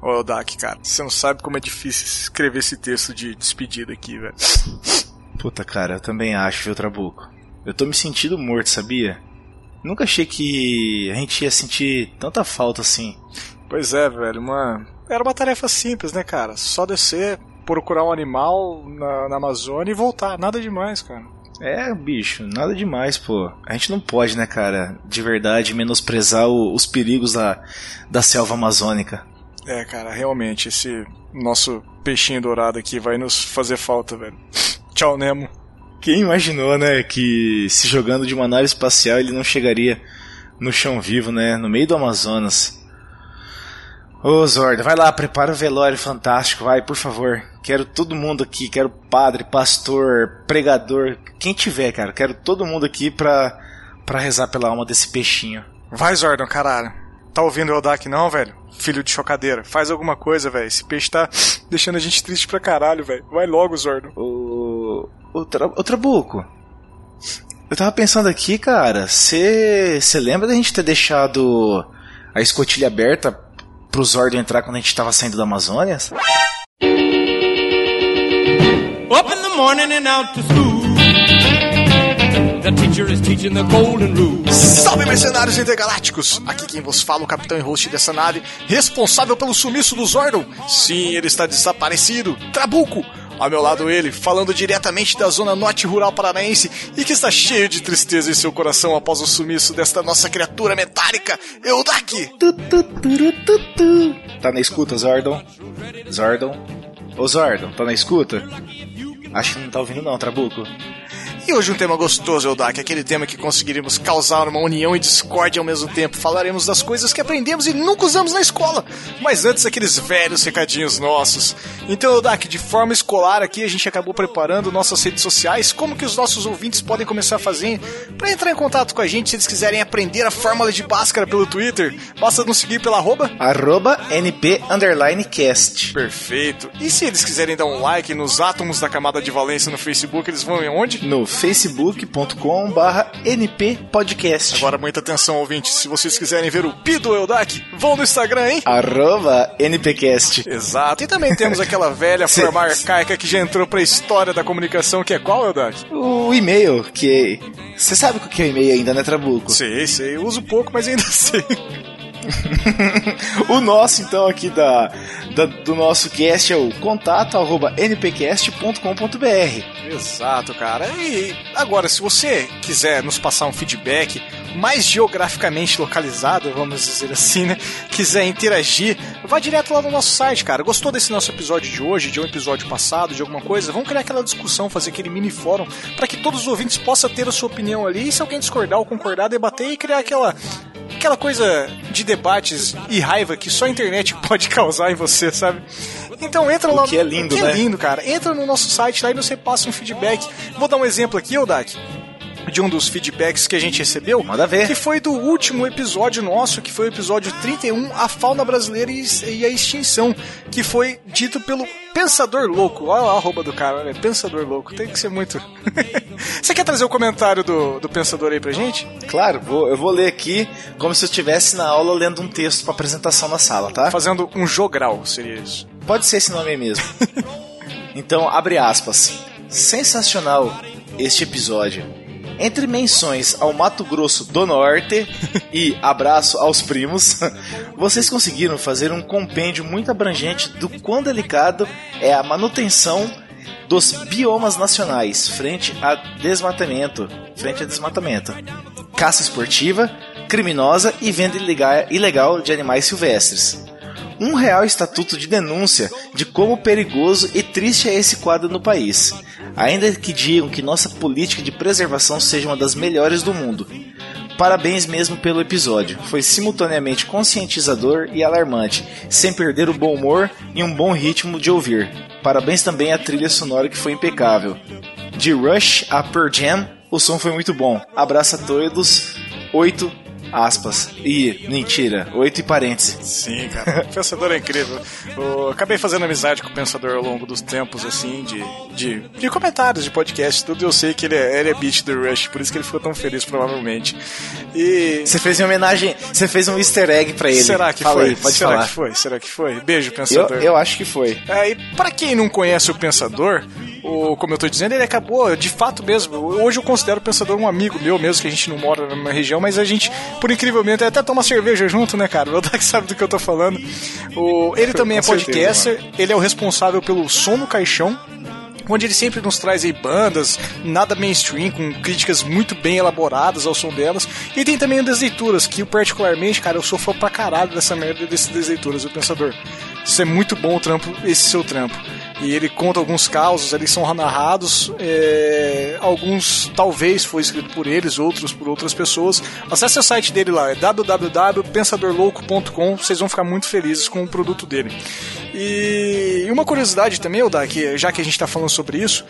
Ô, Dak, cara, você não sabe como é difícil escrever esse texto de despedida aqui, velho. Puta, cara, eu também acho, viu, Trabuco? Eu tô me sentindo morto, sabia? Nunca achei que a gente ia sentir tanta falta assim. Pois é, velho, mano. Era uma tarefa simples, né, cara? Só descer, procurar um animal na Amazônia e voltar. Nada demais, cara. É, bicho, nada demais, pô. A gente não pode, né, cara, de verdade menosprezar os perigos da selva amazônica. É, cara, realmente, esse nosso peixinho dourado aqui vai nos fazer falta, velho. Tchau, Nemo. Quem imaginou, né, que se jogando de uma nave espacial ele não chegaria no chão vivo, né, no meio do Amazonas. Ô, Zorda, vai lá, prepara o velório fantástico, vai, por favor. Quero todo mundo aqui, quero padre, pastor, pregador, quem tiver, cara. Quero todo mundo aqui pra rezar pela alma desse peixinho. Vai, Zorda, caralho. Tá ouvindo o Eldak não, velho? Filho de chocadeira, faz alguma coisa, velho. Esse peixe tá deixando a gente triste pra caralho, velho. Vai logo, Zordo. Ô, Trabuco, eu tava pensando aqui, cara. Você lembra da gente ter deixado a escotilha aberta pro Zordo entrar quando a gente tava saindo da Amazônia? Up in the morning and out to school. The teacher is teaching the golden rule. Salve, mercenários intergalácticos! Aqui quem vos fala, o capitão e host dessa nave, responsável pelo sumiço do Zordon. Sim, ele está desaparecido, Trabuco. Ao meu lado ele, falando diretamente da zona norte rural paranaense e que está cheio de tristeza em seu coração após o sumiço desta nossa criatura metálica, Eudak. Tá na escuta, Zordon? Zordon? Ô, Zordon, tá na escuta? Acho que não tá ouvindo não, Trabuco. E hoje um tema gostoso, Eldak, aquele tema que conseguiremos causar uma união e discórdia ao mesmo tempo. Falaremos das coisas que aprendemos e nunca usamos na escola, mas antes aqueles velhos recadinhos nossos. Então, Eldak, de forma escolar aqui, a gente acabou preparando nossas redes sociais, como que os nossos ouvintes podem começar a fazer para entrar em contato com a gente, se eles quiserem aprender a fórmula de Bhaskara pelo Twitter. Basta nos seguir pela @np_cast. Perfeito. E se eles quiserem dar um like nos átomos da camada de valência no Facebook, eles vão em onde? No facebook.com/nppodcast. Agora, muita atenção, ouvintes. Se vocês quiserem ver o pi do Eldak, vão no Instagram, hein? @npcast. Exato. E também temos aquela velha forma arcaica que já entrou pra história da comunicação, que é qual, Eldak? O e-mail, que... Você sabe o que é o e-mail ainda, né, Trabuco? Sei. Eu uso pouco, mas ainda sei. O nosso, então, aqui do nosso cast é o contato@npcast.com.br. Exato, cara. E agora, se você quiser nos passar um feedback mais geograficamente localizado, vamos dizer assim, né? Quiser interagir, vá direto lá no nosso site, cara. Gostou desse nosso episódio de hoje, de um episódio passado, de alguma coisa? Vamos criar aquela discussão, fazer aquele mini fórum para que todos os ouvintes possam ter a sua opinião ali, e se alguém discordar ou concordar, debater e criar aquela coisa de debates e raiva que só a internet pode causar em você, sabe? Então entra lá, que é lindo, que é, né? Lindo, cara. Entra no nosso site lá e você passa um feedback. Vou dar um exemplo aqui, Eldak, de um dos feedbacks que a gente recebeu, manda ver, que foi do último episódio nosso, que foi o episódio 31, a fauna brasileira e a extinção, que foi dito pelo Pensador Louco. Olha lá a arroba do cara, né? Pensador Louco, tem que ser muito... Você quer trazer o comentário do Pensador aí pra gente? Claro, eu vou ler aqui como se eu estivesse na aula lendo um texto pra apresentação na sala, tá? Fazendo um jogral, seria isso. Pode ser esse nome aí mesmo. Então, abre aspas. Sensacional este episódio. Entre menções ao Mato Grosso do Norte e abraço aos primos, vocês conseguiram fazer um compêndio muito abrangente do quão delicado é a manutenção dos biomas nacionais frente a desmatamento, caça esportiva, criminosa e venda ilegal de animais silvestres. Um real estatuto de denúncia de como perigoso e triste é esse quadro no país. Ainda que digam que nossa política de preservação seja uma das melhores do mundo. Parabéns mesmo pelo episódio. Foi simultaneamente conscientizador e alarmante, sem perder o bom humor e um bom ritmo de ouvir. Parabéns também à trilha sonora que foi impecável. De Rush a Pearl Jam, o som foi muito bom. Abraço a todos. 8 aspas, e, mentira, 8 e parênteses. Sim, cara, o Pensador é incrível. Eu acabei fazendo amizade com o Pensador ao longo dos tempos, assim, de comentários, de podcast, tudo. Eu sei que ele é beat do Rush, por isso que ele ficou tão feliz, provavelmente. E... você fez uma homenagem, você fez um easter egg pra ele. Será que foi? Será que foi? Beijo, Pensador. Eu acho que foi. É, e pra quem não conhece o Pensador, como eu tô dizendo, ele acabou, de fato mesmo, hoje eu considero o Pensador um amigo meu mesmo, que a gente não mora na mesma região, mas a gente, por incrivelmente, até toma cerveja junto, né, cara? O Odak sabe do que eu tô falando. Ele também é podcaster, ele é o responsável pelo Som no Caixão, onde ele sempre nos traz aí bandas, nada mainstream, com críticas muito bem elaboradas ao som delas. E tem também o Desleituras, que eu particularmente, cara, eu sou fã pra caralho dessa merda, desse Desleituras, o Pensador. Isso é muito bom, o trampo, esse seu trampo. E ele conta alguns causos, eles são narrados, alguns talvez foi escrito por eles, outros por outras pessoas. Acesse o site dele lá, é www.pensadorlouco.com, vocês vão ficar muito felizes com o produto dele. E uma curiosidade também, Odak, já que a gente tá falando sobre isso,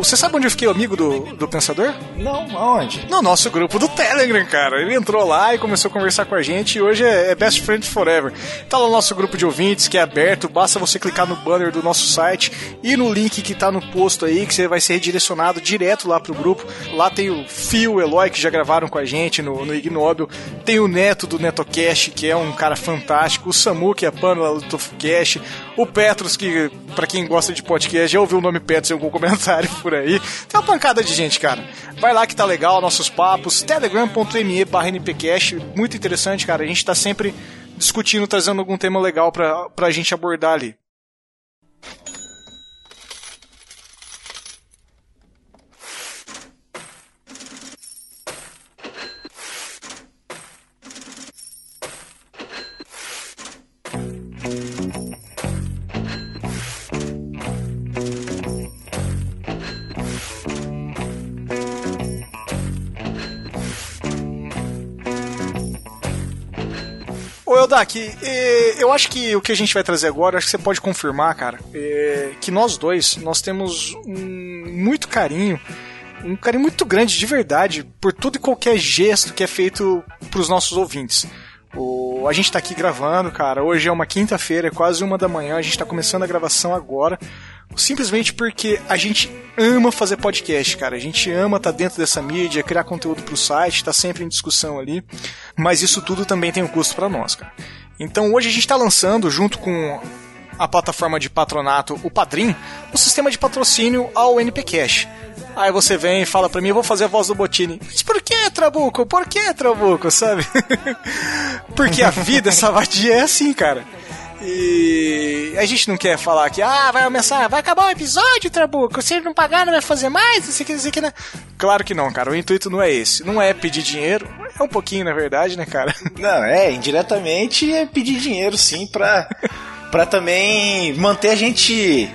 você sabe onde eu fiquei amigo do Pensador? Não, aonde? No nosso grupo do Telegram, cara. Ele entrou lá e começou a conversar com a gente, e hoje é Best Friend Forever. Tá lá o nosso grupo de ouvintes, que é aberto, basta você clicar no banner do nosso site e no link que tá no post aí, que você vai ser redirecionado direto lá pro grupo. Lá tem o Phil, o Eloy, que já gravaram com a gente no Ignóbil, tem o Neto do NetoCast, que é um cara fantástico, o Samu, que é a pâmela do TofuCast, o Petros, que pra quem gosta de podcast já ouviu o nome Petros em algum comentário por aí. Tem uma pancada de gente, cara. Vai lá que tá legal, nossos papos, telegram.me/npcast, muito interessante, cara. A gente tá sempre discutindo, trazendo algum tema legal pra gente abordar ali. Daqui, eu acho que o que a gente vai trazer agora, eu acho que você pode confirmar, cara, que nós temos um carinho muito grande, de verdade, por todo e qualquer gesto que é feito pros nossos ouvintes. A gente tá aqui gravando, cara, hoje é uma quinta-feira, é quase 1h da manhã, a gente tá começando a gravação agora, simplesmente porque a gente ama fazer podcast, cara. A gente ama tá dentro dessa mídia, criar conteúdo pro site, tá sempre em discussão ali, mas isso tudo também tem um custo pra nós, cara. Então hoje a gente tá lançando, junto com a plataforma de patronato, o Padrim, um sistema de patrocínio ao NPCast. Aí você vem e fala pra mim, eu vou fazer a voz do Bottini. Mas por que, Trabuco? Por que, Trabuco? Sabe? Porque a vida, essa vadia é assim, cara. E a gente não quer falar que vai começar, vai acabar o episódio, Trabuco, se ele não pagar não vai fazer mais, não sei o que, não sei o que, né? Claro que não, cara, o intuito não é esse, não é pedir dinheiro, é um pouquinho na verdade, né, cara? Não, indiretamente é pedir dinheiro sim, pra também manter a gente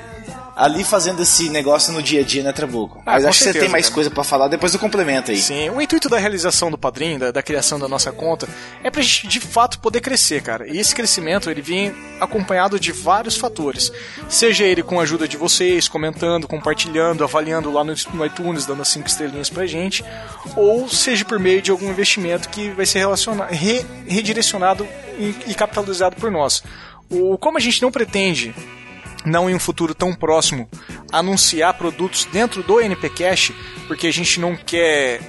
ali fazendo esse negócio no dia a dia, né, Trabuco? Mas acho certeza, que você tem mais coisa pra falar, depois eu complemento aí. Sim, o intuito da realização do Padrim, da criação da nossa conta, é pra gente, de fato, poder crescer, cara. E esse crescimento, ele vem acompanhado de vários fatores. Seja ele com a ajuda de vocês, comentando, compartilhando, avaliando lá no iTunes, dando 5 estrelinhas pra gente, ou seja por meio de algum investimento que vai ser redirecionado e capitalizado por nós. Como a gente não pretende, não em um futuro tão próximo, anunciar produtos dentro do NPCast, porque a gente não quer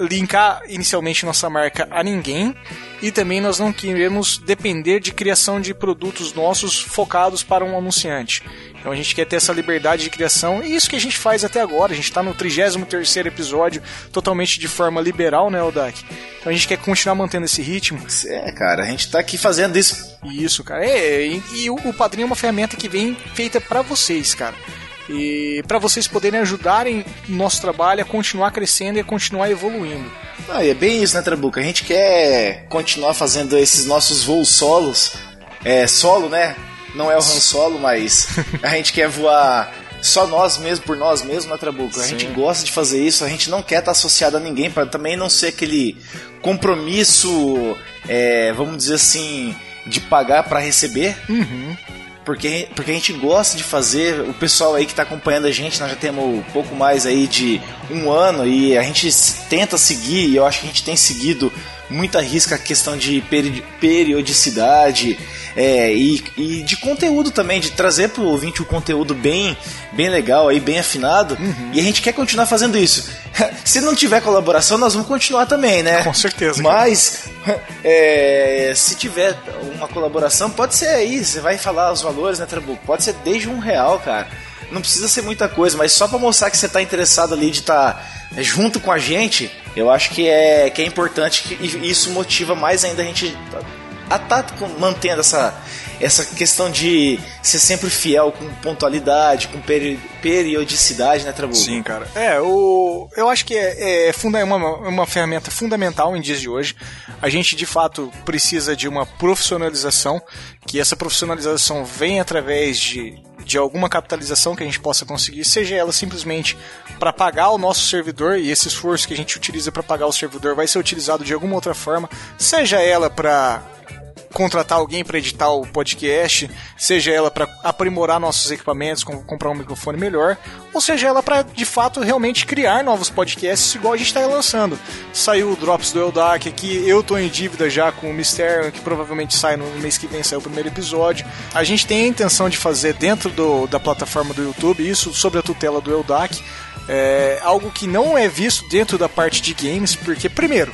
linkar inicialmente nossa marca a ninguém, e também nós não queremos depender de criação de produtos nossos focados para um anunciante. Então a gente quer ter essa liberdade de criação, e isso que a gente faz até agora. A gente está no 33º episódio, totalmente de forma liberal, né, Odak? Então a gente quer continuar mantendo esse ritmo. Cara, a gente está aqui fazendo isso. Isso, cara. E o Padrim é uma ferramenta que vem feita para vocês, cara. E para vocês poderem ajudarem o nosso trabalho a continuar crescendo e a continuar evoluindo. Ah, e é bem isso, né, Trabuca? A gente quer continuar fazendo esses nossos voos solos. Solo, né? Não é o Han Solo, mas a gente quer voar só nós mesmos, por nós mesmos, né, Trabuca? A gente gosta de fazer isso, a gente não quer estar associado a ninguém, para também não ser aquele compromisso, vamos dizer assim, de pagar para receber. Uhum. Porque a gente gosta de fazer. O pessoal aí que está acompanhando a gente, nós já temos um pouco mais aí de 1 ano, e a gente tenta seguir, e eu acho que a gente tem seguido muito arrisca a questão de periodicidade e de conteúdo também, de trazer pro ouvinte um conteúdo bem legal, aí, bem afinado, e a gente quer continuar fazendo isso. Se não tiver colaboração, nós vamos continuar também, né? Com certeza. Mas, se tiver uma colaboração, pode ser aí, você vai falar os valores, né, Trabuco? Pode ser desde R$1, cara. Não precisa ser muita coisa, mas só pra mostrar que você tá interessado ali de estar junto com a gente, eu acho que é importante, e isso motiva mais ainda a gente a tá mantendo essa questão de ser sempre fiel, com pontualidade, com periodicidade, né, Trabuco? Sim, cara. Eu acho que é uma ferramenta fundamental em dias de hoje. A gente, de fato, precisa de uma profissionalização, que essa profissionalização vem através de alguma capitalização que a gente possa conseguir, seja ela simplesmente para pagar o nosso servidor, e esse esforço que a gente utiliza para pagar o servidor vai ser utilizado de alguma outra forma, seja ela para contratar alguém para editar o podcast, seja ela para aprimorar nossos equipamentos, comprar um microfone melhor, ou seja ela para, de fato, realmente criar novos podcasts, igual a gente está lançando. Saiu o Drops do Eldac aqui, eu tô em dívida já com o Mistério, que provavelmente sai no mês que vem, sai o primeiro episódio. A gente tem a intenção de fazer dentro da plataforma do YouTube, isso sobre a tutela do Eldac, algo que não é visto dentro da parte de games, porque, primeiro,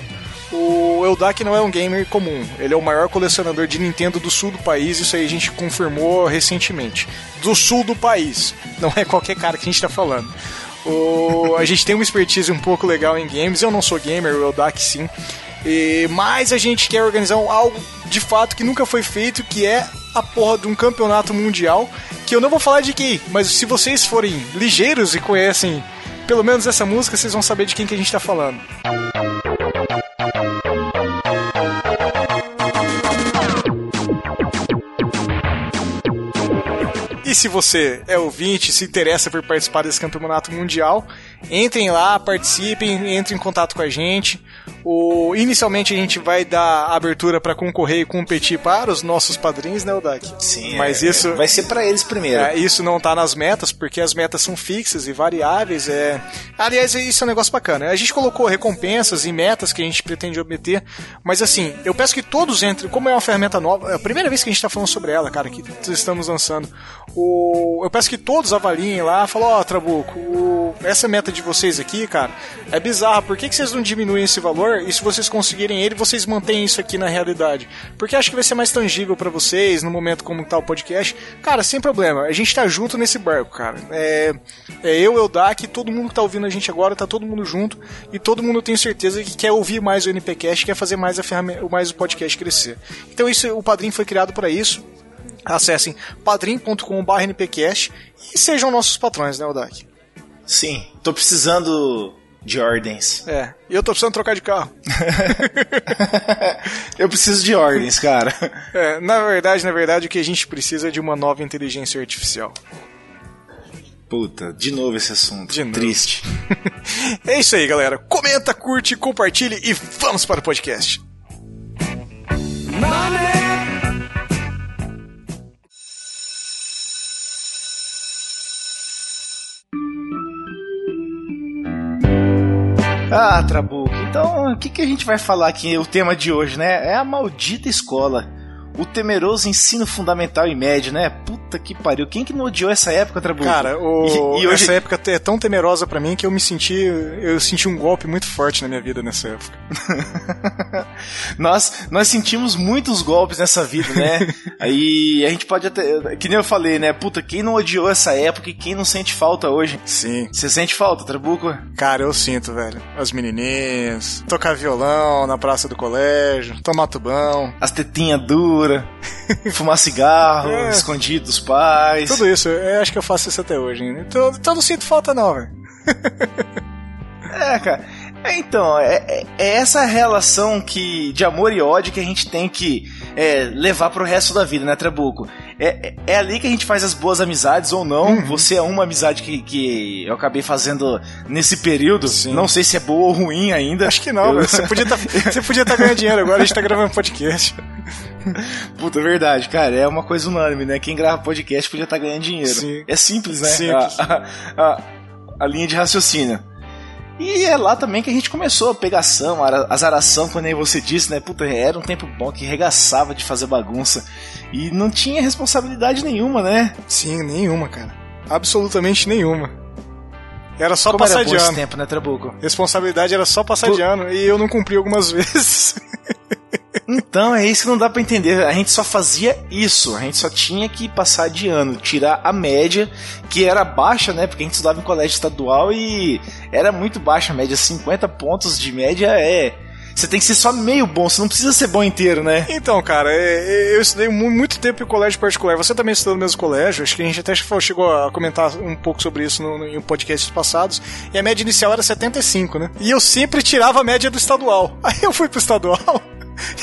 o Eldac não é um gamer comum, ele é o maior colecionador de Nintendo do sul do país, isso aí a gente confirmou recentemente. Do sul do país, não é qualquer cara que a gente tá falando. A gente tem uma expertise um pouco legal em games, eu não sou gamer, o Eldac sim, mas a gente quer organizar algo de fato que nunca foi feito, que é a porra de um campeonato mundial, que eu não vou falar de quem, mas se vocês forem ligeiros e conhecem pelo menos essa música, vocês vão saber de quem que a gente tá falando. E se você é ouvinte, se interessa por participar desse campeonato mundial, entrem lá, participem, entrem em contato com a gente. Inicialmente a gente vai dar abertura para concorrer e competir para os nossos padrinhos, né, Odak? Sim, mas isso vai ser para eles primeiro. Isso não tá nas metas, porque as metas são fixas e variáveis. Aliás, isso é um negócio bacana. A gente colocou recompensas e metas que a gente pretende obter, mas assim, eu peço que todos entrem, como é uma ferramenta nova, é a primeira vez que a gente tá falando sobre ela, cara, que estamos lançando. Eu peço que todos avaliem lá, falem, Trabuco, essa meta de vocês aqui, cara, é bizarra, por que vocês não diminuem esse valor? E se vocês conseguirem ele, vocês mantêm isso aqui na realidade, porque acho que vai ser mais tangível pra vocês, no momento como tá o podcast, cara, sem problema, a gente tá junto nesse barco, cara, eu, Eldac, todo mundo que tá ouvindo a gente agora, tá todo mundo junto, e todo mundo tem certeza que quer ouvir mais o NPcast, quer fazer mais o podcast crescer. Então isso, o Padrim foi criado pra isso. Acessem padrim.com/npcast e sejam nossos patrões, né, Odak? Sim, tô precisando de ordens. Eu tô precisando trocar de carro. Eu preciso de ordens, cara. Na verdade, o que a gente precisa é de uma nova inteligência artificial. Puta, de novo esse assunto. De novo. Triste. É isso aí, galera. Comenta, curte, compartilhe e vamos para o podcast. Trabuco, então o que a gente vai falar aqui, o tema de hoje, né? É a maldita escola, o temeroso ensino fundamental e médio, né? Puta que pariu, quem que não odiou essa época, Trabuco? Cara, essa época é tão temerosa pra mim que eu senti um golpe muito forte na minha vida nessa época. Nós sentimos muitos golpes nessa vida, né? Aí a gente pode até, que nem eu falei, né? Puta, quem não odiou essa época e quem não sente falta hoje? Sim. Você sente falta, Trabuco? Cara, eu sinto, velho. As menininhas, tocar violão na praça do colégio, tomar tubão, as tetinhas duras, fumar cigarro, escondido dos pais. Tudo isso, eu acho que eu faço isso até hoje, né? Então não sinto falta não, velho. Cara. Então, é essa relação de amor e ódio que a gente tem que levar pro resto da vida, né, Trabuco? É ali que a gente faz as boas amizades ou não. Você é uma amizade que eu acabei fazendo nesse período. Sim. Não sei se é boa ou ruim ainda. Acho que não, você podia estar ganhando dinheiro agora, a gente tá gravando podcast. Puta, verdade, cara, é uma coisa unânime, né? Quem grava podcast podia estar ganhando dinheiro. Sim. É simples, né? Simples. A linha de raciocínio. E é lá também que a gente começou a pegação, a zaração, quando aí você disse, né? Puta, era um tempo bom que regaçava de fazer bagunça. E não tinha responsabilidade nenhuma, né? Sim, nenhuma, cara. Absolutamente nenhuma. Era só como passar era bom de ano. Esse tempo, né, Trabuco? Responsabilidade era só passar de ano. E eu não cumpri algumas vezes. Então, é isso que não dá pra entender. A gente só fazia isso. A gente só tinha que passar de ano, tirar a média, que era baixa, né? Porque a gente estudava em colégio estadual e era muito baixa a média. 50 pontos de média é... Você tem que ser só meio bom, você não precisa ser bom inteiro, né? Então, cara, eu estudei muito tempo em colégio particular. Você também estudou no mesmo colégio, acho que a gente até chegou a comentar um pouco sobre isso em podcasts passados. E a média inicial era 75, né? E eu sempre tirava a média do estadual. Aí eu fui pro estadual...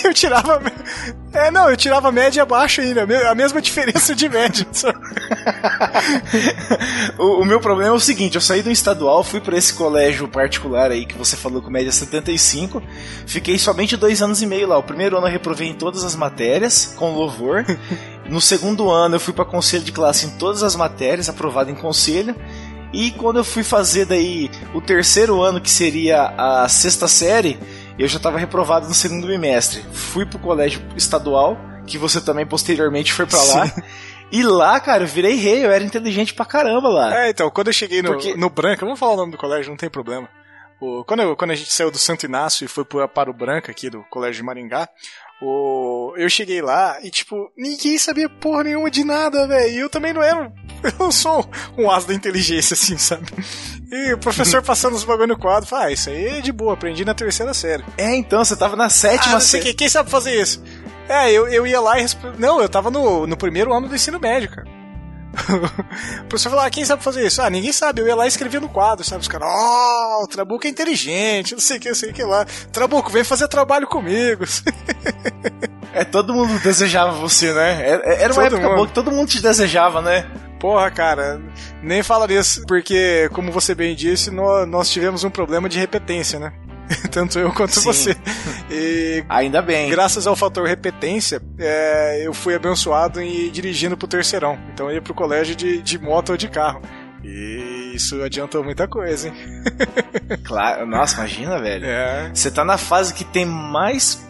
eu tirava a média abaixo ainda, a mesma diferença de média. O meu problema é o seguinte: eu saí do estadual, fui pra esse colégio particular aí que você falou com média 75, fiquei somente 2 anos e meio lá. O primeiro ano eu reprovei em todas as matérias, com louvor. No segundo ano eu fui pra conselho de classe em todas as matérias, aprovado em conselho. E quando eu fui fazer daí o terceiro ano, que seria a 6ª série, eu já estava reprovado no 2º bimestre. Fui pro colégio estadual, que você também posteriormente foi pra lá. Sim. E lá, cara, eu virei rei, eu era inteligente pra caramba lá. É, então, quando eu cheguei no Branca, eu vou falar o nome do colégio, não tem problema. Quando a gente saiu do Santo Inácio e foi para o Branca, aqui do Colégio de Maringá, eu cheguei lá e, tipo, ninguém sabia porra nenhuma de nada, velho. E eu também não era... Eu não sou um as da inteligência, assim, sabe? E o professor passando os bagulho no quadro, fala, isso aí é de boa, aprendi na 3ª série. É, então, você tava na 7ª série. Quem sabe fazer isso? É, eu ia lá e... Não, eu tava no 1º ano do ensino médio, cara. O professor falou, quem sabe fazer isso? Ninguém sabe, eu ia lá e escrevia no quadro, sabe? Os caras, o Trabuco é inteligente, não sei o que lá. Trabuco, vem fazer trabalho comigo. É, todo mundo desejava você, né? Era uma época boa que todo mundo te desejava, né? Porra, cara, nem fala nisso, porque, como você bem disse, nós tivemos um problema de repetência, né? Tanto eu quanto Sim. você. E, ainda bem. Graças ao fator repetência, eu fui abençoado em ir dirigindo pro terceirão. Então eu ia pro colégio de moto ou de carro. E isso adiantou muita coisa, hein? Claro, nossa, imagina, velho. Você tá na fase que tem mais...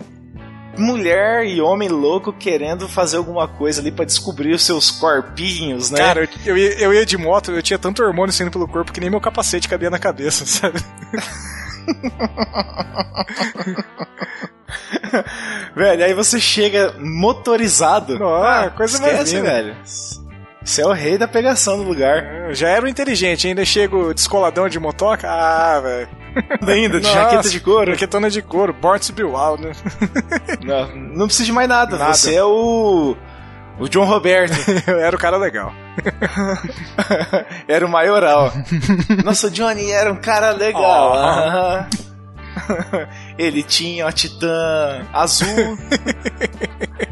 mulher e homem louco querendo fazer alguma coisa ali pra descobrir os seus corpinhos, né? Cara, eu ia de moto, eu tinha tanto hormônio saindo pelo corpo que nem meu capacete cabia na cabeça, sabe? Velho, aí você chega motorizado. Nossa, coisa esquece, mais velho. Você é o rei da pegação do lugar. Eu já era inteligente, ainda chego descoladão de motoca. Velho. Ainda, de jaqueta de couro. Jaquetona de couro, Born to be Wild, né? Não precisa de mais nada. Você é o John Roberto. Eu era o cara legal. Era o maioral. Nossa, o Johnny era um cara legal. Ele tinha uma Titã azul.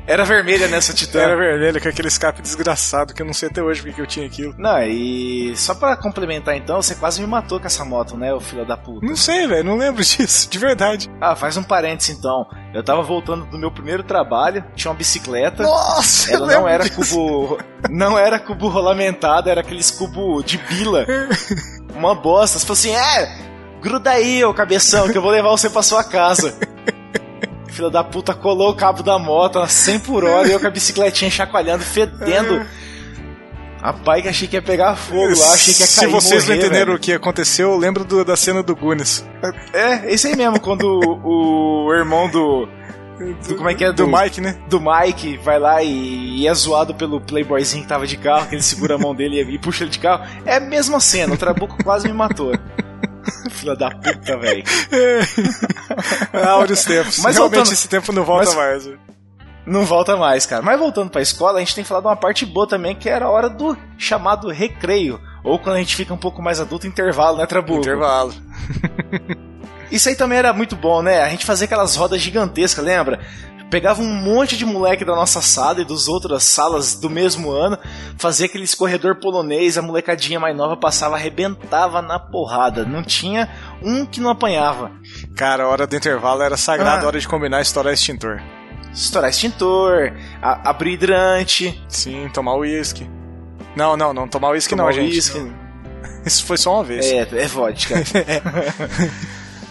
Era vermelha nessa Titã. Era vermelha, com aquele escape desgraçado, que eu não sei até hoje porque eu tinha aquilo. Não, e só pra complementar então, você quase me matou com essa moto, né, ô filho da puta? Não sei, velho, não lembro disso, de verdade. Faz um parênteses então. Eu tava voltando do meu primeiro trabalho, tinha uma bicicleta. Nossa, ela não era cubo. Não era cubo rolamentado, era aqueles cubo de bila. Uma bosta. Você falou assim, gruda aí, ô cabeção, que eu vou levar você pra sua casa. Filho da puta colou o cabo da moto a 100 por hora e eu com a bicicletinha chacoalhando, fedendo. Rapaz, que achei que ia pegar fogo lá, achei que ia cair. Se vocês não entenderam, velho, o que aconteceu, eu lembro da cena do Goonies. É, esse aí mesmo, quando o irmão do como é que é? Do Mike, né? Do Mike vai lá e é zoado pelo playboyzinho que tava de carro, que ele segura a mão dele e puxa ele de carro. É a mesma cena, o Trabuco quase me matou. Filha da puta, velho. Áureos tempos. Mas realmente voltando, esse tempo não volta mais. Véio. Não volta mais, cara. Mas voltando pra escola, a gente tem que falar de uma parte boa também, que era a hora do chamado recreio. Ou quando a gente fica um pouco mais adulto, intervalo, né, Trabuco? Intervalo. Isso aí também era muito bom, né? A gente fazia aquelas rodas gigantescas, lembra? Pegava um monte de moleque da nossa sala e dos outras salas do mesmo ano, fazia aquele escorredor polonês, a molecadinha mais nova passava, arrebentava na porrada. Não tinha um que não apanhava. Cara, a hora do intervalo era sagrada, a hora de combinar estourar extintor. Estourar extintor, abrir hidrante. Sim, tomar uísque. Não, tomar uísque não, gente. Isso foi só uma vez. É vodka.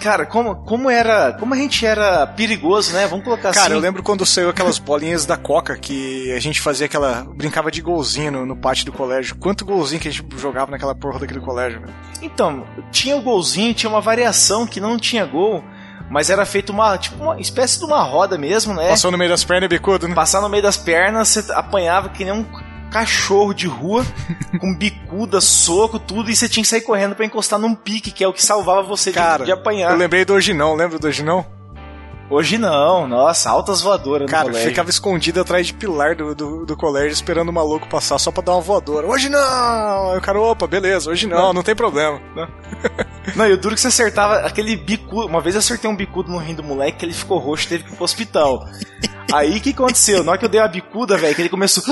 Cara, como a gente era perigoso, né? Vamos colocar assim. Cara, eu lembro quando saiu aquelas bolinhas da Coca que a gente fazia aquela... Brincava de golzinho no pátio do colégio. Quanto golzinho que a gente jogava naquela porra daquele colégio, velho. Então, tinha o golzinho, tinha uma variação que não tinha gol, mas era feito uma espécie de uma roda mesmo, né? Passou no meio das pernas e bicudo, né? Passar no meio das pernas, você apanhava que nem um cachorro de rua, com bicuda, soco, tudo, e você tinha que sair correndo pra encostar num pique, que é o que salvava você de apanhar. Eu lembrei do Hoje Não, lembra do Hoje Não? Hoje Não, nossa, altas voadoras. Cara, ficava escondido atrás de pilar do colégio, esperando o maluco passar só pra dar uma voadora. Hoje não! Aí o cara, opa, beleza, hoje não, não tem problema. Não, e o duro que você acertava aquele bicudo. Uma vez eu acertei um bicudo no rim do moleque, que ele ficou roxo e teve que ir pro hospital. Aí o que aconteceu? Na hora que eu dei uma bicuda, velho, que ele começou...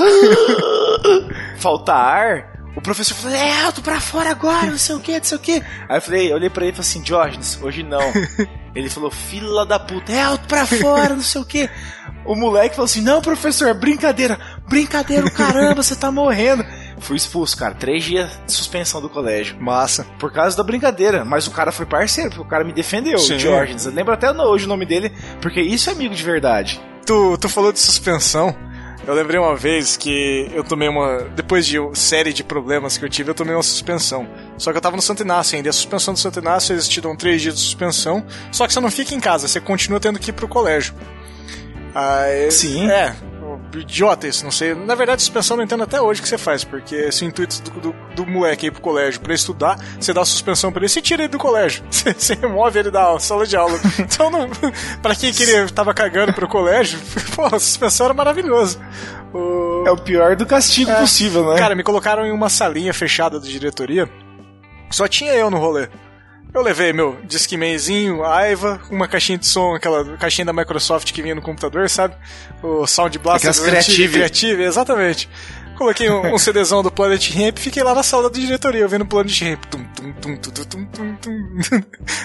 faltar ar, o professor falou, eu tô pra fora agora, não sei o que. Aí eu falei, eu olhei pra ele e falei assim, Diógenes, hoje não. Ele falou, fila da puta, eu tô pra fora, não sei o que. O moleque falou assim, não, professor, é brincadeira, caramba, você tá morrendo. Fui expulso, cara, 3 dias de suspensão do colégio. Massa. Por causa da brincadeira, mas o cara foi parceiro, porque o cara me defendeu, o Diógenes. Eu lembro até hoje o nome dele, porque isso é amigo de verdade. Tu falou de suspensão. Eu lembrei uma vez que eu tomei uma... Depois de uma série de problemas que eu tive, eu tomei uma suspensão. Só que eu tava no Santo Inácio ainda. E a suspensão do Santo Inácio, eles te dão 3 dias de suspensão. Só que você não fica em casa, você continua tendo que ir pro colégio. Aí, sim. É, idiota isso, não sei. Na verdade, suspensão eu não entendo até hoje o que você faz, porque se o intuito do moleque ir pro colégio pra estudar, você dá a suspensão pra ele, você tira ele do colégio. Você remove ele da sala de aula. Então, não, pra quem queria, tava cagando pro colégio, pô, a suspensão era maravilhosa. É o pior do castigo possível, né? Cara, me colocaram em uma salinha fechada da diretoria, só tinha eu no rolê. Eu levei meu discmanzinho, Aiva, uma caixinha de som, aquela caixinha da Microsoft que vinha no computador, sabe? O Sound Blaster. Creative, exatamente. Coloquei um CDzão do Planet Hemp e fiquei lá na sala da diretoria, ouvindo Planet Hemp.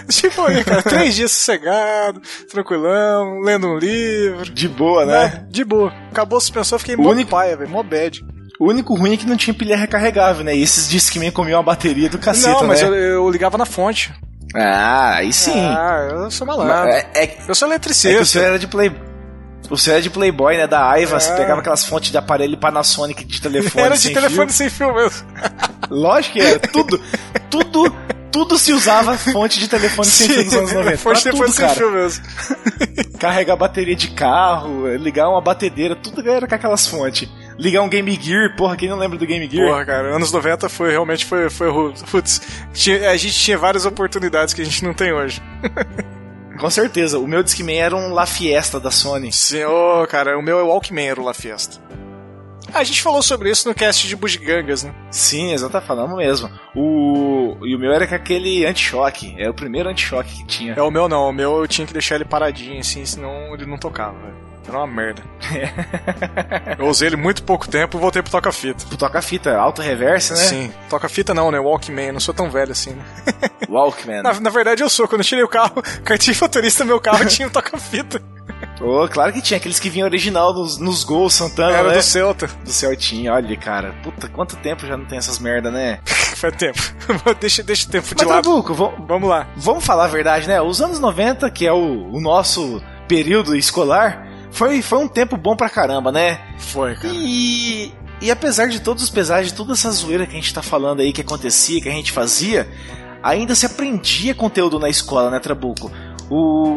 Tipo, aí, cara, 3 dias sossegado, tranquilão, lendo um livro. De boa, né? De boa. Acabou a suspensão, fiquei mó paia, velho, mó bad. O único ruim é que não tinha pilha recarregável, né? E esses Discman comiam a bateria do caceta, né? Não, mas eu ligava na fonte. Ah, aí sim. Ah, eu sou malandro. Eu sou eletricista. O senhor era de Playboy, né? Da Aiva, você pegava aquelas fontes de aparelho Panasonic de telefone era sem fio. Era de telefone sem fio mesmo. Lógico que era. Tudo se usava fonte de telefone sem fio nos anos 90. Fonte de telefone sem fio mesmo. Carregar bateria de carro, ligar uma batedeira, tudo era com aquelas fontes. Ligar um Game Gear, porra, quem não lembra do Game Gear? Porra, cara, anos 90 foi putz, a gente tinha várias oportunidades que a gente não tem hoje. Com certeza, o meu Discman era um La Fiesta da Sony. Sim, cara, o meu Walkman era o La Fiesta. A gente falou sobre isso no cast de Bugigangas, né? Sim, exatamente, falamos mesmo. E o meu era com aquele anti-choque, era o primeiro anti-choque que tinha. É, o meu não, o meu eu tinha que deixar ele paradinho, assim, senão ele não tocava, velho. Era uma merda. Eu usei ele muito pouco tempo e voltei pro toca-fita. Pro toca-fita, auto-reversa, né? Sim. Toca-fita não, né? Walkman, eu não sou tão velho assim, né? Walkman. Na verdade eu sou, quando eu tirei o carro, cartinha motorista, meu carro tinha um toca-fita. Oh, claro que tinha, aqueles que vinham original nos Gols, Santana, era, né? Do Celta. Do Celtinha, olha, cara. Puta, quanto tempo já não tem essas merda, né? Faz tempo. Deixa o tempo de lado. Mas, vamos lá. Vamos falar a verdade, né? Os anos 90, que é o nosso período escolar... Foi um tempo bom pra caramba, né? Foi, cara. E apesar de todos os pesares, de toda essa zoeira que a gente tá falando aí, que acontecia, que a gente fazia, ainda se aprendia conteúdo na escola, né, Trabuco?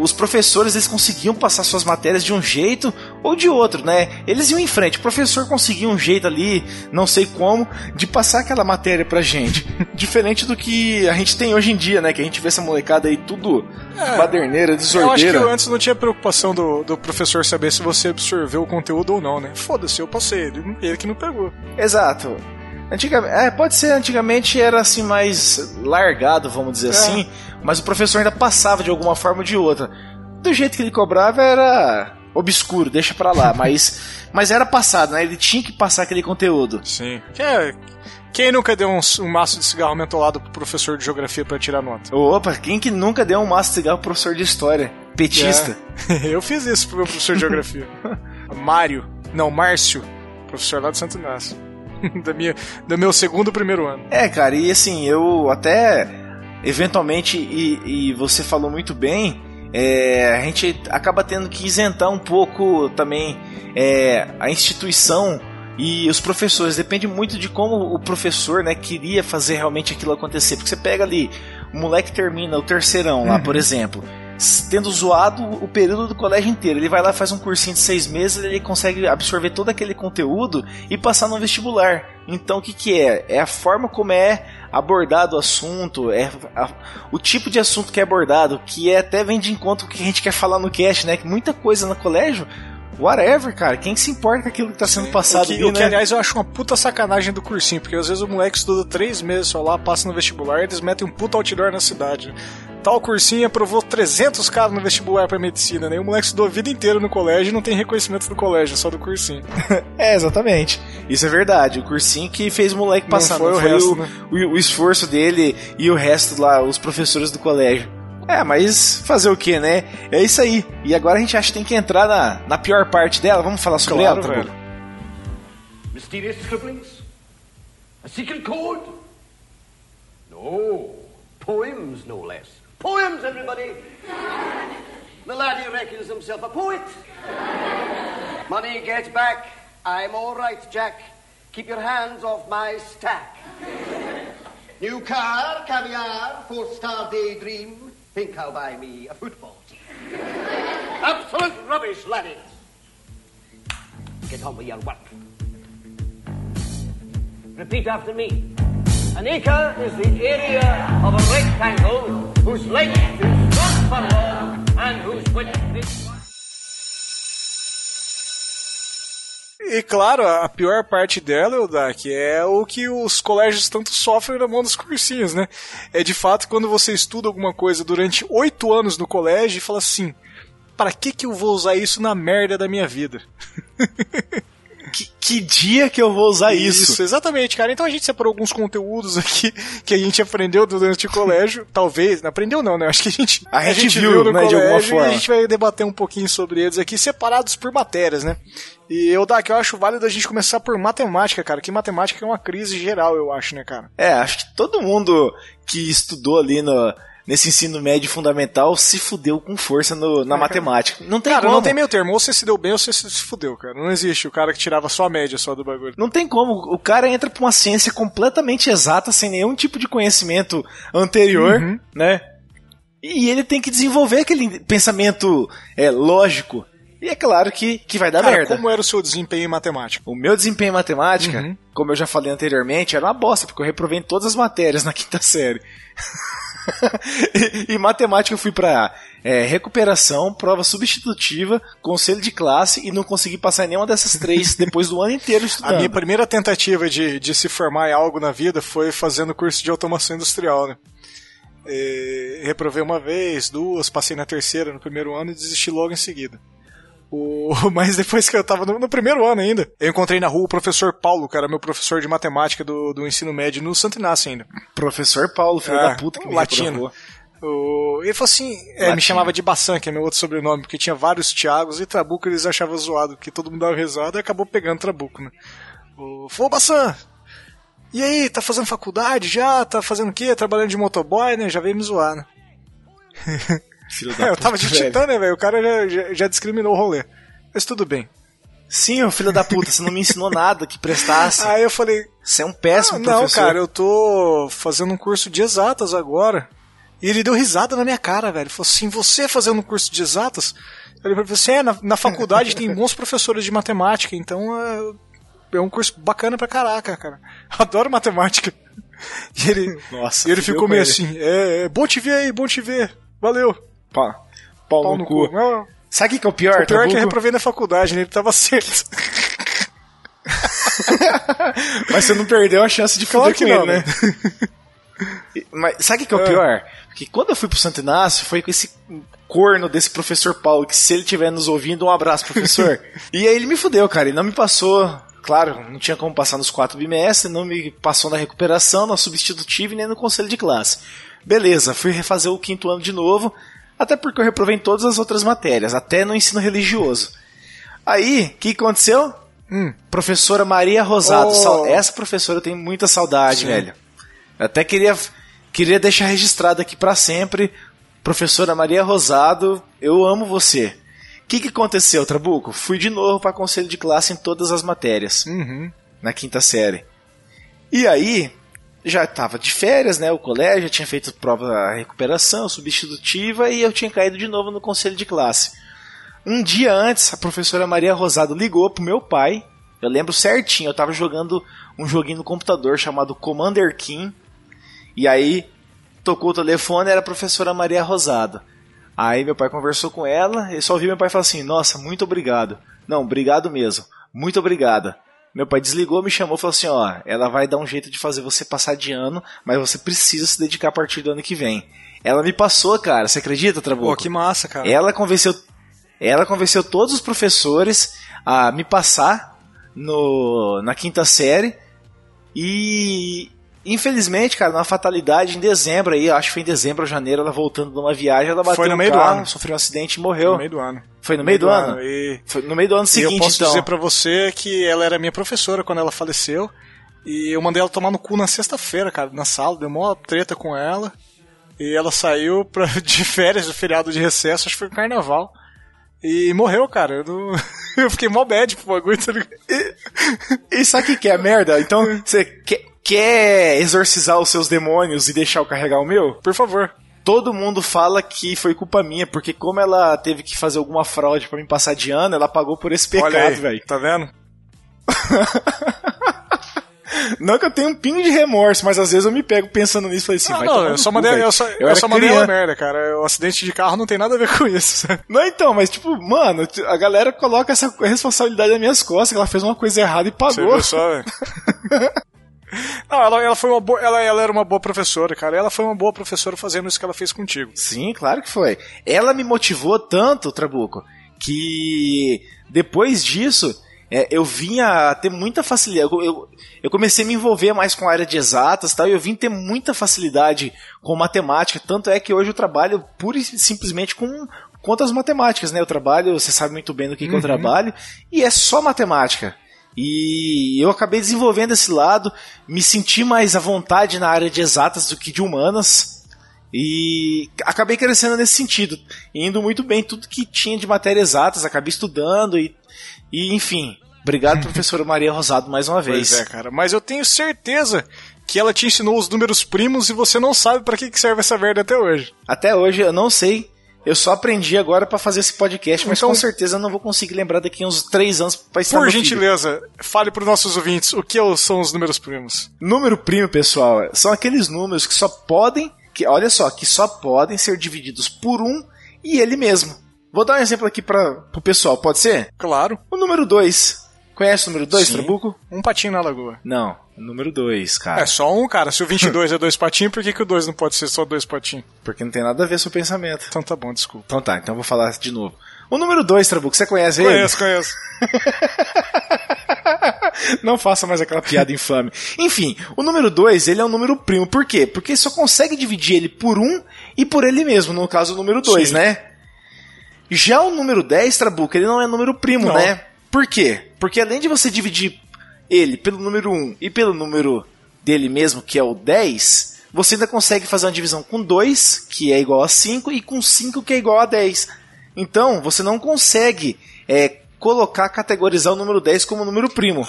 Os professores, eles conseguiam passar suas matérias de um jeito ou de outro, né? Eles iam em frente. O professor conseguia um jeito ali, não sei como, de passar aquela matéria pra gente. Diferente do que a gente tem hoje em dia, né? Que a gente vê essa molecada aí tudo baderneira, desordeira. Eu acho que antes não tinha preocupação do professor saber se você absorveu o conteúdo ou não, né? Foda-se, eu passei. Ele que não pegou. Exato. Antigamente era assim mais largado, vamos dizer assim, mas o professor ainda passava de alguma forma ou de outra. Do jeito que ele cobrava era obscuro, deixa pra lá, mas era passado, né? Ele tinha que passar aquele conteúdo. Sim. Quem nunca deu um maço de cigarro mentolado pro professor de geografia pra tirar nota? Opa, quem que nunca deu um maço de cigarro pro professor de história? Petista. Eu fiz isso pro meu professor de geografia. Márcio, professor lá do Santo Inácio. do meu segundo primeiro ano. É, cara, e assim, eu até eventualmente, e você falou muito bem, a gente acaba tendo que isentar um pouco também a instituição e os professores. Depende muito de como o professor, né, queria fazer realmente aquilo acontecer. Porque você pega ali, o moleque termina o terceirão lá, por exemplo, tendo zoado o período do colégio inteiro, ele vai lá, faz um cursinho de 6 meses, ele consegue absorver todo aquele conteúdo e passar no vestibular. Então o que é? É a forma como é abordado o assunto, o tipo de assunto que é abordado, que até vem de encontro com o que a gente quer falar no cast, né? Que muita coisa no colégio, whatever, cara, quem se importa com aquilo que tá sendo passado ali, né? O que, aliás, eu acho uma puta sacanagem do cursinho, porque às vezes o moleque estuda 3 meses só lá, passa no vestibular e eles metem um puta outdoor na cidade. Tal cursinho aprovou 300 caras no vestibular pra medicina, né? E o moleque estudou a vida inteira no colégio e não tem reconhecimento do colégio, só do cursinho. Exatamente. Isso é verdade. O cursinho que fez o moleque passar, não foi o esforço dele e o resto lá, os professores do colégio. É, mas fazer o que, né? É isso aí. E agora a gente acha que tem que entrar na pior parte dela. Vamos falar sobre ela, velho. Mysterious scribblings? A secret code? No. Poems, no less. Poems, everybody! The laddie reckons himself a poet. Money, get back. I'm all right, Jack. Keep your hands off my stack. New car, caviar, 4-star daydream. Think how buy me a football. Absolute rubbish, laddie. Get on with your work. Repeat after me. An acre is the area of a rectangle whose length is straight forward and whose width is... E claro, a pior parte dela, Eudac, é o que os colégios tanto sofrem na mão dos cursinhos, né? É de fato quando você estuda alguma coisa durante 8 anos no colégio e fala assim, pra que eu vou usar isso na merda da minha vida? Que dia que eu vou usar isso? Isso, exatamente, cara. Então a gente separou alguns conteúdos aqui que a gente aprendeu durante o colégio. Talvez, não aprendeu não, né? Acho que a gente viu no, né, colégio, de alguma forma. E a gente vai debater um pouquinho sobre eles aqui, separados por matérias, né? E eu acho válido a gente começar por matemática, cara, que matemática é uma crise geral, eu acho, né, cara? É, acho que todo mundo que estudou ali nesse ensino médio fundamental se fudeu com força na matemática. Não tem, cara, como. Não tem meio termo. Ou você se deu bem ou você se fudeu, cara. Não existe o cara que tirava só a média só do bagulho. Não tem como. O cara entra pra uma ciência completamente exata, sem nenhum tipo de conhecimento anterior, né? E ele tem que desenvolver aquele pensamento lógico. E é claro que vai dar merda. Como era o seu desempenho em matemática? O meu desempenho em matemática, como eu já falei anteriormente, era uma bosta, porque eu reprovei em todas as matérias na 5ª série. E matemática eu fui pra recuperação, prova substitutiva, conselho de classe, e não consegui passar em nenhuma dessas 3 depois do ano inteiro estudando. A minha primeira tentativa de se formar em algo na vida foi fazendo curso de automação industrial, né? E reprovei uma vez, 2, passei na 3ª no primeiro ano e desisti logo em seguida. Mas depois que eu tava no primeiro ano ainda, eu encontrei na rua o professor Paulo, cara, meu professor de matemática do ensino médio no Santo Inácio ainda. Professor Paulo, filho da puta, que me latino. Ele falou assim, me chamava de Bassan, que é meu outro sobrenome, porque tinha vários Thiagos, e Trabuco eles achavam zoado, porque todo mundo dava risada e acabou pegando Trabuco, né? Falou, Bassan, e aí, tá fazendo faculdade já? Tá fazendo o quê? Trabalhando de motoboy, né? Já veio me zoar, né? Eu tava de Titã, né, velho? O cara já discriminou o rolê. Mas tudo bem. Sim, ô filho da puta, você não me ensinou nada que prestasse. Aí eu falei... Você é um péssimo professor. Não, cara, eu tô fazendo um curso de exatas agora. E ele deu risada na minha cara, velho. Ele falou assim, você fazendo um curso de exatas? Ele falou assim, na faculdade tem bons professores de matemática, então é um curso bacana pra caraca, cara. Adoro matemática. E ele, ele ficou meio assim, bom te ver aí, bom te ver. Valeu. Pau no cu. Não. Sabe o que é o pior? O pior é que eu reprovei na faculdade, né? Ele tava certo. Mas você não perdeu a chance de falar com ele, né? Mas sabe o que é o pior? Que quando eu fui pro Santo Inácio, foi com esse corno desse professor Paulo, que se ele estiver nos ouvindo, um abraço, professor. E aí ele me fudeu, cara. Ele não me passou... Claro, não tinha como passar nos 4 bimestres, não me passou na recuperação, na substitutiva e nem no conselho de classe. Beleza, fui refazer o 5º ano de novo, até porque eu reprovei em todas as outras matérias, até no ensino religioso. Aí, o que aconteceu? Professora Maria Rosado. Essa professora eu tenho muita saudade, sim, velho. Eu até queria deixar registrado aqui pra sempre. Professora Maria Rosado, eu amo você. O que aconteceu, Trabuco? Fui de novo pra conselho de classe em todas as matérias. Na quinta série. E aí, já tava de férias, né? O colégio já tinha feito prova da recuperação substitutiva e eu tinha caído de novo no conselho de classe. Um dia antes, a professora Maria Rosado ligou pro meu pai. Eu lembro certinho, eu tava jogando um joguinho no computador chamado Commander King. E aí, tocou o telefone, era a professora Maria Rosado. Aí meu pai conversou com ela, eu só ouvi meu pai falar assim, nossa, muito obrigado. Não, obrigado mesmo, muito obrigada. Meu pai desligou, me chamou e falou assim, ó, ela vai dar um jeito de fazer você passar de ano, mas você precisa se dedicar a partir do ano que vem. Ela me passou, cara, você acredita, Trabuco? Pô, que massa, cara. Ela convenceu todos os professores a me passar na quinta série e, infelizmente, cara, numa fatalidade, em dezembro, aí, acho que foi em dezembro ou janeiro, ela voltando de uma viagem, ela bateu no meio carro, do ano, sofreu um acidente e morreu. Foi no meio do ano. Foi no meio do ano? E... Foi no meio do ano seguinte, então. Eu posso dizer pra você que ela era minha professora quando ela faleceu e eu mandei ela tomar no cu na sexta-feira, cara, na sala, deu mó treta com ela e ela saiu de férias, do feriado de recesso, acho que foi no carnaval. E morreu, cara. Eu fiquei mó bad pro bagulho. E sabe o que é merda? Então, você quer exorcizar os seus demônios e deixar eu carregar o meu? Por favor. Todo mundo fala que foi culpa minha, porque como ela teve que fazer alguma fraude pra me passar de ano, ela pagou por esse pecado, velho. Tá vendo? Não que eu tenha um pingo de remorso, mas às vezes eu me pego pensando nisso e falei assim... Eu só mandei uma merda, cara. O acidente de carro não tem nada a ver com isso. Não, então, mas tipo, mano, a galera coloca essa responsabilidade nas minhas costas, que ela fez uma coisa errada e pagou. Você viu só, velho? Não, ela era uma boa professora, cara. Ela foi uma boa professora fazendo isso que ela fez contigo. Sim, claro que foi. Ela me motivou tanto, Trabuco, que depois disso... eu vim a ter muita facilidade, eu comecei a me envolver mais com a área de exatas e tal, e eu vim ter muita facilidade com matemática, tanto é que hoje eu trabalho pura e simplesmente com contas matemáticas, né? Eu trabalho, você sabe muito bem do que eu trabalho, e é só matemática. E eu acabei desenvolvendo esse lado, me senti mais à vontade na área de exatas do que de humanas, e acabei crescendo nesse sentido, indo muito bem tudo que tinha de matéria exatas, acabei estudando e enfim, obrigado professora Maria Rosado mais uma vez. Pois é, cara, mas eu tenho certeza que ela te ensinou os números primos e você não sabe pra que serve essa merda até hoje. Até hoje eu não sei, eu só aprendi agora pra fazer esse podcast, mas então, com certeza eu não vou conseguir lembrar daqui uns 3 anos pra estar no feed. Por gentileza, fale pros nossos ouvintes o que são os números primos. Número primo, pessoal, são aqueles números que só podem, que só podem ser divididos por um e ele mesmo. Vou dar um exemplo aqui para o pessoal, pode ser? Claro. O número 2. Conhece o número 2, Trabuco? Um patinho na lagoa. Não, o número 2, cara. É só um, cara. Se o 22 é 2 patinhos, por que o 2 não pode ser só 2 patinhos? Porque não tem nada a ver seu pensamento. Então tá bom, desculpa. Então tá, então vou falar de novo. O número 2, Trabuco, você conhece ele? Conheço. Não faça mais aquela piada infame. Enfim, o número 2, ele é um número primo. Por quê? Porque só consegue dividir ele por 1 e por ele mesmo, no caso o número 2, né? Já o número 10, Trabuco, ele não é número primo, não, né? Por quê? Porque além de você dividir ele pelo número 1 e pelo número dele mesmo, que é o 10, você ainda consegue fazer uma divisão com 2, que é igual a 5, e com 5, que é igual a 10. Então, você não consegue categorizar o número 10 como número primo.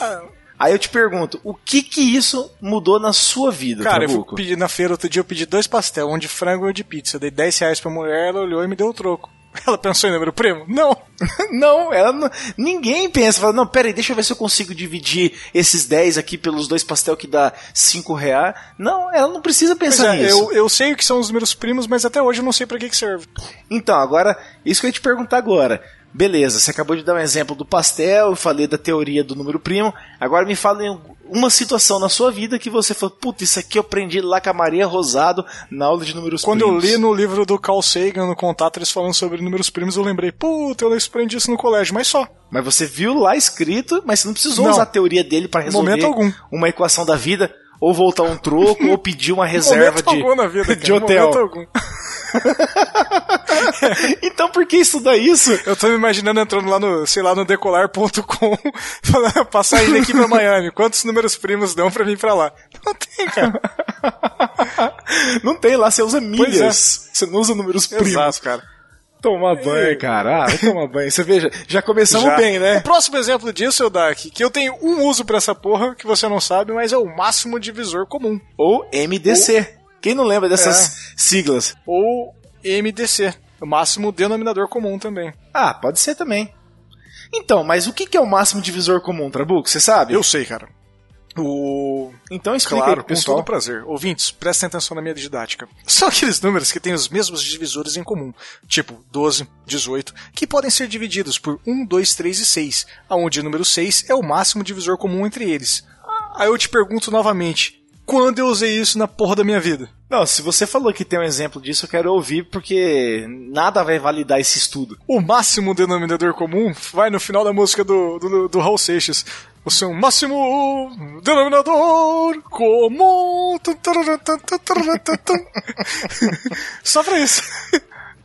Aí eu te pergunto, o que isso mudou na sua vida, Trabuco? Cara, eu pedi na feira, outro dia eu pedi 2 pastel, um de frango e um de pizza. Eu dei R$10 pra mulher, ela olhou e me deu o troco. Ela pensou em número primo? Não. Não, ela não. Ninguém pensa. Fala, não, peraí, deixa eu ver se eu consigo dividir esses 10 aqui pelos 2 pastel que dá R$5. Não, ela não precisa pensar nisso. Eu sei o que são os números primos, mas até hoje eu não sei pra que serve. Então, agora, isso que eu ia te perguntar agora. Beleza, você acabou de dar um exemplo do pastel, eu falei da teoria do número primo. Agora me fala em uma situação na sua vida que você falou, puta, isso aqui eu aprendi lá com a Maria Rosado na aula de números primos. Quando eu li no livro do Carl Sagan, no Contato, eles falando sobre números primos, eu lembrei, puta, eu aprendi isso no colégio, mas só. Mas você viu lá escrito, mas você não precisou usar a teoria dele para resolver uma equação da vida, ou voltar um troco, ou pedir uma reserva de hotel. Então por que estudar isso? Eu tô me imaginando entrando lá no, sei lá, no decolar.com, falando, passar ainda aqui pra Miami, quantos números primos dão pra vir pra lá? Não tem, cara. Não tem, lá você usa milhas, você não usa números primos. Exato, cara. Toma banho, cara. Ah, vai tomar banho. Você veja, já começamos bem, né? O próximo exemplo disso, Eudak, que eu tenho um uso pra essa porra, que você não sabe, mas é o máximo divisor comum. Ou MDC. Ou... Quem não lembra dessas siglas? Ou MDC. O máximo denominador comum também. Ah, pode ser também. Então, mas o que é o máximo divisor comum, Trabuco? Você sabe? Eu sei, cara. Então explica, claro, aí, com todo prazer. Ouvintes, prestem atenção na minha didática. São aqueles números que têm os mesmos divisores em comum, tipo 12, 18, que podem ser divididos por 1, 2, 3 e 6, aonde o número 6 é o máximo divisor comum entre eles. Aí eu te pergunto novamente, quando eu usei isso na porra da minha vida? Não, se você falou que tem um exemplo disso, eu quero ouvir, porque nada vai validar esse estudo. O máximo denominador comum vai no final da música do Raul Seixas. O seu máximo denominador comum. Só pra isso.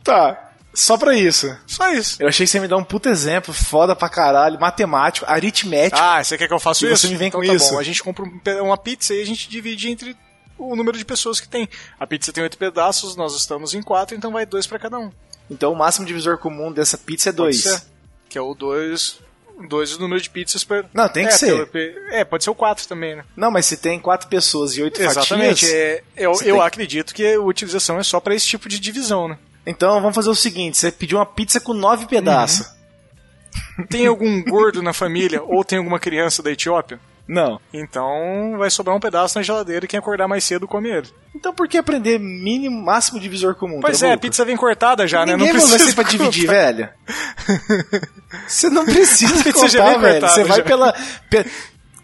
Tá, só pra isso. Só isso. Eu achei que você ia me dar um puta exemplo, foda pra caralho, matemático, aritmético. Ah, você quer que eu faça isso? Você me vem com isso. Tá bom, a gente compra uma pizza e a gente divide entre o número de pessoas que tem. A pizza tem 8 pedaços, nós estamos em 4, então vai 2 pra cada um. Então o máximo divisor comum dessa pizza é 2. Que é o 2... 2 o número de pizzas per... Não, tem que ser. Pode ser o 4 também, né? Não, mas se tem 4 pessoas e 8 fatias... Exatamente. Acredito que a utilização é só pra esse tipo de divisão, né? Então, vamos fazer o seguinte. Você pediu uma pizza com 9 pedaços. Uhum. Tem algum gordo na família ou tem alguma criança da Etiópia? Não. Então, vai sobrar um pedaço na geladeira e quem acordar mais cedo come ele. Então, por que aprender mínimo, máximo divisor comum? Pois tá, a pizza vem cortada já, né? Não precisa você pra dividir, velho. Você não precisa contar, já vem velho. Você vai pela...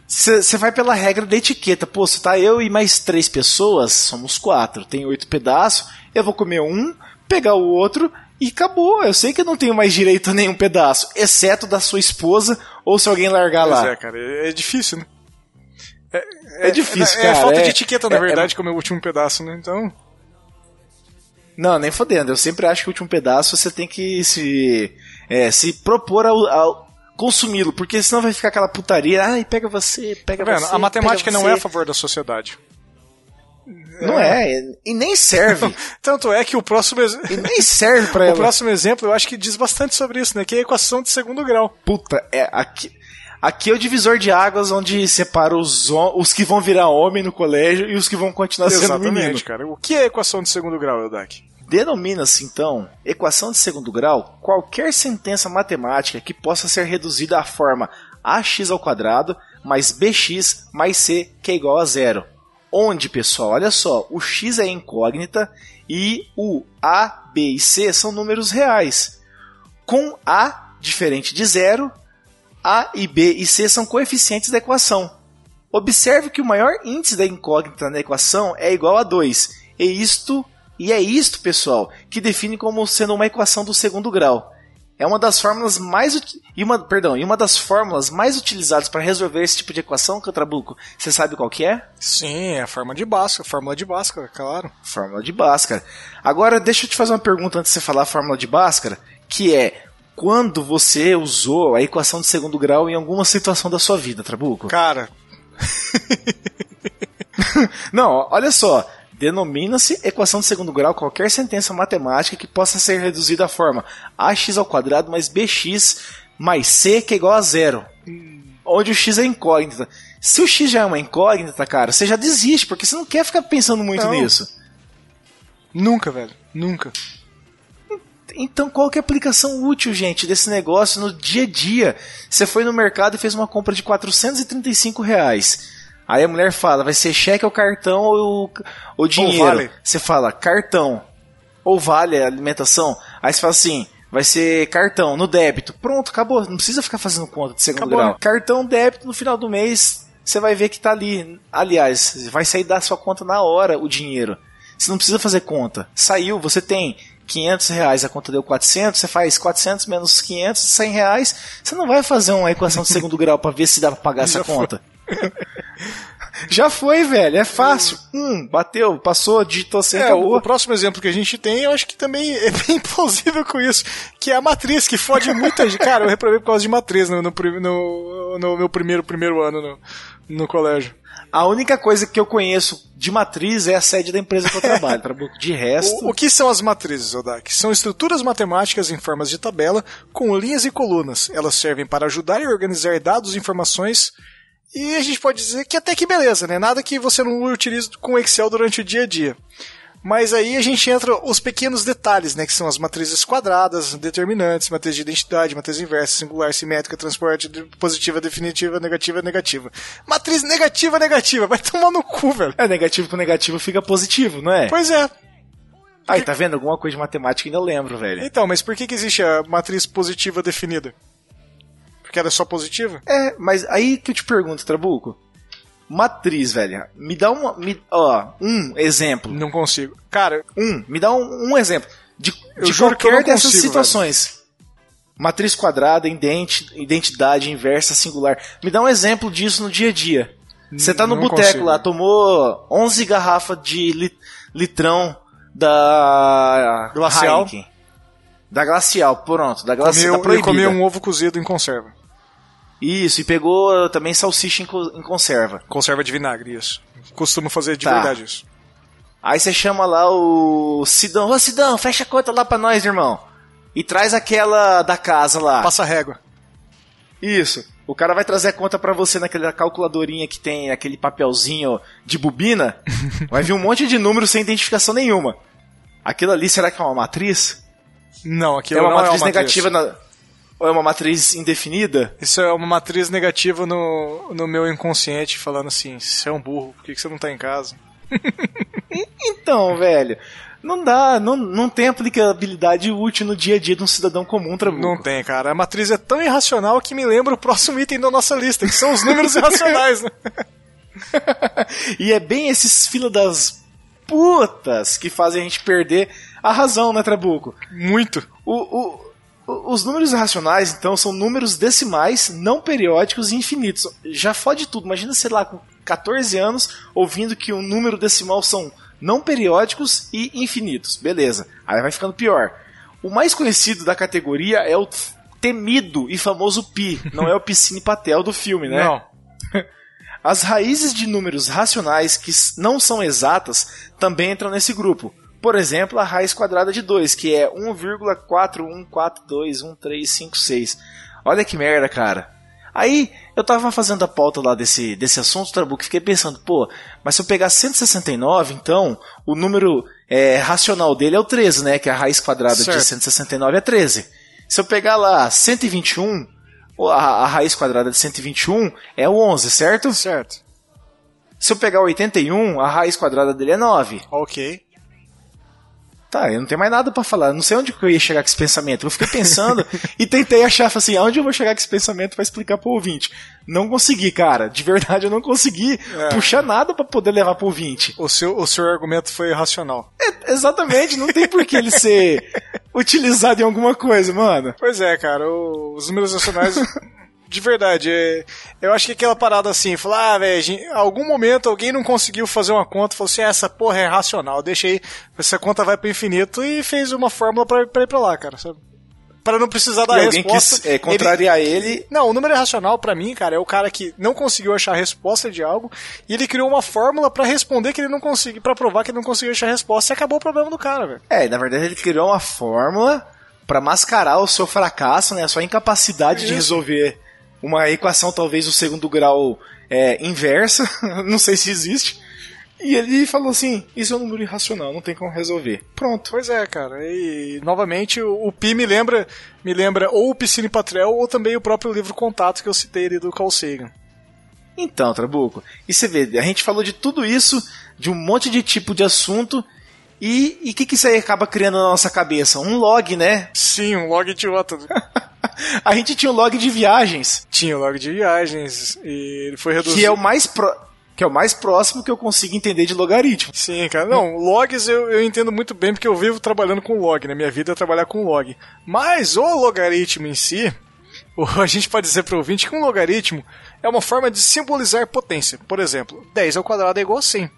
Você vai pela regra da etiqueta. Pô, se tá eu e mais 3 pessoas, somos 4. Tem 8 pedaços, eu vou comer um, pegar o outro... E acabou, eu sei que eu não tenho mais direito a nenhum pedaço, exceto da sua esposa ou se alguém largar lá. Pois é, cara, é difícil, né? É difícil, cara. É falta de etiqueta, na verdade, como é o último pedaço, né? Então... Não, nem fodendo, eu sempre acho que o último pedaço você tem que se propor a consumi-lo, porque senão vai ficar aquela putaria, ai, pega você, pega você. A matemática não é a favor da sociedade. Não e nem serve. Tanto é que o próximo exemplo... E nem serve pra ela. O próximo exemplo eu acho que diz bastante sobre isso, né? Que é a equação de segundo grau. Puta, aqui é o divisor de águas onde separa os que vão virar homem no colégio e os que vão continuar sendo menino. Exatamente, cara. O que é a equação de segundo grau, Eudak? Denomina-se, então, equação de segundo grau qualquer sentença matemática que possa ser reduzida à forma ax² mais bx mais c que é igual a zero. Onde, pessoal, olha só, o x é incógnita e o a, b e c são números reais. Com a diferente de zero, a e b e c são coeficientes da equação. Observe que o maior índice da incógnita na equação é igual a 2. E é isto, pessoal, que define como sendo uma equação do segundo grau. É uma das fórmulas mais utilizadas para resolver esse tipo de equação, Trabuco. Você sabe qual que é? Sim, é a fórmula de Bhaskara, claro. Fórmula de Bhaskara. Agora, deixa eu te fazer uma pergunta antes de você falar a fórmula de Bhaskara, que é, quando você usou a equação de segundo grau em alguma situação da sua vida, Trabuco? Cara... Não, olha só... Denomina-se equação de segundo grau qualquer sentença matemática que possa ser reduzida à forma ax² mais bx mais c que é igual a zero, onde o x é incógnita. Se o x já é uma incógnita, cara, você já desiste, porque você não quer ficar pensando muito nisso. Nunca, velho. Nunca. Então, qual que é a aplicação útil, gente, desse negócio no dia a dia? Você foi no mercado e fez uma compra de R$435. Aí a mulher fala, vai ser cheque ou cartão ou dinheiro? Ou vale. Você fala, cartão. Ou vale a alimentação? Aí você fala assim, vai ser cartão, no débito. Pronto, acabou. Não precisa ficar fazendo conta de segundo grau. Cartão, débito, no final do mês, você vai ver que tá ali. Aliás, vai sair da sua conta na hora o dinheiro. Você não precisa fazer conta. Saiu, você tem R$500, a conta deu 400, você faz 400 menos 500, R$100. Você não vai fazer uma equação de segundo grau para ver se dá para pagar essa conta. Já foi, velho. É fácil. Bateu, passou, digitou sem. O próximo exemplo que a gente tem, eu acho que também é bem plausível com isso, que é a Matriz, que fode muita gente. Cara, eu reprovei por causa de Matriz no meu primeiro ano no colégio. A única coisa que eu conheço de matriz é a sede da empresa que eu trabalho. De resto... O que são as matrizes, Odak? São estruturas matemáticas em formas de tabela com linhas e colunas. Elas servem para ajudar e organizar dados e informações. E a gente pode dizer que até que beleza, né? Nada que você não utilize com Excel durante o dia a dia. Mas aí a gente entra os pequenos detalhes, né? Que são as matrizes quadradas, determinantes, matriz de identidade, matriz inversa, singular, simétrica, transporte, positiva, definitiva, negativa. Matriz negativa. Vai tomar no cu, velho. É, negativo com negativo fica positivo, não é? Pois é. Aí, tá vendo? Alguma coisa de matemática ainda eu lembro, velho. Então, mas por que existe a matriz positiva definida? Porque era só positiva? É, mas aí que eu te pergunto, Trabuco. Matriz, velho. Me dá um exemplo. Não consigo. Cara, me dá um exemplo. De qualquer dessas situações. Velho. Matriz quadrada, identidade, inversa, singular. Me dá um exemplo disso no dia a dia. Você tá no boteco lá, tomou 11 garrafas de litrão da Glacial. Heineken. Da Glacial, pronto. Da Glacial proibida. E comeu um ovo cozido em conserva. Isso, e pegou também salsicha em conserva. Conserva de vinagre, isso. Costumo fazer de verdade isso. Aí você chama lá o Sidão. Ô, Sidão, fecha a conta lá pra nós, irmão. E traz aquela da casa lá. Passa régua. Isso. O cara vai trazer a conta pra você naquela calculadorinha que tem aquele papelzinho de bobina. Vai vir um monte de número sem identificação nenhuma. Aquilo ali, será que é uma matriz? Não, aquilo não é uma matriz. É uma matriz negativa na... Ou é uma matriz indefinida? Isso é uma matriz negativa no meu inconsciente, falando assim, você é um burro, por que você não tá em casa? Então, velho, não dá, não tem aplicabilidade útil no dia a dia de um cidadão comum, Trabuco. Não tem, cara. A matriz é tão irracional que me lembra o próximo item da nossa lista, que são os números irracionais, né? E é bem esses fila das putas que fazem a gente perder a razão, né, Trabuco? Muito. Os números irracionais, então, são números decimais, não periódicos e infinitos. Já fode tudo. Imagina, sei lá, com 14 anos, ouvindo que um número decimal são não periódicos e infinitos. Beleza. Aí vai ficando pior. O mais conhecido da categoria é o temido e famoso pi. Não é o Piscine Patel do filme, né? Não. As raízes de números racionais que não são exatas também entram nesse grupo. Por exemplo, a raiz quadrada de 2, que é 1,4142135,6. Olha que merda, cara. Aí, eu tava fazendo a pauta lá desse assunto, Trabuco, fiquei pensando, pô, mas se eu pegar 169, então, o número racional dele é o 13, né? Que a raiz quadrada de 169 é 13. Se eu pegar lá 121, a raiz quadrada de 121 é 11, certo? Certo. Se eu pegar 81, a raiz quadrada dele é 9. Ok. Tá, eu não tenho mais nada pra falar. Não sei onde que eu ia chegar com esse pensamento. Eu fiquei pensando e tentei achar, assim, aonde eu vou chegar com esse pensamento pra explicar pro ouvinte. Não consegui, cara. De verdade, eu não consegui puxar nada pra poder levar pro ouvinte. O seu argumento foi irracional. É, exatamente. Não tem por que ele ser utilizado em alguma coisa, mano. Pois é, cara. Os números racionais... De verdade, eu acho que aquela parada assim, falar, velho, em algum momento alguém não conseguiu fazer uma conta, falou assim, essa porra é racional, deixa aí, essa conta vai pro infinito e fez uma fórmula pra ir pra lá, cara, sabe? Pra não precisar da resposta. Alguém quis contrariar ele... Não, o número irracional pra mim, cara, é o cara que não conseguiu achar a resposta de algo e ele criou uma fórmula pra responder que ele não conseguiu, pra provar que ele não conseguiu achar a resposta e acabou o problema do cara, velho. É, na verdade ele criou uma fórmula pra mascarar o seu fracasso, né, a sua incapacidade de resolver... Uma equação, talvez, do segundo grau inversa, não sei se existe. E ele falou assim, isso é um número irracional, não tem como resolver. Pronto. Pois é, cara. E, novamente, o Pi me lembra ou o Piscine Patrel ou também o próprio livro Contato que eu citei ali do Carl Sagan. Então, Trabuco, e você vê, a gente falou de tudo isso, de um monte de tipo de assunto... E o que isso aí acaba criando na nossa cabeça? Um log, né? Sim, um log idiota. A gente tinha um log de viagens. Tinha um log de viagens e ele foi reduzido. Que é o mais próximo que eu consigo entender de logaritmo. Sim, cara. Não, logs eu entendo muito bem porque eu vivo trabalhando com log, né? Minha vida é trabalhar com log. Mas o logaritmo em si... A gente pode dizer para o ouvinte que um logaritmo é uma forma de simbolizar potência. Por exemplo, 10 ao quadrado é igual a 100.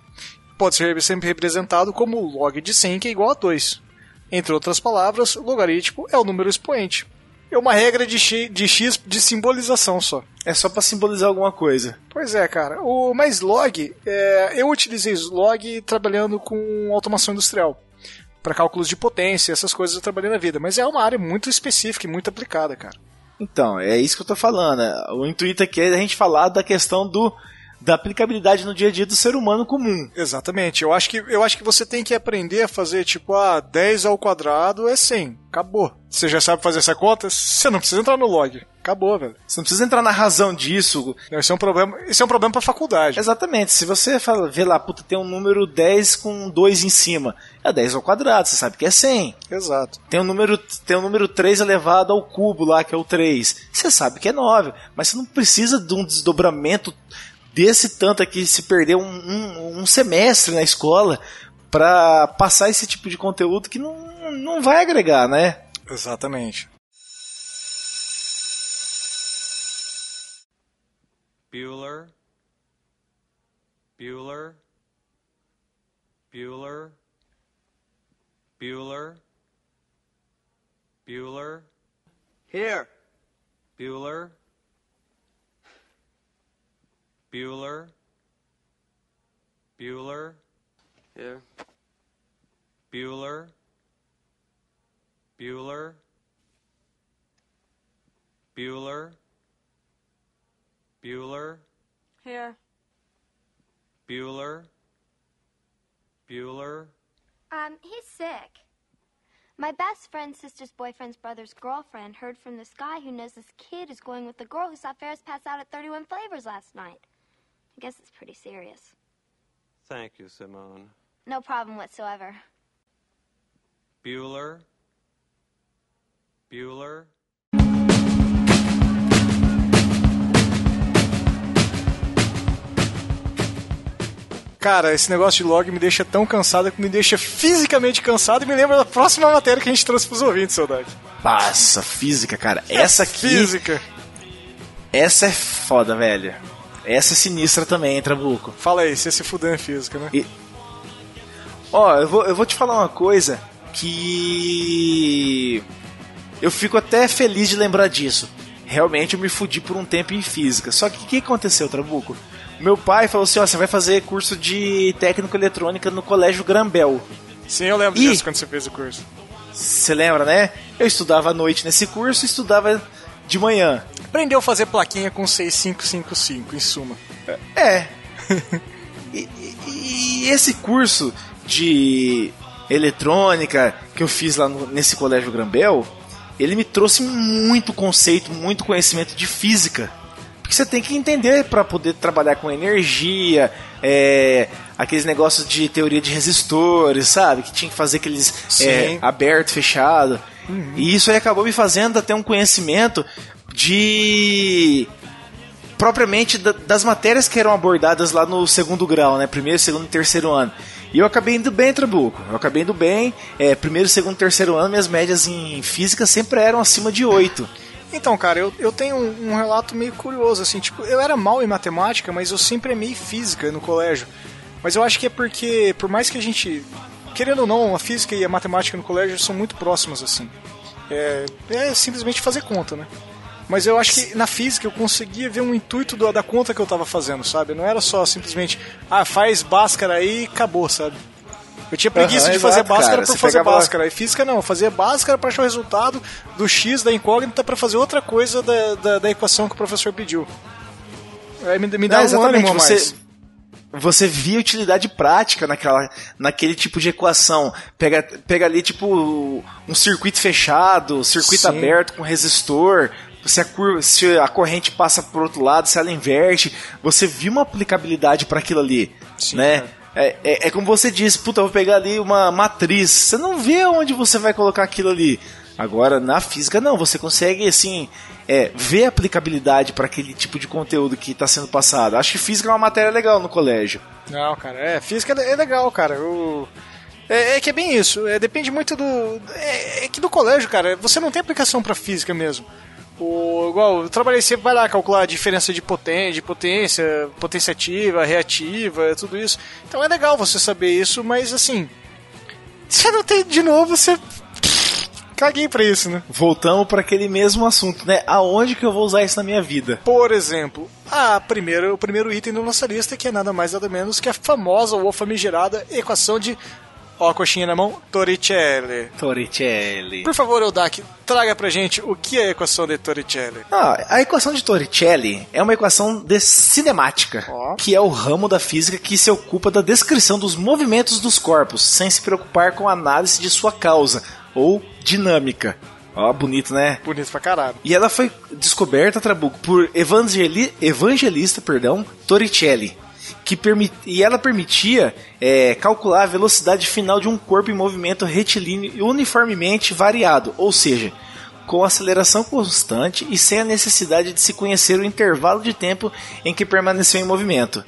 Pode ser sempre representado como log de 100, que é igual a 2. Entre outras palavras, logaritmo é o número expoente. É uma regra de X de simbolização só. É só para simbolizar alguma coisa. Pois é, cara. Mas log, eu utilizei log trabalhando com automação industrial. Para cálculos de potência, essas coisas eu trabalhei na vida. Mas é uma área muito específica e muito aplicada, cara. Então, é isso que eu tô falando. O intuito aqui é a gente falar da questão da aplicabilidade no dia a dia do ser humano comum. Exatamente. Eu acho que você tem que aprender a fazer, 10 ao quadrado é 100. Acabou. Você já sabe fazer essa conta? Você não precisa entrar no log. Acabou, velho. Você não precisa entrar na razão disso. Não, isso é um problema pra faculdade. Exatamente. Se você vê lá, puta, tem um número 10 com 2 em cima. É 10 ao quadrado, você sabe que é 100. Exato. Tem um número 3 elevado ao cubo lá, que é o 3. Você sabe que é 9. Mas você não precisa de um desdobramento desse tanto aqui, se perder um semestre na escola para passar esse tipo de conteúdo que não vai agregar, né? Exatamente. Bueller. Bueller. Bueller. Bueller. Bueller. Here. Bueller. Bueller. Bueller. Here. Bueller. Bueller. Bueller. Bueller. Here. Bueller. Bueller. He's sick. My best friend's sister's boyfriend's brother's girlfriend heard from this guy who knows this kid is going with the girl who saw Ferris pass out at 31 Flavors last night. I guess it's pretty serious. Thank you, Simone. No problem whatsoever. Bueller. Bueller. Cara, esse negócio de log me deixa tão cansado que me deixa fisicamente cansado e me lembra da próxima matéria que a gente trouxe pros ouvintes, saudade. Passa, física, cara. Essa aqui... Física. Essa é foda, velho. Essa é sinistra também, hein, Trabuco? Fala aí, você se fudeu em física, né? Ó, eu vou te falar uma coisa que... Eu fico até feliz de lembrar disso. Realmente eu me fudi por um tempo em física. Só que o que aconteceu, Trabuco? Meu pai falou assim, ó, você vai fazer curso de técnico eletrônica no Colégio Grambel. Sim, eu lembro disso quando você fez o curso. Você lembra, né? Eu estudava à noite nesse curso e estudava de manhã. Aprendeu a fazer plaquinha com 6555, em suma. É. E esse curso de eletrônica que eu fiz lá nesse Colégio Grambel, ele me trouxe muito conceito, muito conhecimento de física. Que você tem que entender para poder trabalhar com energia, aqueles negócios de teoria de resistores, sabe? Que tinha que fazer aqueles aberto, fechado. Uhum. E isso aí acabou me fazendo até um conhecimento de... propriamente das matérias que eram abordadas lá no segundo grau, né? Primeiro, segundo e terceiro ano. E eu acabei indo bem, Trabuco. Eu acabei indo bem. Primeiro, segundo e terceiro ano, minhas médias em física sempre eram acima de 8. Então, cara, eu tenho um relato meio curioso, assim, eu era mal em matemática, mas eu sempre amei física no colégio. Mas eu acho que é porque, por mais que a gente, querendo ou não, a física e a matemática no colégio são muito próximas, assim. É simplesmente fazer conta, né? Mas eu acho que na física eu conseguia ver um intuito da conta que eu tava fazendo, sabe? Não era só simplesmente, faz Bhaskara aí e acabou, sabe? Eu tinha preguiça de fazer Bhaskara pra fazer Bhaskara. E física não, eu fazia Bhaskara pra achar o resultado do X da incógnita pra fazer outra coisa da equação que o professor pediu. Aí me dá um ânimo a mais. Você via utilidade prática naquele tipo de equação. Pega ali tipo um circuito fechado, circuito Sim. aberto com resistor. Se a corrente passa pro outro lado, se ela inverte. Você viu uma aplicabilidade pra aquilo ali, Sim, né? É. É como você disse, puta, eu vou pegar ali uma matriz. Você não vê onde você vai colocar aquilo ali. Agora, na física, não. Você consegue, assim, ver a aplicabilidade para aquele tipo de conteúdo que está sendo passado. Acho que física é uma matéria legal no colégio. Não, cara. Física é legal, cara. É que é bem isso. Depende muito do... É que no colégio, cara, você não tem aplicação para física mesmo. Igual, eu trabalhei sempre, vai lá calcular a diferença de potência, potência ativa, reativa, tudo isso. Então é legal você saber isso, mas assim, você não tem, de novo, você... Caguei pra isso, né? Voltamos pra aquele mesmo assunto, né? Aonde que eu vou usar isso na minha vida? Por exemplo, o primeiro item da nossa lista, que é nada mais nada menos que a famosa ou famigerada equação de... Ó, a coxinha na mão, Torricelli. Torricelli. Por favor, Eldak, traga pra gente o que é a equação de Torricelli. A equação de Torricelli é uma equação de cinemática, que é o ramo da física que se ocupa da descrição dos movimentos dos corpos, sem se preocupar com a análise de sua causa, ou dinâmica. Ó, bonito, né? Bonito pra caralho. E ela foi descoberta, Trabuco, por evangelista Torricelli, e ela permitia calcular a velocidade final de um corpo em movimento retilíneo e uniformemente variado, ou seja, com aceleração constante e sem a necessidade de se conhecer o intervalo de tempo em que permaneceu em movimento.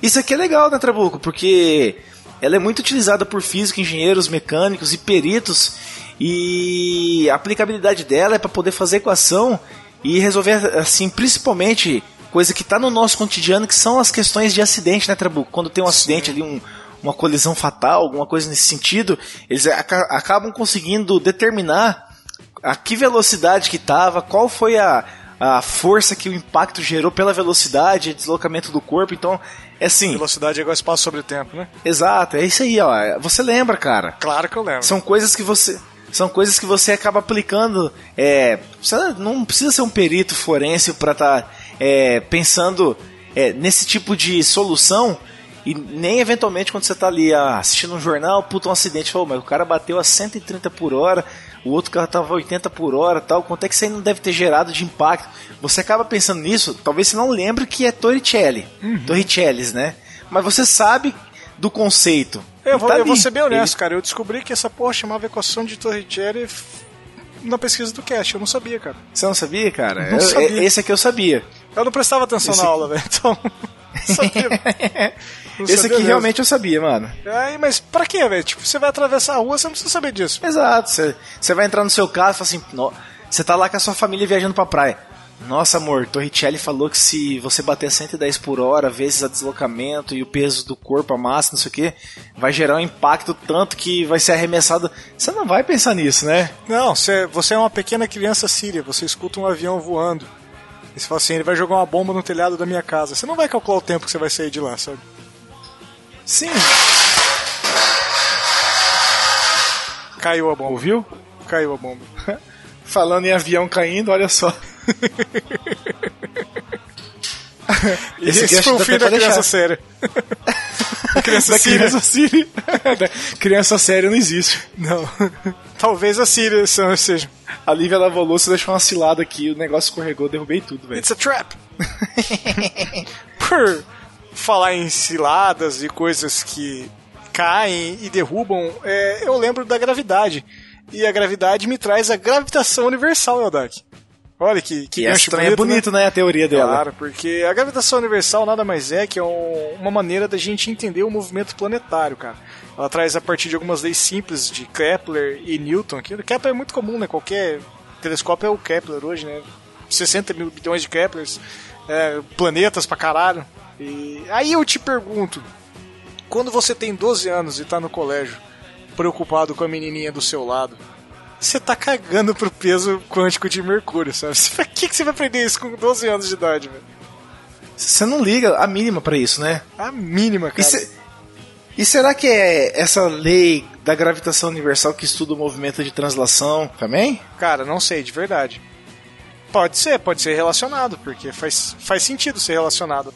Isso aqui é legal, né, Trabuco? Porque ela é muito utilizada por físicos, engenheiros, mecânicos e peritos, e a aplicabilidade dela é para poder fazer equação e resolver, assim, principalmente coisa que está no nosso cotidiano, que são as questões de acidente, né, Trabuco? Quando tem um acidente ali, uma colisão fatal, alguma coisa nesse sentido, eles acabam conseguindo determinar a que velocidade que estava, qual foi a força que o impacto gerou pela velocidade, deslocamento do corpo, então... É assim. Velocidade é igual espaço sobre tempo, né? Exato, é isso aí, ó. Você lembra, cara? Claro que eu lembro. São coisas que você acaba aplicando. Você não precisa ser um perito forense para estar pensando nesse tipo de solução. E nem eventualmente quando você está ali assistindo um jornal, um acidente, falou, mas o cara bateu a 130 por hora, o outro carro estava a 80 por hora, tal, quanto é que isso aí não deve ter gerado de impacto? Você acaba pensando nisso, talvez você não lembre que é Torricelli, Torricellis, né? Mas você sabe do conceito. Eu vou ser bem honesto, cara, eu descobri que essa porra chamava equação de Torricelli na pesquisa do cast, eu não sabia, cara. Você não sabia, cara? Não sabia. Esse aqui eu sabia. Eu não prestava atenção na aula, velho, então... Esse aqui mesmo. Realmente eu sabia, mano. Mas pra quê, velho? Tipo, você vai atravessar a rua, você não precisa saber disso. Exato, você vai entrar no seu carro e fala assim: você tá lá com a sua família viajando pra praia. Nossa, amor, Torricelli falou que se você bater 110 por hora, vezes o deslocamento e o peso do corpo, a massa, não sei o que, vai gerar um impacto tanto que vai ser arremessado. Você não vai pensar nisso, né? Não, você é uma pequena criança síria, você escuta um avião voando. E você fala assim, ele vai jogar uma bomba no telhado da minha casa. Você não vai calcular o tempo que você vai sair de lá, sabe? Sim. Caiu a bomba. Ouviu? Caiu a bomba. Falando em avião caindo, olha só. Esse foi o fim da criança séria. Criança síria. Criança séria não existe. Não. Talvez a síria seja... A Lívia lavou a louça, deixou uma cilada aqui, o negócio escorregou, derrubei tudo, velho. It's a trap! Por falar em ciladas e coisas que caem e derrubam, eu lembro da gravidade. E a gravidade me traz a gravitação universal, Eldak. Olha que é bonito, né? A teoria dela. Claro, porque a gravitação universal nada mais é que uma maneira da gente entender o movimento planetário, cara. Ela traz a partir de algumas leis simples de Kepler e Newton. Que Kepler é muito comum, né? Qualquer telescópio é o Kepler hoje, né? 60 mil bilhões de Keplers, planetas pra caralho. E aí eu te pergunto, quando você tem 12 anos e tá no colégio, preocupado com a menininha do seu lado, você tá cagando pro peso quântico de Mercúrio, sabe? Pra que você vai aprender isso com 12 anos de idade, velho? Você não liga a mínima pra isso, né? A mínima, cara. E será que é essa lei da gravitação universal que estuda o movimento de translação também? Cara, não sei, de verdade. Pode ser relacionado, porque faz sentido ser relacionado.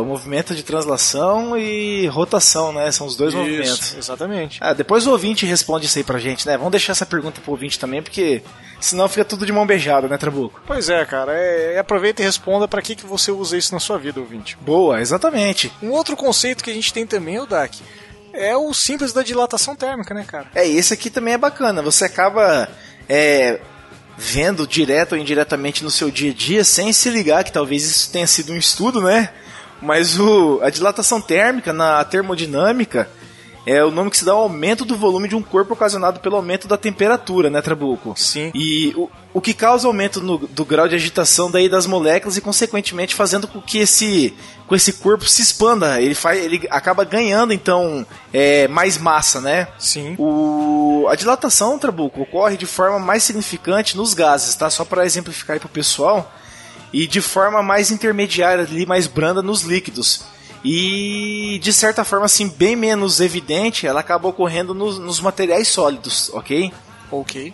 O movimento de translação e rotação, né? São os dois movimentos. Exatamente. Depois o ouvinte responde isso aí pra gente, né? Vamos deixar essa pergunta pro ouvinte também, porque senão fica tudo de mão beijada, né, Trabuco? Pois é, cara. Aproveita e responda pra que você usa isso na sua vida, ouvinte. Boa, exatamente. Um outro conceito que a gente tem também, o DAC, é o simples da dilatação térmica, né, cara? Esse aqui também é bacana. Você acaba vendo direto ou indiretamente no seu dia a dia, sem se ligar que talvez isso tenha sido um estudo, né? Mas a dilatação térmica na termodinâmica é o nome que se dá ao aumento do volume de um corpo ocasionado pelo aumento da temperatura, né, Trabuco? Sim. E o que causa aumento do grau de agitação daí das moléculas e, consequentemente, fazendo com que esse corpo se expanda. Ele acaba ganhando, então, mais massa, né? Sim. A dilatação, Trabuco, ocorre de forma mais significante nos gases, tá? Só para exemplificar aí pro pessoal. E de forma mais intermediária, ali, mais branda, nos líquidos. E, de certa forma, assim, bem menos evidente, ela acaba ocorrendo nos materiais sólidos, ok? Ok.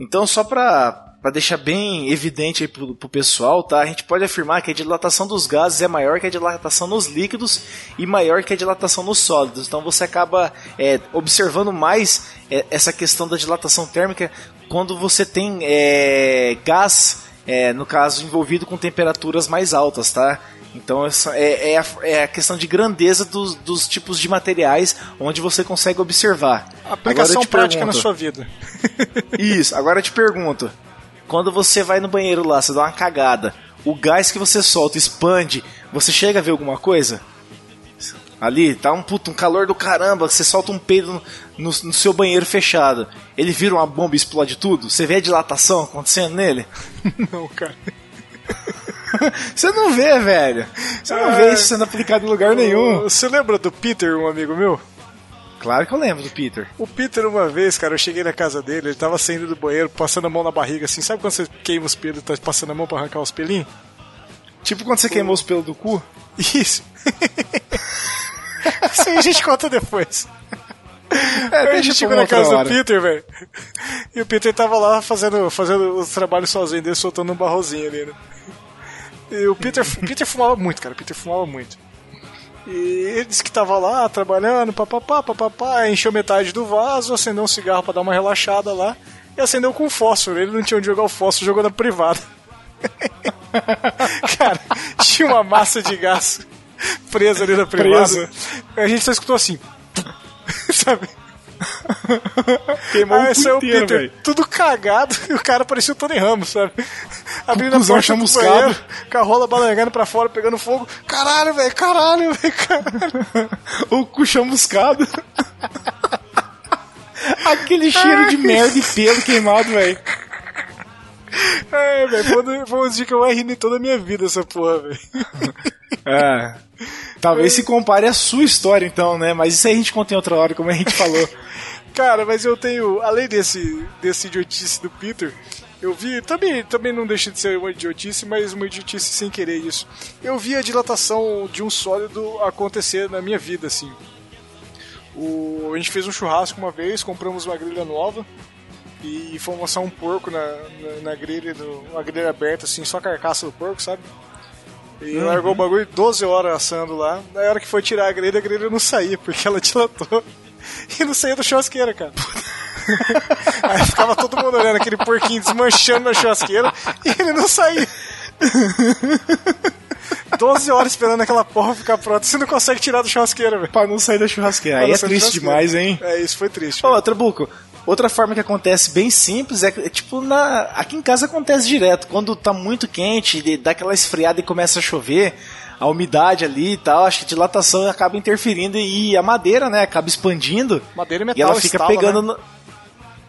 Então, só para deixar bem evidente aí pro pessoal, tá? A gente pode afirmar que a dilatação dos gases é maior que a dilatação nos líquidos e maior que a dilatação nos sólidos. Então, você acaba observando mais essa questão da dilatação térmica quando você tem gás, no caso, envolvido com temperaturas mais altas, tá? Então essa é a questão de grandeza dos tipos de materiais onde você consegue observar. Aplicação prática na sua vida. Isso, agora eu te pergunto, quando você vai no banheiro lá, você dá uma cagada, o gás que você solta expande, você chega a ver alguma coisa? Ali, tá um calor do caramba, você solta um peido no seu banheiro fechado, ele vira uma bomba e explode tudo? Você vê a dilatação acontecendo nele? Não, cara. Você não vê, velho. Você não vê isso sendo aplicado em lugar nenhum. Você lembra do Peter, um amigo meu? Claro que eu lembro do Peter. O Peter, uma vez, cara, eu cheguei na casa dele, ele tava saindo do banheiro, passando a mão na barriga, assim. Sabe quando você queima os pelos e tá passando a mão pra arrancar os pelinhos? Tipo quando você queimou os pelos do cu? Isso. Isso aí a gente conta depois. A gente chegou na casa do Peter, velho. E o Peter tava lá fazendo os trabalhos sozinho dele, soltando um barrozinho ali, né? E o Peter fumava muito, cara. Peter fumava muito. E ele disse que tava lá trabalhando, papapá, papapá, encheu metade do vaso, acendeu um cigarro pra dar uma relaxada lá e acendeu com fósforo. Ele não tinha onde jogar o fósforo, jogou na privada. Cara, tinha uma massa de gás presa ali na privada. A gente só escutou assim, sabe? Queimou o Peter, véio. Tudo cagado, e o cara parecia o Tony Ramos, sabe? Abrindo a porta do banheiro, com a rola balangando pra fora, pegando fogo. Caralho, velho. O cu chamuscado. Aquele cheiro de merda e pelo queimado, velho. É, velho, foi um dia que eu arrinei toda a minha vida essa porra, velho. É. Talvez se compare a sua história, então, né? Mas isso aí a gente conta em outra hora, como a gente falou. Cara, mas eu tenho, além desse idiotice do Peter, eu vi, também não deixa de ser uma idiotice, mas uma idiotice sem querer isso. Eu vi a dilatação de um sólido acontecer na minha vida, assim. A gente fez um churrasco uma vez, compramos uma grelha nova e fomos assar um porco na grelha, uma grelha aberta, assim, só a carcaça do porco, sabe? E largou o bagulho 12 horas assando lá. Na hora que foi tirar a grelha não saía, porque ela dilatou. E não saía da churrasqueira, cara. Aí ficava todo mundo olhando aquele porquinho desmanchando na churrasqueira e ele não saía. 12 horas esperando aquela porra ficar pronta. Você não consegue tirar da churrasqueira, velho. Pra não sair da churrasqueira. Aí é triste demais, hein? É, isso foi triste. Ô, Trabuco, outra forma que acontece bem simples é tipo aqui em casa acontece direto, quando tá muito quente, dá aquela esfriada e começa a chover, a umidade ali e tal, acho que a dilatação acaba interferindo e a madeira, né, acaba expandindo. Madeira e metal, e ela fica estala, pegando, né?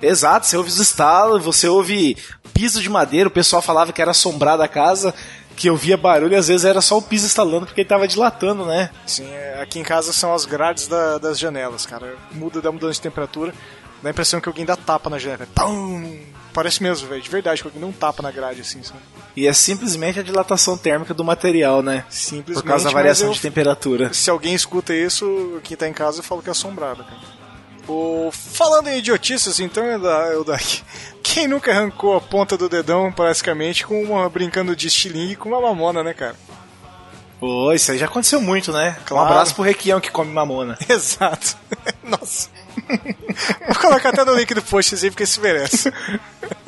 Exato, você ouve os estalos, você ouve piso de madeira, o pessoal falava que era assombrada a casa, que eu via barulho, às vezes era só o piso estalando porque ele tava dilatando, né? Sim, aqui em casa são as grades das janelas, cara, dá mudança de temperatura. Dá a impressão que alguém dá tapa na janela. Pum! Parece mesmo, velho. De verdade, que alguém dá um tapa na grade, assim, sabe? E é simplesmente a dilatação térmica do material, né? Simplesmente. Por causa da variação de temperatura. Se alguém escuta isso, quem tá em casa, eu falo que é assombrado, cara. Falando em idiotices, então, quem nunca arrancou a ponta do dedão, basicamente, brincando de estilingue com uma mamona, né, cara? Pô, isso aí já aconteceu muito, né? Claro. Um abraço pro Requião que come mamona. Exato. Nossa. Vou colocar até no link do postzinho porque esse merece.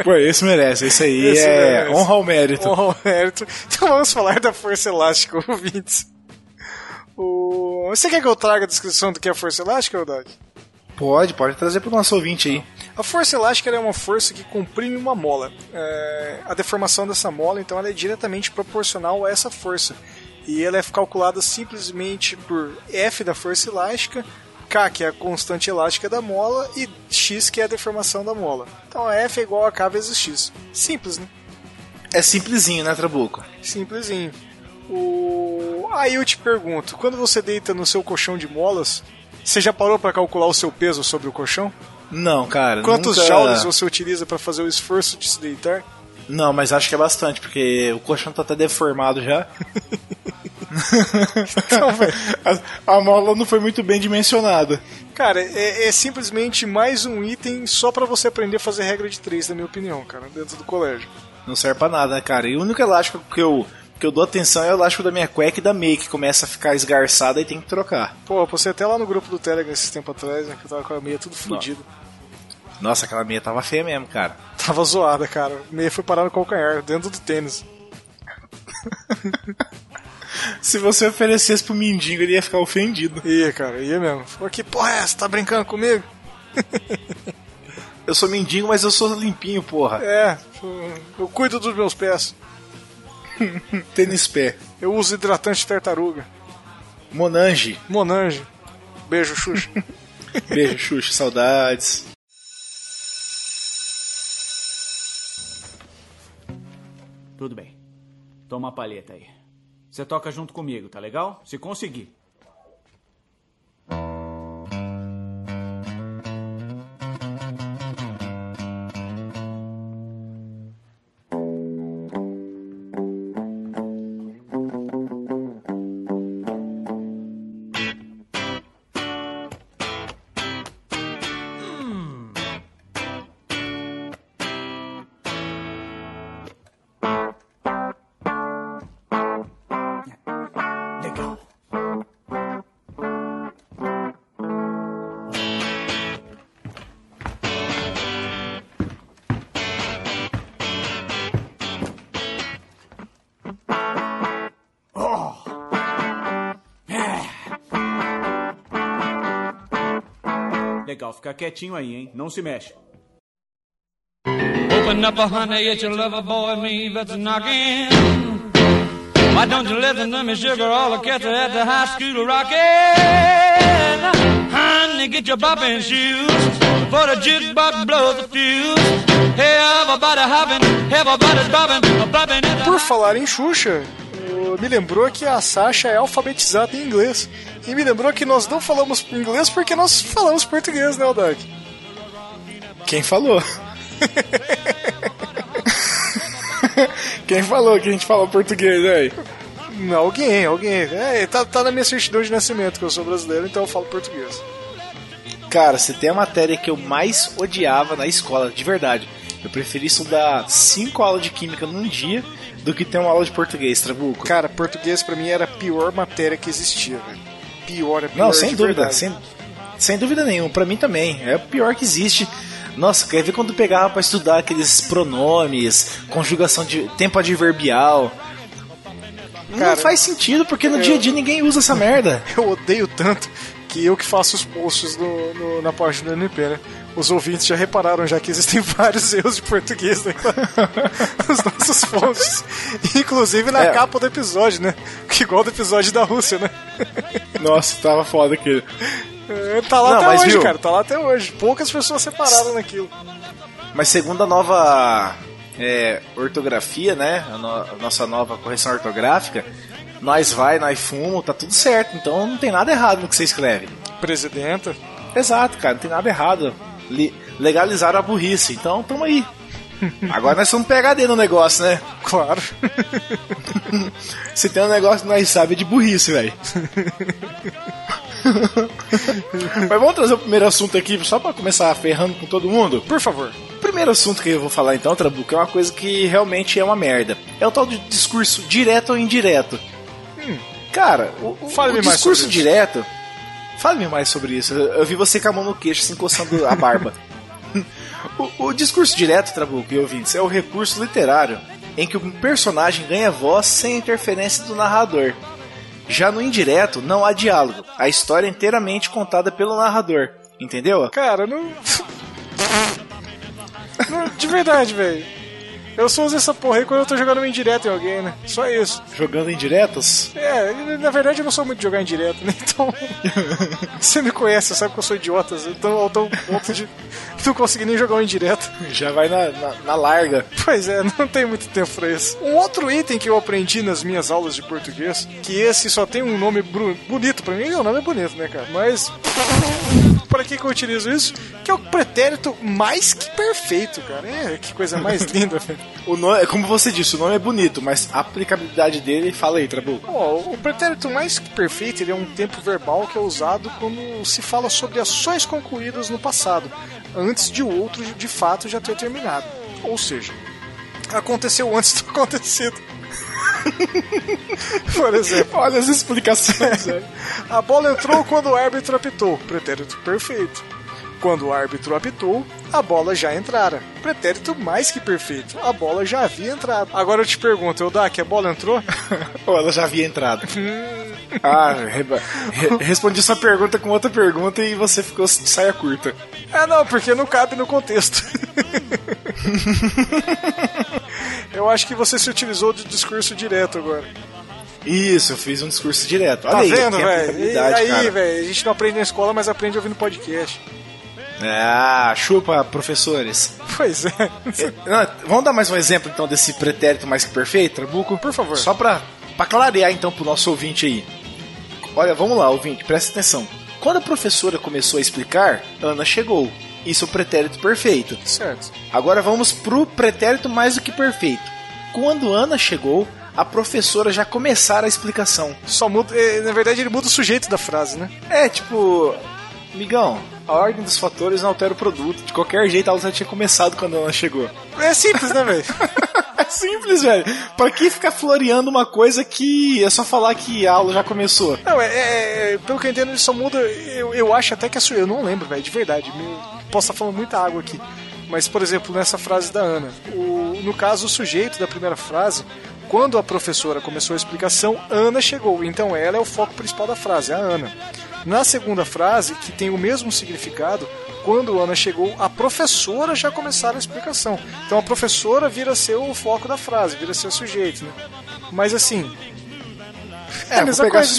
Pô, esse merece, isso aí esse merece. Honra ao mérito. Honra ao mérito. Então vamos falar da força elástica, ouvintes. Você quer que eu traga a descrição do que é a força elástica, Doug? Pode trazer pro nosso ouvinte aí. A força elástica é uma força que comprime uma mola. A deformação dessa mola, então, ela é diretamente proporcional a essa força. E ela é calculada simplesmente por F da força elástica, K, que é a constante elástica da mola, e X, que é a deformação da mola. Então F é igual a K vezes X. Simples, né? É simplesinho, né, Trabuco? Simplesinho. Aí eu te pergunto, quando você deita no seu colchão de molas, você já parou para calcular o seu peso sobre o colchão? Não, cara. Quantos joules você utiliza para fazer o esforço de se deitar? Não, mas acho que é bastante, porque o colchão tá até deformado já. Então, a mola não foi muito bem dimensionada. Cara, é simplesmente mais um item só pra você aprender a fazer regra de 3, na minha opinião, cara, dentro do colégio. Não serve pra nada, né, cara? E o único elástico que eu dou atenção é o elástico da minha cueca e da meia, que começa a ficar esgarçada e tem que trocar. Pô, eu postei até lá no grupo do Telegram esses tempos atrás, né, que eu tava com a meia tudo fodida. Nossa, aquela meia tava feia mesmo, cara. Tava zoada, cara. A meia foi parar no calcanhar, dentro do tênis. Se você oferecesse pro mendigo, ele ia ficar ofendido. Ia, cara, ia mesmo. Falou, que porra é essa? Tá brincando comigo? Eu sou mendigo, mas eu sou limpinho, porra. É, eu cuido dos meus pés. Tênis pé. Eu uso hidratante de tartaruga. Monange. Beijo, Xuxa. Beijo, Xuxa. Saudades. Tudo bem. Toma a palheta aí. Você toca junto comigo, tá legal? Se conseguir. Legal, fica quietinho aí, hein? Não se mexe. Open up, honey, it's your lover boy, me that's knocking. Why don't you listen to me, sugar? All the cats are at the high school rocking. Honey, get your bopping shoes before the jukebox blows the fuse. Hey, everybody hopping, everybody's bopping, bopping. Por falar em Xuxa, me lembrou que a Sasha é alfabetizada em inglês. E me lembrou que nós não falamos inglês porque nós falamos português, né, Aldag? Quem falou? Quem falou que a gente fala português, aí? Não, alguém. É, tá na minha certidão de nascimento que eu sou brasileiro, então eu falo português. Cara, se tem a matéria que eu mais odiava na escola, de verdade. Eu preferi estudar 5 aulas de química num dia do que ter uma aula de português, Trabuco. Cara, português pra mim era a pior matéria que existia, velho. Pior. Não, sem dúvida, sem dúvida nenhuma. Pra mim também, é o pior que existe. Nossa, quer ver quando pegava pra estudar aqueles pronomes, conjugação de tempo adverbial. Cara, não faz sentido, porque no dia a dia ninguém usa essa merda. Eu odeio tanto que eu que faço os posts na página do NP, né? Os ouvintes já repararam já que existem vários erros de português, né? Nos nossos posts. Inclusive na capa do episódio, né? Que igual do episódio da Rússia, né? Nossa, tava foda aquele. Tá lá até hoje, viu? Cara. Tá lá até hoje. Poucas pessoas separaram naquilo. Mas segundo a nova ortografia, né? A nossa nova correção ortográfica, nós fumo, tá tudo certo. Então não tem nada errado no que você escreve. Presidenta. Exato, cara. Não tem nada errado. Legalizaram a burrice, então tamo aí. Agora nós somos PHD no negócio, né? Claro. Se tem um negócio que nós sabe é de burrice, velho. Mas vamos trazer o primeiro assunto aqui, só pra começar ferrando com todo mundo? Por favor. O primeiro assunto que eu vou falar então, Trabuco, é uma coisa que realmente é uma merda. É o tal de discurso direto ou indireto. Cara, o discurso direto... Fale-me mais sobre isso. Eu vi você com a mão no queixo, se encostando a barba. O discurso direto, Trabuco e ouvintes, é o recurso literário em que o personagem ganha voz sem a interferência do narrador. Já no indireto, não há diálogo. A história é inteiramente contada pelo narrador. Entendeu? Cara, não... De verdade, velho. Eu só uso essa porra aí quando eu tô jogando uma indireta em alguém, né? Só isso. Jogando indiretas? É, na verdade eu não sou muito de jogar indireta, né? Então... Você me conhece, sabe que eu sou idiota. Então eu tô ao ponto de não conseguir nem jogar uma indireta. Já vai na larga. Pois é, não tem muito tempo pra isso. Um outro item que eu aprendi nas minhas aulas de português, que esse só tem um nome bonito pra mim, o nome é bonito, né, cara? Mas... Para que eu utilizo isso? Que é o pretérito mais que perfeito, cara. É, que coisa mais linda, velho. O nome, como você disse, o nome é bonito, mas a aplicabilidade dele... Fala aí, Trabuco. Oh, o pretérito mais que perfeito, ele é um tempo verbal que é usado quando se fala sobre ações concluídas no passado, antes de o outro, de fato, já ter terminado. Ou seja, aconteceu antes do acontecido. Por exemplo, olha as explicações. A bola entrou quando o árbitro apitou. Pretérito perfeito. Quando o árbitro apitou, a bola já entrara. Pretérito mais que perfeito. A bola já havia entrado. Agora eu te pergunto, Eudaque, a bola entrou? Ou ela já havia entrado? Respondi sua pergunta com outra pergunta e você ficou de saia curta. Ah, não, porque não cabe no contexto. Eu acho que você se utilizou de discurso direto agora. Isso, eu fiz um discurso direto. Olha, tá aí, vendo, velho? Aí, velho, a gente não aprende na escola, mas aprende ouvindo podcast. Ah, chupa, professores. Pois é. Vamos dar mais um exemplo, então, desse pretérito mais que perfeito, Trabuco? Por favor. Só pra clarear, então, pro nosso ouvinte aí. Olha, vamos lá, ouvinte, presta atenção. Quando a professora começou a explicar, Ana chegou. Isso é o pretérito perfeito. Certo. Agora vamos pro pretérito mais do que perfeito. Quando Ana chegou, a professora já começara a explicação. Só muda... Na verdade, ele muda o sujeito da frase, né? É, tipo... Migão, a ordem dos fatores não altera o produto. De qualquer jeito, a aula já tinha começado quando Ana chegou. É simples, né, velho? É simples, velho. Pra que ficar floreando uma coisa que é só falar que a aula já começou? Não, pelo que eu entendo, ele só muda... Eu acho até que a sua... Eu não lembro, velho, de verdade. Posso estar falando muita água aqui, mas, por exemplo, nessa frase da Ana, no caso, o sujeito da primeira frase, quando a professora começou a explicação, Ana chegou, então ela é o foco principal da frase, a Ana. Na segunda frase, que tem o mesmo significado, quando Ana chegou, a professora já começara a explicação. Então a professora vira ser o foco da frase, vira ser o sujeito, né? Mas assim... É a mesma coisa.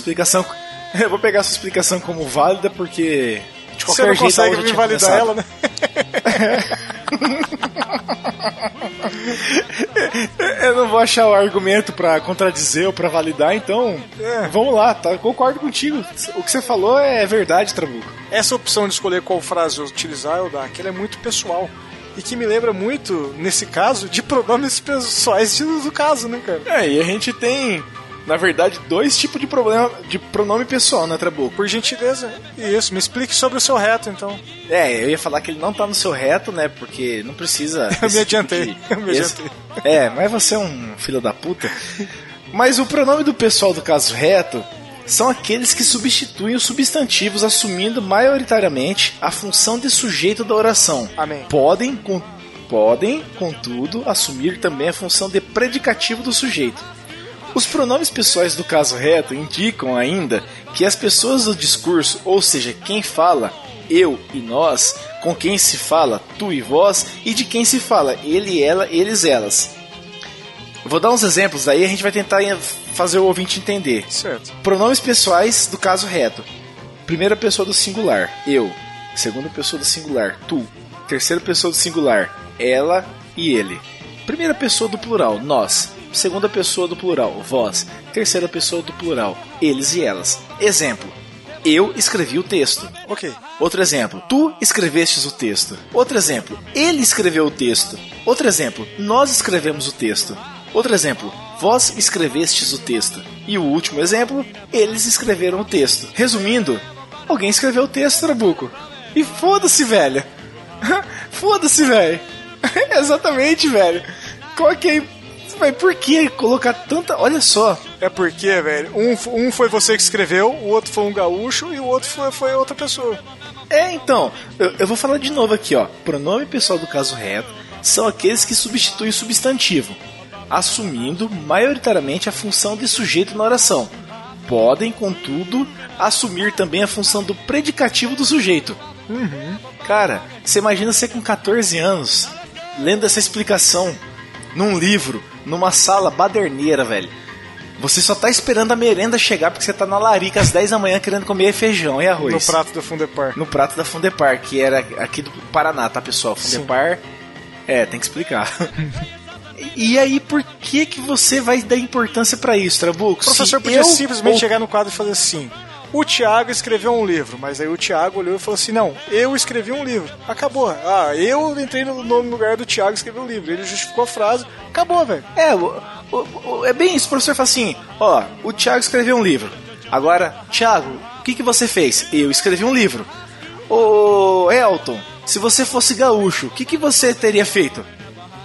Eu vou pegar a sua explicação como válida, porque... De qualquer jeito, consegue me validar ela, né? Eu não vou achar o argumento pra contradizer ou pra validar, então vamos lá, tá? Eu concordo contigo. O que você falou é verdade, Trabuco. Essa opção de escolher qual frase eu utilizar, eu dar, que ela é muito pessoal. E que me lembra muito, nesse caso, de problemas pessoais do caso, né, cara? É, e a gente tem... Na verdade, dois tipos de problema de pronome pessoal, né, Trabuco? Por gentileza. Isso, me explique sobre o seu reto, então. É, eu ia falar que ele não tá no seu reto, né, porque não precisa... Eu me adiantei. É, mas você é um filho da puta. Mas o pronome do pessoal do caso reto são aqueles que substituem os substantivos assumindo maioritariamente a função de sujeito da oração. Amém. Podem, contudo, assumir também a função de predicativo do sujeito. Os pronomes pessoais do caso reto indicam ainda que as pessoas do discurso, ou seja, quem fala, eu e nós, com quem se fala, tu e vós, e de quem se fala, ele, ela, eles, elas. Vou dar uns exemplos, daí a gente vai tentar fazer o ouvinte entender. Certo. Pronomes pessoais do caso reto. Primeira pessoa do singular, eu. Segunda pessoa do singular, tu. Terceira pessoa do singular, ela e ele. Primeira pessoa do plural, nós. Segunda pessoa do plural, vós. Terceira pessoa do plural, eles e elas. Exemplo: eu escrevi o texto. Ok. Outro exemplo: tu escrevestes o texto. Outro exemplo: ele escreveu o texto. Outro exemplo: nós escrevemos o texto. Outro exemplo: vós escrevestes o texto. E o último exemplo: eles escreveram o texto. Resumindo, alguém escreveu o texto, Trabuco. E foda-se, velho. Foda-se, velho. Exatamente, velho. Qual que é... Mas por que colocar tanta... Olha só. É porque, velho, um foi você que escreveu, o outro foi um gaúcho e o outro foi outra pessoa. É, então, eu vou falar de novo aqui, ó. Pronome pessoal do caso reto são aqueles que substituem o substantivo, assumindo maioritariamente a função de sujeito na oração. Podem, contudo, assumir também a função do predicativo do sujeito. Uhum. Cara, você imagina você com 14 anos, lendo essa explicação... num livro, numa sala baderneira, velho. Você só tá esperando a merenda chegar porque você tá na larica às 10 da manhã querendo comer feijão e arroz. No prato da Fundepar. No prato da Fundepar, que era aqui do Paraná, tá, pessoal? Fundepar... Sim. É, tem que explicar. E aí, por que que você vai dar importância pra isso, Trabuco? O professor podia simplesmente chegar no quadro e fazer assim... O Thiago escreveu um livro, mas aí o Thiago olhou e falou assim, não, eu escrevi um livro, acabou. Ah, eu entrei no lugar do Thiago e escrevi um livro, ele justificou a frase, acabou, velho. É bem isso, o professor fala assim, ó, o Thiago escreveu um livro, agora, Thiago, o que você fez? Eu escrevi um livro. Ô, Elton, se você fosse gaúcho, o que você teria feito?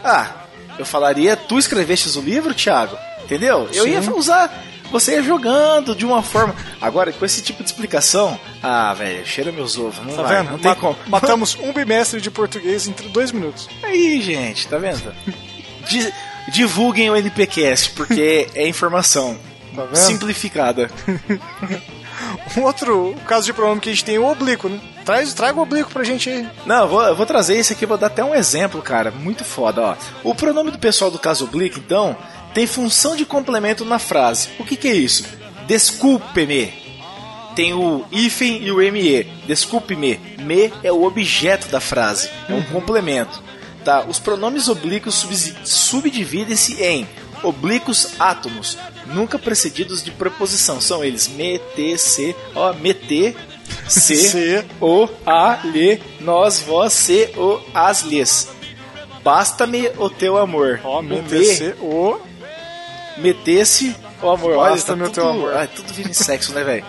Ah, eu falaria, tu escreveste o livro, Thiago, entendeu? Sim. Eu ia usar... Você ia jogando de uma forma... Agora, com esse tipo de explicação... Ah, velho, cheira meus ovos. Não tá vai, vendo? Não tem como. Matamos um bimestre de português em 2 minutos. Aí, gente, tá vendo? Divulguem o NPcast, porque é informação tá simplificada. Um outro caso de pronome que a gente tem é o oblíquo, né? Traga o oblíquo pra gente aí. Não, eu vou trazer esse aqui, vou dar até um exemplo, cara. Muito foda, ó. O pronome do pessoal do caso oblíquo, então... Tem função de complemento na frase. O que é isso? Desculpe-me. Tem o hífen e o me. Desculpe-me. Me é o objeto da frase. É um complemento. Tá? Os pronomes oblíquos subdividem-se em oblíquos átomos, nunca precedidos de preposição. São eles me, te, se, ó, me, te, se, se, o, a, lhe, nós, vós, se, o, as, lhes. Basta-me o teu amor. Ó, me, te, se, o... Metesse o amor. Olha, tá tudo, teu amor. Ai, tudo vira sexo, né, velho?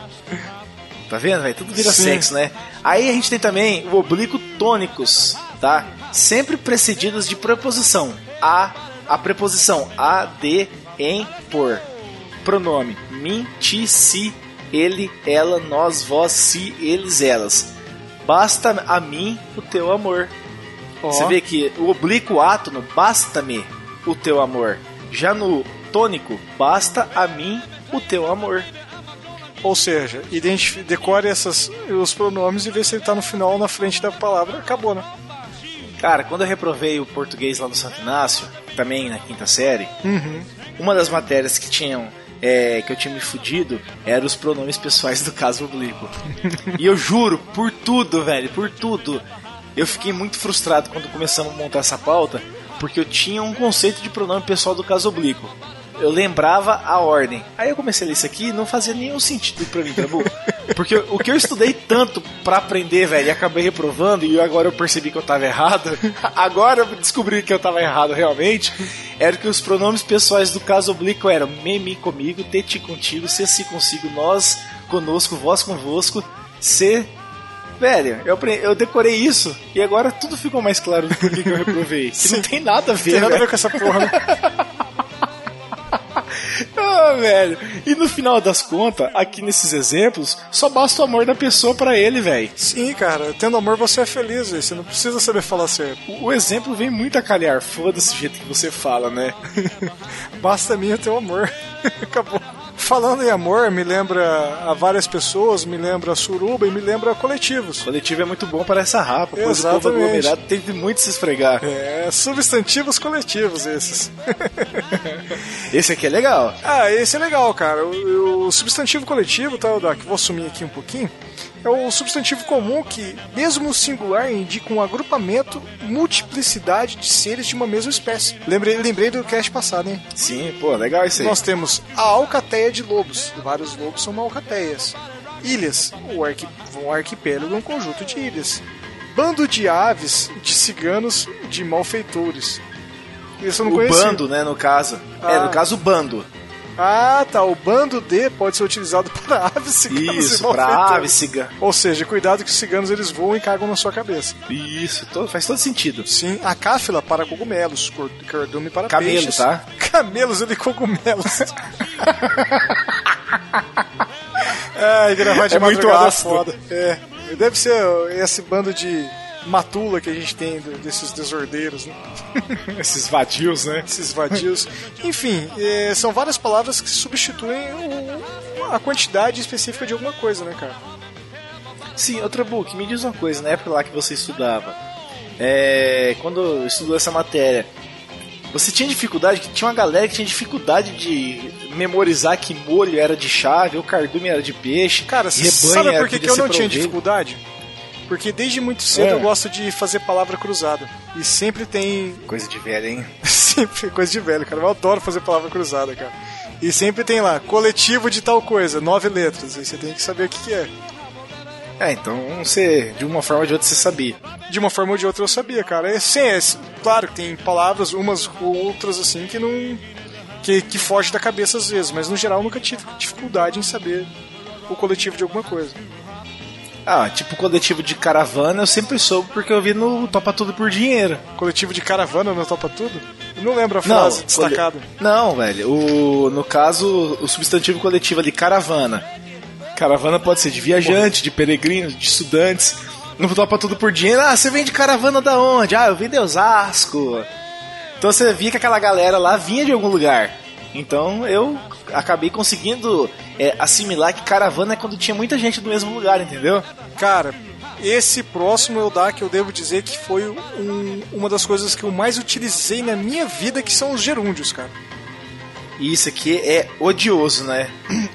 Tá vendo, velho? Tudo vira sexo, né? Aí a gente tem também o oblíquo tônicos, tá? Sempre precedidos de preposição. A preposição a, de, em, por. Pronome. Mim, ti, si, ele, ela, nós, vós, si, eles, elas. Basta a mim o teu amor. Oh. Você vê que o oblíquo átomo, basta-me o teu amor. Já no tônico, basta a mim o teu amor. Ou seja, decore os pronomes e vê se ele tá no final ou na frente da palavra. Acabou, né? Cara, quando eu reprovei o português lá no Santo Inácio, também na 5ª série, uma das matérias que tinham que eu tinha me fudido eram os pronomes pessoais do caso oblíquo. E eu juro, por tudo, velho, por tudo. Eu fiquei muito frustrado quando começamos a montar essa pauta, porque eu tinha um conceito de pronome pessoal do caso oblíquo. Eu lembrava a ordem. Aí eu comecei a ler isso aqui e não fazia nenhum sentido pra mim, tá bom? Porque o que eu estudei tanto pra aprender, velho, e acabei reprovando, e agora eu percebi que eu tava errado, agora eu descobri que eu tava errado realmente, era que os pronomes pessoais do caso oblíquo eram me comigo, te contigo, se consigo, nós conosco, vós convosco, se... Velho, eu decorei isso e agora tudo ficou mais claro do que eu reprovei. Não tem nada a ver, velho. Não tem nada a ver com essa porra. Ah, velho. E no final das contas, aqui nesses exemplos, só basta o amor da pessoa pra ele, velho. Sim, cara. Tendo amor, você é feliz, velho. Você não precisa saber falar certo. O exemplo vem muito a calhar. Foda-se o jeito que você fala, né? Basta a mim o teu amor. Acabou. Falando em amor, me lembra a várias pessoas, me lembra a suruba e me lembra a coletivos. Coletivo é muito bom para essa rapa, pois exatamente. O povo aglomerado teve muito se esfregar. É, substantivos coletivos esses. Esse aqui é legal. Ah, esse é legal, cara. O substantivo coletivo, tá, que vou sumir aqui um pouquinho, é o substantivo comum que, mesmo singular, indica um agrupamento, multiplicidade de seres de uma mesma espécie. Lembrei do cast passado, hein? Sim, pô, legal isso aí. Nós temos a alcateia de lobos. Vários lobos são alcateias. Ilhas. Um arquipélago é um conjunto de ilhas. Bando de aves, de ciganos, de malfeitores. Isso eu não conhecia. O bando, né, no caso. Ah. É, no caso, o bando. Ah, tá. O bando D pode ser utilizado para aves, ciganos. Isso, para aves, ciganos. Ou seja, cuidado que os ciganos eles voam e cagam na sua cabeça. Isso, faz todo sentido. Sim, a cáfila para cogumelos, cardume para peixes. Camelos, tá? Camelos e cogumelos. Ai, gravar de muito ácido. Foda. É, deve ser esse bando de matula que a gente tem desses desordeiros, né? Esses vadios, né? Esses vadios. Enfim, são várias palavras que substituem a quantidade específica de alguma coisa, né, cara? Sim, outra book, me diz uma coisa, na época lá que você estudava, quando estudou essa matéria, Você tinha dificuldade, que tinha uma galera que tinha dificuldade de memorizar que molho era de chave, ou cardume era de peixe. Cara, sabe por que eu não tinha dificuldade? Porque desde muito cedo eu gosto de fazer palavra cruzada. E sempre tem... Coisa de velho, hein? Sempre coisa de velho, cara. Eu adoro fazer palavra cruzada, cara. E sempre tem lá, coletivo de tal coisa, 9 letras. E você tem que saber o que é. É, então você, de uma forma ou de outra, você sabia. De uma forma ou de outra eu sabia, cara. É, sim, é, claro que tem palavras, umas ou outras, assim, que não... que foge da cabeça às vezes. Mas, no geral, eu nunca tive dificuldade em saber o coletivo de alguma coisa. Ah, tipo coletivo de caravana eu sempre soube porque eu vi no Topa Tudo por Dinheiro. Coletivo de caravana no Topa Tudo? Eu não lembro a frase destacada. Não, velho. No caso, o substantivo coletivo ali, caravana. Caravana pode ser de viajante, de peregrino, de estudantes. No Topa Tudo por Dinheiro, ah, você vem de caravana da onde? Ah, eu vim de Osasco. Então você via que aquela galera lá vinha de algum lugar. Então eu acabei conseguindo assimilar que caravana é quando tinha muita gente do mesmo lugar, entendeu? Cara, esse próximo eu devo dizer que foi uma das coisas que eu mais utilizei na minha vida, que são os gerúndios, cara. E isso aqui é odioso, né?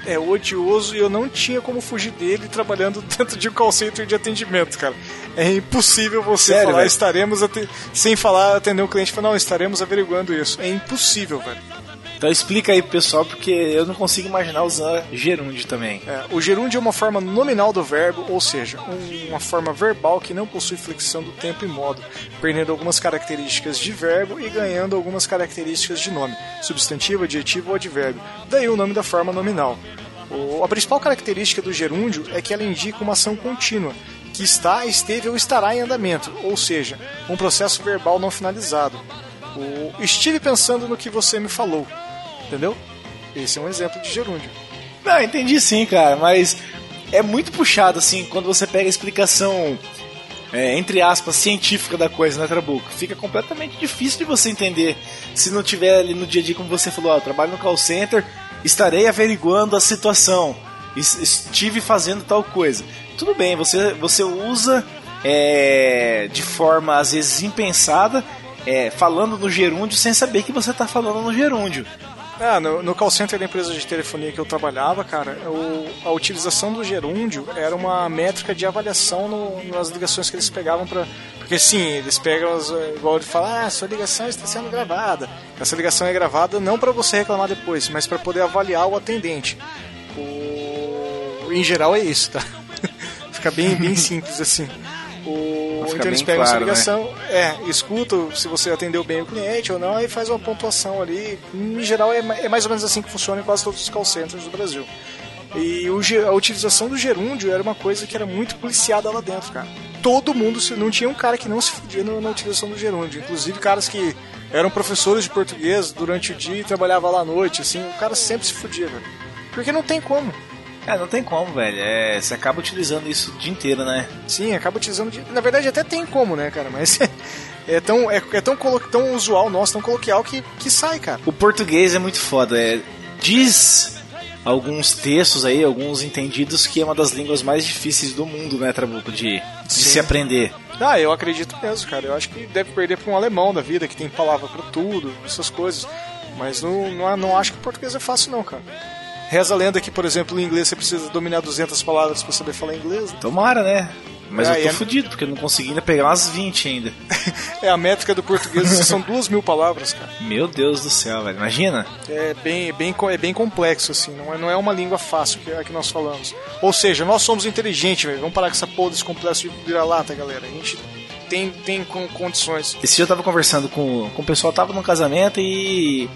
É odioso e eu não tinha como fugir dele trabalhando dentro de um call center de atendimento, cara. É impossível você falar, velho? Estaremos... sem falar, atender um cliente e falar, não, estaremos averiguando isso. É impossível, velho. Então explica aí pro pessoal, porque eu não consigo imaginar usar gerúndio também. É, o gerúndio é uma forma nominal do verbo, ou seja, uma forma verbal que não possui flexão do tempo e modo, perdendo algumas características de verbo e ganhando algumas características de nome, substantivo, adjetivo ou advérbio. Daí o nome da forma nominal. A principal característica do gerúndio é que ela indica uma ação contínua, que está, esteve ou estará em andamento, ou seja, um processo verbal não finalizado. Estive pensando no que você me falou. Entendeu? Esse é um exemplo de gerúndio. Não, entendi sim, cara, mas é muito puxado, assim, quando você pega a explicação, entre aspas, científica da coisa, né, Trabuco? Fica completamente difícil de você entender se não tiver ali no dia a dia, como você falou, eu trabalho no call center, estarei averiguando a situação, estive fazendo tal coisa. Tudo bem, você usa de forma, às vezes, impensada, falando no gerúndio sem saber que você está falando no gerúndio. Ah, no call center da empresa de telefonia que eu trabalhava, cara, a utilização do gerúndio era uma métrica de avaliação nas ligações que eles pegavam pra... Porque, sim, eles pegam, igual ele fala, sua ligação está sendo gravada. Essa ligação é gravada não para você reclamar depois, mas para poder avaliar o atendente. Em geral é isso, tá? Fica bem, bem simples, assim. Então eles pegam, claro, essa ligação, né? Escutam se você atendeu bem o cliente ou não, e faz uma pontuação ali. Em geral é mais ou menos assim que funciona em quase todos os call centers do Brasil. E a utilização do gerúndio era uma coisa que era muito policiada lá dentro, cara. Todo mundo, não tinha um cara que não se fudia na utilização do gerúndio. Inclusive caras que eram professores de português durante o dia e trabalhavam lá à noite, assim, o cara sempre se fudia, velho. Porque não tem como. Não tem como, velho. Você acaba utilizando isso o dia inteiro, né? Sim, acaba utilizando... Na verdade, até tem como, né, cara? Mas é tão usual nosso, tão coloquial que sai, cara. O português é muito foda. Diz alguns textos aí, alguns entendidos, que é uma das línguas mais difíceis do mundo, né, Trabuco? De se aprender. Eu acredito mesmo, cara. Eu acho que deve perder para um alemão da vida, que tem palavra para tudo, essas coisas. Mas não acho que o português é fácil, não, cara. Reza a lenda que, por exemplo, em inglês você precisa dominar 200 palavras pra saber falar inglês. Né? Tomara, né? Mas eu tô fudido, porque eu não consegui ainda pegar umas 20 ainda. A métrica do português são 2.000 palavras, cara. Meu Deus do céu, velho. Imagina? É bem complexo, assim. Não é uma língua fácil que nós falamos. Ou seja, nós somos inteligentes, velho. Vamos parar com essa porra desse complexo de vira-lata, galera. A gente tem condições. Esse dia eu tava conversando com o pessoal, tava num casamento e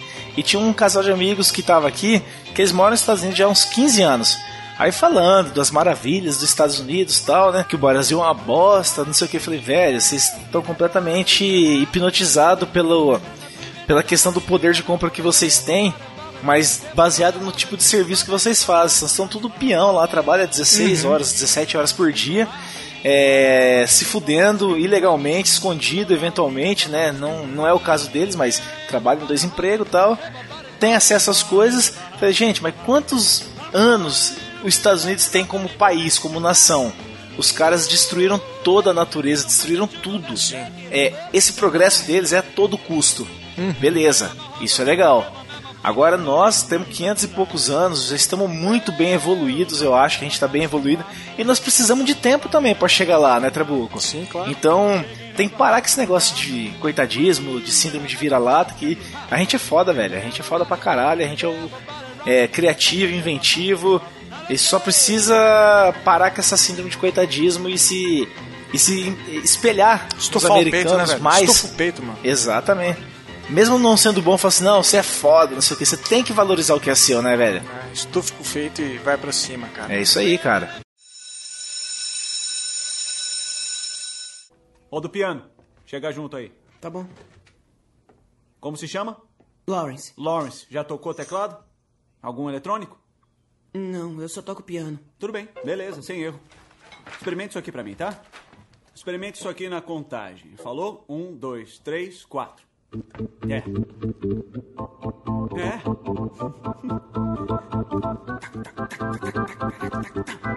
tinha um casal de amigos que tava aqui, que eles moram nos Estados Unidos já há uns 15 anos. Aí falando das maravilhas dos Estados Unidos e tal, né? Que o Brasil é uma bosta, não sei o que. Eu falei, velho, vocês estão completamente hipnotizados pela questão do poder de compra que vocês têm, mas baseado no tipo de serviço que vocês fazem. Vocês são tudo peão lá, trabalha 16 horas, 17 horas por dia, se fudendo ilegalmente, escondido eventualmente, né? Não é o caso deles, mas trabalham em 2 empregos e tal. Tem acesso às coisas. Falei, gente, mas quantos anos os Estados Unidos tem como país, como nação? Os caras destruíram toda a natureza, destruíram tudo. Esse progresso deles é a todo custo. Beleza, isso é legal. Agora nós temos 500 e poucos anos, já estamos muito bem evoluídos, eu acho que a gente está bem evoluído. E nós precisamos de tempo também para chegar lá, né, Trabuco? Sim, claro. Então tem que parar com esse negócio de coitadismo, de síndrome de vira-lata, que a gente é foda, velho. A gente é foda pra caralho, a gente é criativo, inventivo. E só precisa parar com essa síndrome de coitadismo e se espelhar nos americanos peito, né, mais. Estufa o peito, mano. Exatamente. Mesmo não sendo bom, fala assim, não, você é foda, não sei o que, você tem que valorizar o que é seu, né, velho? Estufa o feito e vai pra cima, cara. É isso aí, cara. Ó do piano, chega junto aí. Tá bom. Como se chama? Lawrence. Lawrence, já tocou teclado? Algum eletrônico? Não, eu só toco piano. Tudo bem, beleza, sem erro. Experimente isso aqui pra mim, tá? Experimente isso aqui na contagem. Falou? 1, 2, 3, 4. É.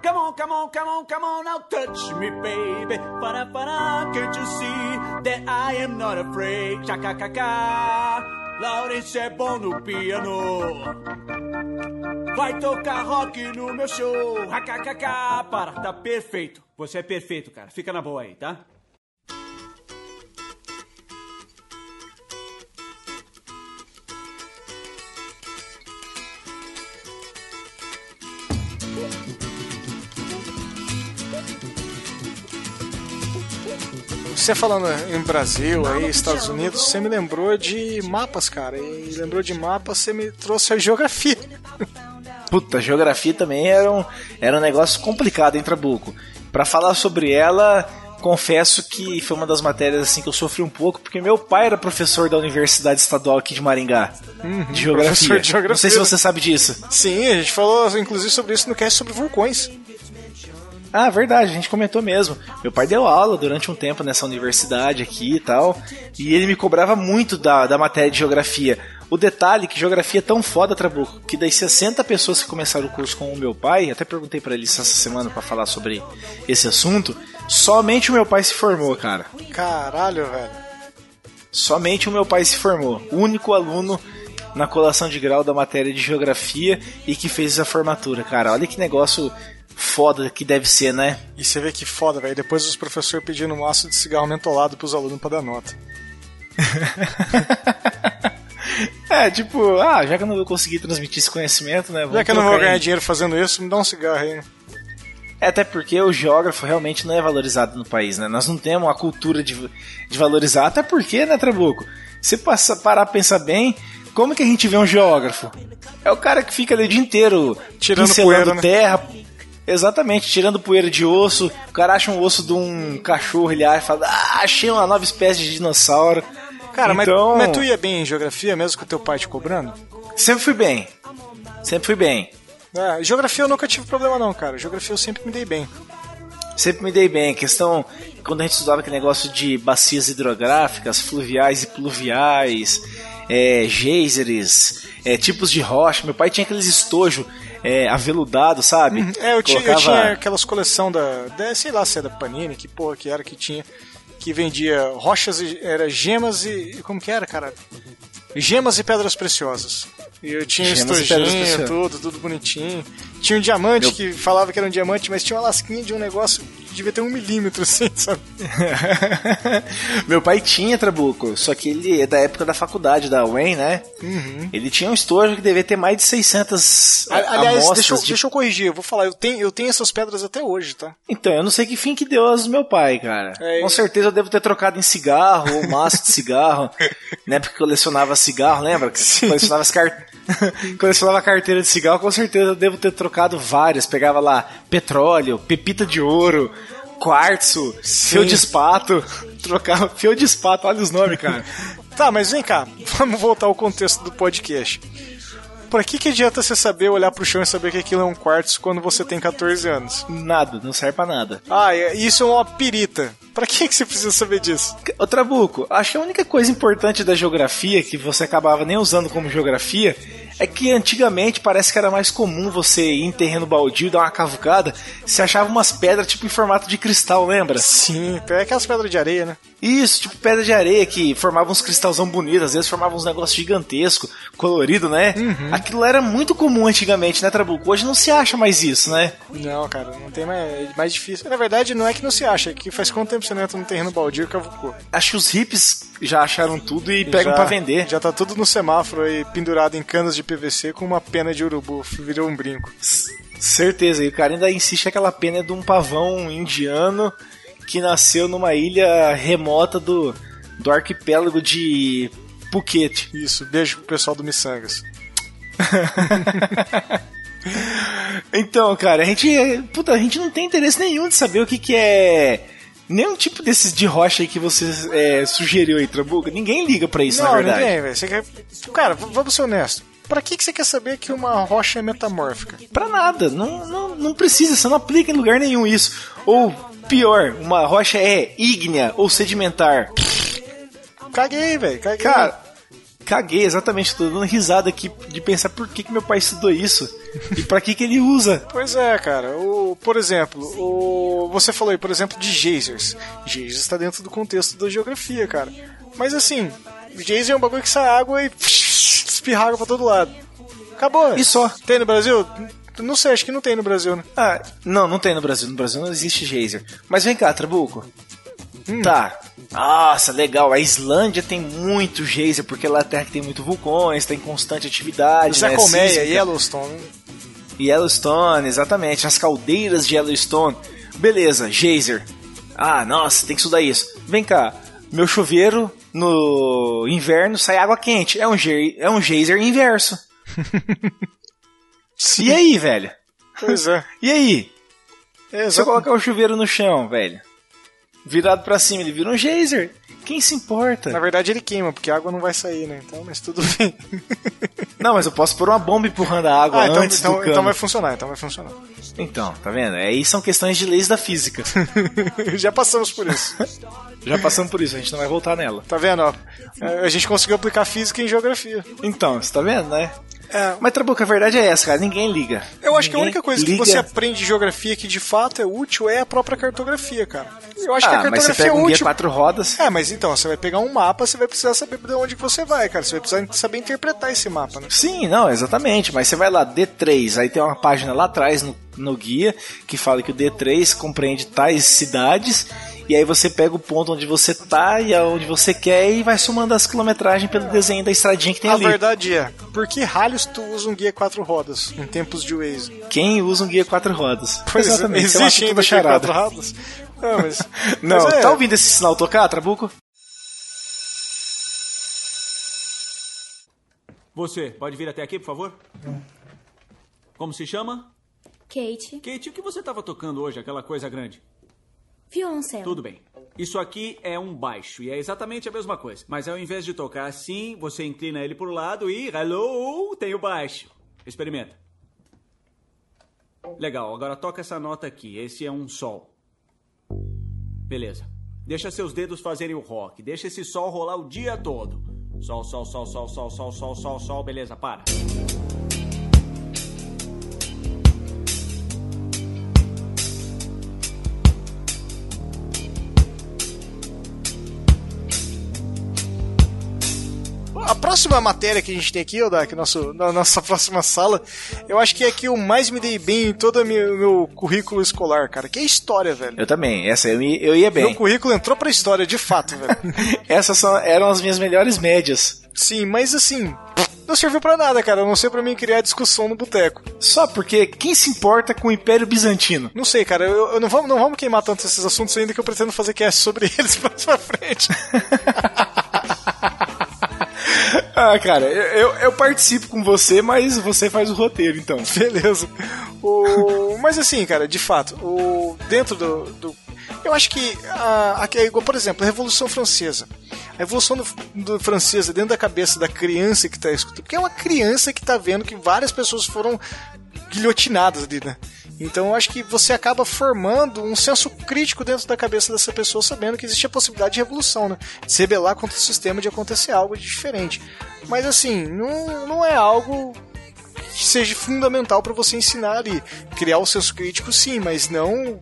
Come on, come on, come on, come on, now touch me, baby. Para, para, can't you see that I am not afraid? Chacacacá, Lawrence é bom no piano. Vai tocar rock no meu show. Hacacacá, para, tá perfeito. Você é perfeito, cara. Fica na boa aí, tá? Você falando em Brasil, aí, Estados Unidos, você me lembrou de mapas, cara. E lembrou de mapas, você me trouxe a geografia. Puta, a geografia também era um negócio complicado, hein, Trabuco? Pra falar sobre ela, confesso que foi uma das matérias assim que eu sofri um pouco, porque meu pai era professor da Universidade Estadual aqui de Maringá, de geografia. Não sei se você sabe disso. Sim, a gente falou inclusive sobre isso no cast sobre vulcões. Ah, verdade, a gente comentou mesmo. Meu pai deu aula durante um tempo nessa universidade aqui e tal, e ele me cobrava muito da matéria de geografia. O detalhe é que geografia é tão foda, Trabuco, que das 60 pessoas que começaram o curso com o meu pai, até perguntei pra ele essa semana pra falar sobre esse assunto, somente o meu pai se formou, cara. Caralho, velho. Somente o meu pai se formou. O único aluno na colação de grau da matéria de geografia e que fez a formatura, cara. Olha que negócio foda que deve ser, né? E você vê que foda, velho. Depois os professores pedindo um maço de cigarro mentolado pros alunos pra dar nota. É, tipo, já que eu não vou conseguir transmitir esse conhecimento, né? Já que eu não vou ganhar dinheiro fazendo isso, me dá um cigarro aí. É, até porque o geógrafo realmente não é valorizado no país, né? Nós não temos a cultura de valorizar, até porque, né, Trabuco? Se parar a pensar bem, como que a gente vê um geógrafo? É o cara que fica ali o dia inteiro tirando poeira, né? Terra. Exatamente, tirando poeira de osso, o cara acha um osso de um cachorro, ele acha e fala, achei uma nova espécie de dinossauro. Cara, então... mas tu ia bem em geografia mesmo com o teu pai te cobrando? Sempre fui bem. Ah, geografia eu nunca tive problema não, cara, geografia eu sempre me dei bem. Questão, quando a gente estudava aquele negócio de bacias hidrográficas, fluviais e pluviais, geysers, tipos de rocha, meu pai tinha aqueles estojos, aveludado, sabe? Eu tinha aquelas coleção da sei lá se era Panini, que porra que era que tinha, que vendia rochas, era gemas e... como que era, cara? Gemas e pedras preciosas. E eu tinha estojinho, tudo bonitinho. Tinha um diamante que falava que era um diamante, mas tinha uma lasquinha de um negócio que devia ter 1 milímetro, assim, sabe? Meu pai tinha, Trabuco, só que ele é da época da faculdade, da UEM, né? Uhum. Ele tinha um estojo que devia ter mais de 600 amostras. Aliás, deixa eu corrigir, eu vou falar, eu tenho essas pedras até hoje, tá? Então, eu não sei que fim que deu as do meu pai, cara. Com certeza eu devo ter trocado em cigarro, ou maço de cigarro, na época que colecionava cigarro, lembra? Colecionava as cartas. Colecionava carteira de cigarro, com certeza eu devo ter trocado várias. Pegava lá petróleo, pepita de ouro, quartzo, fio de espato. Trocava fio de espato, olha os nomes, cara. Tá, mas vem cá, vamos voltar ao contexto do podcast. Pra que adianta você saber olhar pro chão e saber que aquilo é um quartzo quando você tem 14 anos? Nada, não serve pra nada. Isso é uma pirita. Pra que você precisa saber disso? Ô Trabuco, acho que a única coisa importante da geografia, que você acabava nem usando como geografia, é que antigamente parece que era mais comum você ir em terreno baldio, dar uma cavucada, você achava umas pedras tipo em formato de cristal, lembra? Sim, é aquelas pedras de areia, né? Isso, tipo pedra de areia que formava uns cristalzão bonitos, às vezes formava uns negócios gigantescos, colorido, né? Uhum. Aquilo era muito comum antigamente, né, Trabuco? Hoje não se acha mais isso, né? Não, cara, não tem mais difícil. Na verdade, não é que não se acha, é que faz quanto tempo você não entra num terreno baldio e cavucou? Acho que os hippies já acharam tudo e pegam pra vender. Já tá tudo no semáforo aí, pendurado em canas de PVC com uma pena de urubu, virou um brinco. Certeza, e o cara ainda insiste que aquela pena é de um pavão indiano que nasceu numa ilha remota do arquipélago de Phuket. Isso, beijo pro pessoal do Missangas. Então, cara, a gente não tem interesse nenhum de saber o que é nenhum tipo desses de rocha aí que você sugeriu aí, Trabuca. Ninguém liga pra isso, não, na verdade. Não, ninguém, velho. Cara, vamos ser honestos. Pra que você quer saber que uma rocha é metamórfica? Pra nada, não precisa, você não aplica em lugar nenhum isso. Ou pior, uma rocha é ígnea ou sedimentar. Caguei, velho, caguei. Cara, caguei, exatamente, tô dando risada aqui de pensar por que meu pai estudou isso e pra que ele usa. Pois é, cara, você falou aí, por exemplo, de geysers. Geysers tá dentro do contexto da geografia, cara. Mas assim, geyser é um bagulho que sai água e espirra água pra todo lado. Acabou, né? E só. Tem no Brasil? Não sei, acho que não tem no Brasil, né? Ah, não tem no Brasil. No Brasil não existe geyser. Mas vem cá, Trabuco. Tá. Nossa, legal. A Islândia tem muito geyser, porque lá é a terra que tem muito vulcões, tem constante atividade. Isso é colmeia, Yellowstone. Yellowstone, exatamente. As caldeiras de Yellowstone. Beleza, geyser. Ah, nossa, tem que estudar isso. Vem cá, meu chuveiro no inverno sai água quente. É um geyser inverso. Sim. E aí, velho? Pois é. E aí? Se eu colocar o chuveiro no chão, velho, virado pra cima, ele vira um geyser. Quem se importa? Na verdade ele queima, porque a água não vai sair, né? Então, mas tudo bem. Não, mas eu posso pôr uma bomba empurrando a água antes do cano. Então vai funcionar, Então, tá vendo? Aí são questões de leis da física. Já passamos por isso. A gente não vai voltar nela. Tá vendo, ó? A gente conseguiu aplicar física em geografia. Então, você tá vendo, né? É. Mas, Trabuco, a verdade é essa, cara, ninguém liga. Eu acho que a única coisa que você aprende de geografia que de fato é útil é a própria cartografia, cara. Eu acho que a cartografia mas você pega um Guia Quatro Rodas. É, mas então, você vai pegar um mapa, você vai precisar saber de onde que você vai, cara. Você vai precisar saber interpretar esse mapa, né? Sim, não, exatamente. Mas você vai lá, D3, aí tem uma página lá atrás no guia que fala que o D3 compreende tais cidades. E aí você pega o ponto onde você tá e aonde você quer e vai somando as quilometragens pelo desenho da estradinha que tem ali. A verdade é, por que ralhos tu usa um Guia Quatro Rodas em tempos de Waze? Quem usa um Guia Quatro Rodas? Pois exatamente, existe ainda Guia Quatro Rodas? Não, mas... Não, tá ouvindo esse sinal tocar, Trabuco? Você, pode vir até aqui, por favor? Como se chama? Kate. Kate, o que você tava tocando hoje, aquela coisa grande? Violoncelo. Tudo bem. Isso aqui é um baixo e é exatamente a mesma coisa. Mas ao invés de tocar assim, você inclina ele para o lado e... Hello, tem o baixo. Experimenta. Legal, agora toca essa nota aqui. Esse é um sol. Beleza. Deixa seus dedos fazerem o rock. Deixa esse sol rolar o dia todo. Sol, sol, sol, sol, sol, sol, sol, sol, sol. Beleza, para. A próxima matéria que a gente tem aqui, na nossa próxima sala, eu acho que é a que eu mais me dei bem em todo o meu currículo escolar, cara, que é história, velho. Eu também, essa eu ia bem. Meu currículo entrou pra história, de fato, velho. Essas eram as minhas melhores médias. Sim, mas assim, não serviu pra nada, cara, a não ser pra mim criar discussão no boteco. Só porque quem se importa com o Império Bizantino? Não sei, cara, eu não vamos queimar tanto esses assuntos ainda que eu pretendo fazer cast sobre eles mais pra frente. Ah, cara, eu participo com você, mas você faz o roteiro, então. Beleza. Mas assim, cara, de fato, dentro do... Eu acho que, por exemplo, a Revolução Francesa. A Revolução Francesa dentro da cabeça da criança que tá escutando. Porque é uma criança que tá vendo que várias pessoas foram guilhotinadas ali, né? Então eu acho que você acaba formando um senso crítico dentro da cabeça dessa pessoa, sabendo que existe a possibilidade de revolução, né? De se rebelar contra o sistema, de acontecer algo de diferente. Mas assim, não é algo que seja fundamental para você ensinar ali. Criar o senso crítico, sim, mas não...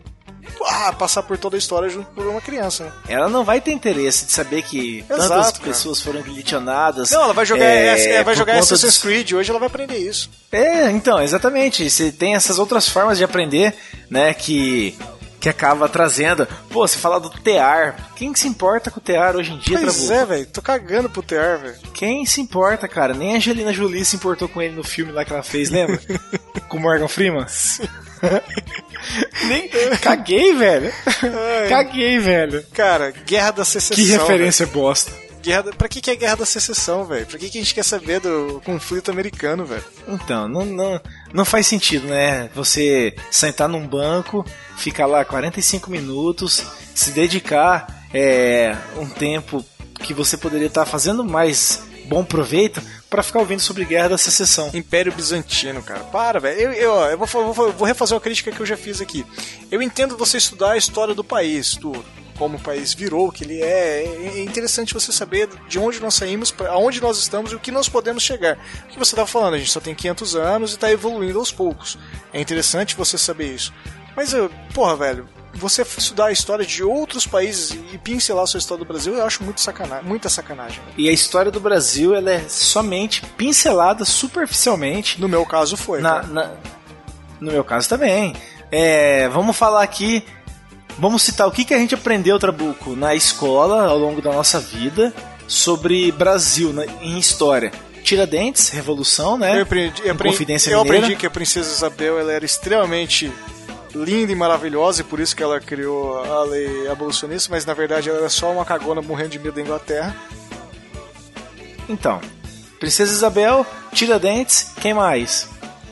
passar por toda a história junto por uma criança, né? Ela não vai ter interesse de saber que tantas pessoas foram questionadas. Não, ela vai jogar Assassin's Creed, hoje ela vai aprender isso. É, então, exatamente. Você tem essas outras formas de aprender, né, que acaba trazendo. Pô, você fala do tear. Quem que se importa com o tear hoje em dia? Pois é, velho. Tô cagando pro tear, velho. Quem se importa, cara? Nem a Angelina Jolie se importou com ele no filme lá que ela fez, lembra? Com o Morgan Freeman? Sim. Nem... Caguei, velho. Ai. Caguei, velho. Cara, Guerra da Secessão. Que referência, véio. Bosta. Pra que é Guerra da Secessão, velho? Pra que a gente quer saber do conflito americano, velho? Então, não faz sentido, né? Você sentar num banco, ficar lá 45 minutos, se dedicar um tempo que você poderia estar fazendo mais bom proveito pra ficar ouvindo sobre Guerra da Secessão. Império Bizantino, cara. Para, velho. Eu vou refazer uma crítica que eu já fiz aqui. Eu entendo você estudar a história do país, como o país virou, que ele é interessante você saber de onde nós saímos, aonde nós estamos e o que nós podemos chegar. O que você estava falando, a gente só tem 500 anos e está evoluindo aos poucos. É interessante você saber isso. Mas, porra, velho, você estudar a história de outros países e pincelar a sua história do Brasil, eu acho muita sacanagem. Né? E a história do Brasil, ela é somente pincelada superficialmente. No meu caso foi. No meu caso também. Vamos falar aqui. Vamos citar o que a gente aprendeu, Trabuco, na escola, ao longo da nossa vida, sobre Brasil, em história. Tiradentes, Revolução, né? Eu aprendi que a princesa Isabel ela era extremamente linda e maravilhosa, e por isso que ela criou a lei abolicionista, mas na verdade ela era só uma cagona morrendo de medo da Inglaterra. Então, princesa Isabel, Tiradentes, quem mais?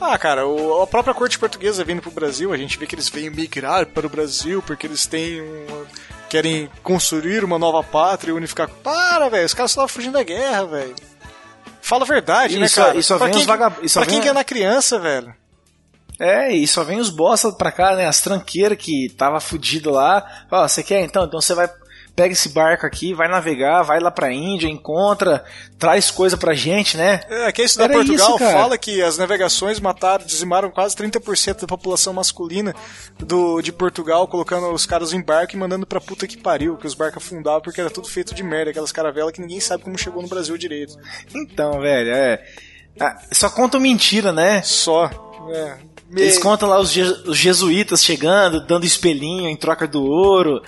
Ah, cara, a própria corte portuguesa vindo pro Brasil, a gente vê que eles vêm migrar para o Brasil porque eles querem construir uma nova pátria e unificar. Para, velho, os caras estavam fugindo da guerra, velho. Fala a verdade, né, cara? Pra quem que é na criança, velho? É, e só vem os bosta pra cá, né, as tranqueiras que tava fudido lá. Ó, você quer então? Então você vai... Pega esse barco aqui, vai navegar, vai lá pra Índia, encontra, traz coisa pra gente, né? Quem estudar Portugal fala que as navegações dizimaram quase 30% da população masculina de Portugal, colocando os caras em barco e mandando pra puta que pariu, que os barcos afundavam porque era tudo feito de merda, aquelas caravelas que ninguém sabe como chegou no Brasil direito. Então, velho, só contam mentira, né? Eles contam lá os jesuítas chegando, dando espelhinho em troca do ouro.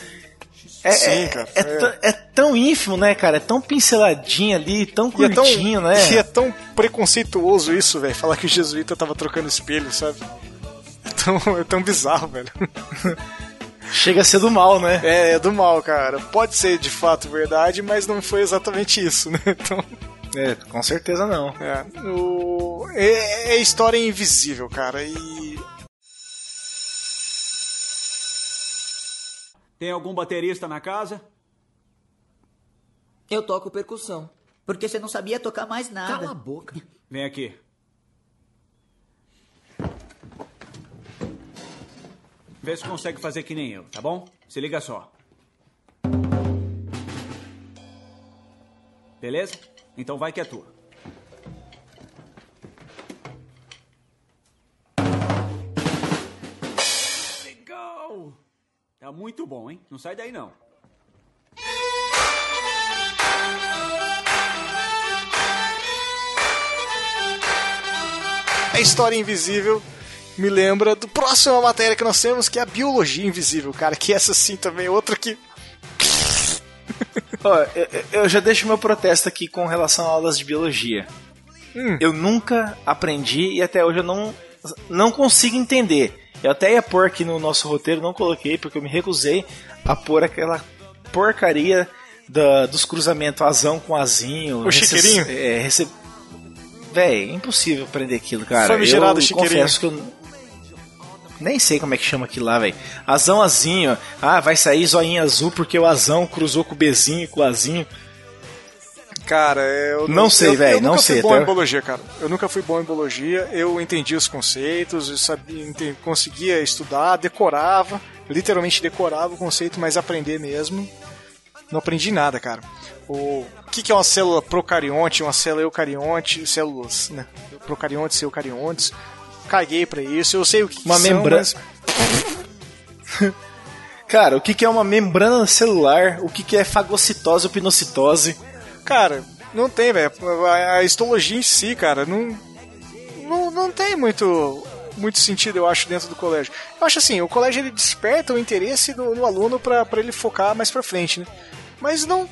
É tão ínfimo, né, cara? É tão pinceladinho ali, tão curtinho, né? E é tão preconceituoso isso, velho. Falar que o jesuíta tava trocando espelho, sabe? É tão bizarro, velho. Chega a ser do mal, né? É do mal, cara. Pode ser de fato verdade, mas não foi exatamente isso, né? Então... com certeza não. É história invisível, cara. E... Tem algum baterista na casa? Eu toco percussão. Porque você não sabia tocar mais nada. Cala a boca. Vem aqui. Vê se consegue fazer que nem eu, tá bom? Se liga só. Beleza? Então vai que é tua. Legal! Tá muito bom, hein? Não sai daí, não. A história invisível me lembra do próximo matéria que nós temos, que é a biologia invisível, cara. Que essa sim também é outra que... Ó, eu já deixo meu protesto aqui com relação a aulas de biologia. Eu nunca aprendi e até hoje eu não consigo entender. Eu até ia pôr aqui no nosso roteiro, não coloquei, porque eu me recusei a pôr aquela porcaria dos cruzamentos azão com azinho. O chiqueirinho? Véi, impossível aprender aquilo, cara. Famigerado chiqueirinho. Confesso que eu nem sei como é que chama aquilo lá, velho. Azão, azinho. Ah, vai sair zoinha azul porque o azão cruzou com o bezinho, com o azinho. Cara, eu não sei, velho, não sei. Eu nunca fui bom em biologia, cara. Eu nunca fui bom em biologia, eu entendi os conceitos, eu sabia, conseguia estudar, decorava, literalmente decorava o conceito, mas aprender mesmo, não aprendi nada, cara. O que é uma célula procarionte, uma célula eucarionte, células, né? Procariontes e eucariontes. Caguei pra isso, eu sei o que uma membrana. Mas... Cara, o que é uma membrana celular? O que é fagocitose ou pinocitose? Cara, não tem, velho. A histologia em si, cara, não tem muito sentido, eu acho, dentro do colégio. Eu acho assim, o colégio ele desperta o interesse do aluno pra ele focar mais pra frente, né? Mas não...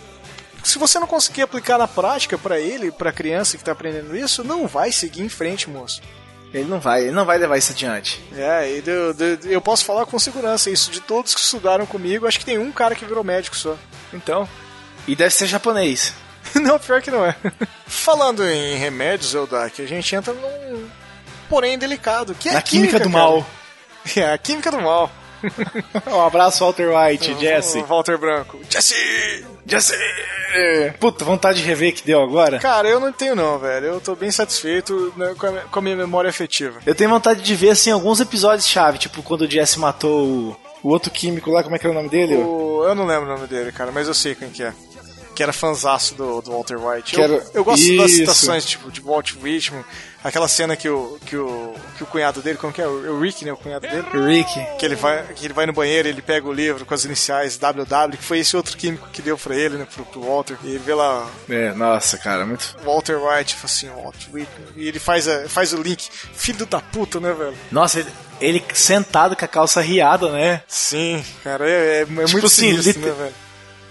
Se você não conseguir aplicar na prática pra ele, pra criança que tá aprendendo isso, não vai seguir em frente, moço. Ele não vai levar isso adiante. É, eu posso falar com segurança isso. De todos que estudaram comigo, acho que tem um cara que virou médico só. Então... E deve ser japonês. Não, pior que não é. Falando em remédios, Eldak, a gente entra num porém delicado, que é na química do mal. É, a química do mal. Um abraço, Walter White, Jesse. Walter Branco. Jesse! Puta, vontade de rever que deu agora. Cara, eu não tenho não, velho. Eu tô bem satisfeito com a minha memória afetiva. Eu tenho vontade de ver, assim, alguns episódios-chave, tipo quando o Jesse matou o outro químico lá, como é que era o nome dele? Eu não lembro o nome dele, cara, mas eu sei quem que é. Que era fanzaço do Walter White. Eu gosto isso. Das citações, tipo, de Walt Whitman. Aquela cena que o cunhado dele, como que é? O Rick, né? O cunhado dele. Rick. Que ele vai no banheiro, ele pega o livro com as iniciais WW, que foi esse outro químico que deu pra ele, né? Pro Walter. E ele vê lá... É, nossa, cara, muito... Walter White, assim, Walt Whitman. E ele faz o link. Filho da puta, né, velho? Nossa, ele sentado com a calça riada, né? Sim, cara, é muito tipo sinistro, assim, né, velho?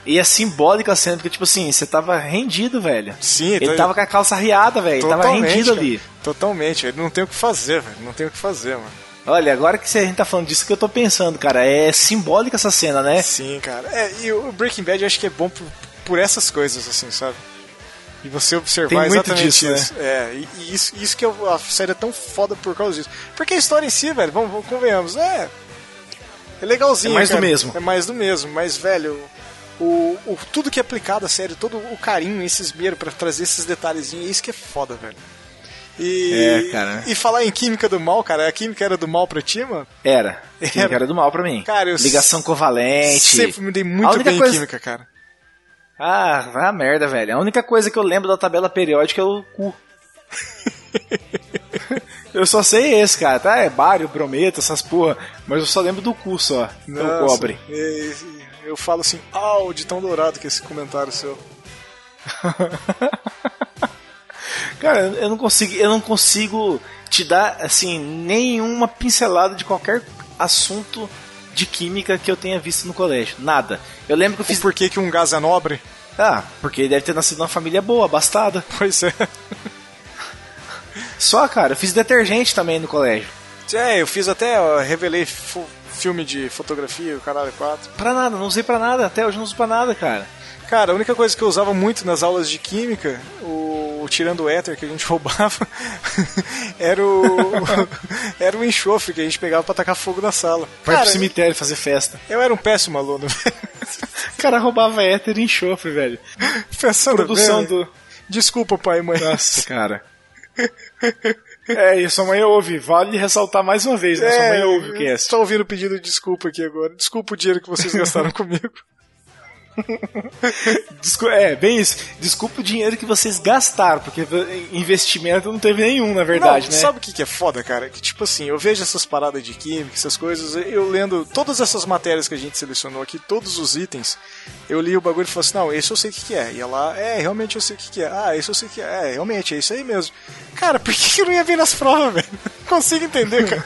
E é simbólica a cena, porque, tipo assim, você tava rendido, velho. Sim. Ele tava com a calça riada, velho. Ele tava rendido, cara, ali. Totalmente. Ele não tem o que fazer, velho. Não tem o que fazer, mano. Olha, agora que a gente tá falando disso, que eu tô pensando, cara. É simbólica essa cena, né? Sim, cara. E o Breaking Bad eu acho que é bom por essas coisas, assim, sabe? E você observar tem muito exatamente disso, isso. Né? É, e isso que a série é tão foda por causa disso. Porque a história em si, velho, vamos convenhamos, é legalzinho, é mais, cara, do mesmo. É mais do mesmo, mas, velho... Tudo que é aplicado, a série, todo o carinho, esse esmero pra trazer esses detalhezinhos, isso que é foda, velho. Cara. E falar em química do mal, cara, a química era do mal pra ti, mano? Era. Química era do mal pra mim. Cara, ligação covalente. Sempre me dei muito bem em química, cara. Ah, vai a merda, velho. A única coisa que eu lembro da tabela periódica é o cu. Eu só sei esse, cara, tá? É bário, brometo, essas porra. Mas eu só lembro do cu só. Nossa, do cobre. Eu falo assim, de tão dourado que é esse comentário seu. Cara, eu não consigo te dar, assim, nenhuma pincelada de qualquer assunto de química que eu tenha visto no colégio. Nada. Eu lembro que eu fiz... Por que um gás é nobre? Porque ele deve ter nascido numa família boa, abastada. Pois é. Só, cara, eu fiz detergente também no colégio. Eu fiz até, revelei... Filme de fotografia, o caralho 4. Pra nada, não usei pra nada, até hoje não uso pra nada, cara. Cara, a única coisa que eu usava muito nas aulas de química, tirando o éter que a gente roubava, era o enxofre que a gente pegava pra tacar fogo na sala. Vai pro cemitério fazer festa. Eu era um péssimo aluno, velho. O cara roubava éter e enxofre, velho. Pensando produção bem, do... Desculpa, pai e mãe. Nossa, cara. E sua mãe ouve, vale ressaltar mais uma vez, né? Sua mãe ouve o que é. Estou ouvindo o pedido de desculpa aqui agora. Desculpa o dinheiro que vocês gastaram comigo. Bem isso. Desculpa o dinheiro que vocês gastaram, porque investimento não teve nenhum, na verdade, não, né? Sabe o que é foda, cara? Que tipo assim, eu vejo essas paradas de química, essas coisas, eu lendo todas essas matérias que a gente selecionou aqui, todos os itens, eu li o bagulho e falei assim, não, esse eu sei o que é. E ela, realmente eu sei o que é. Esse eu sei o que é. Realmente, é isso aí mesmo. Cara, por que eu não ia vir nas provas, velho? Não consigo entender, cara.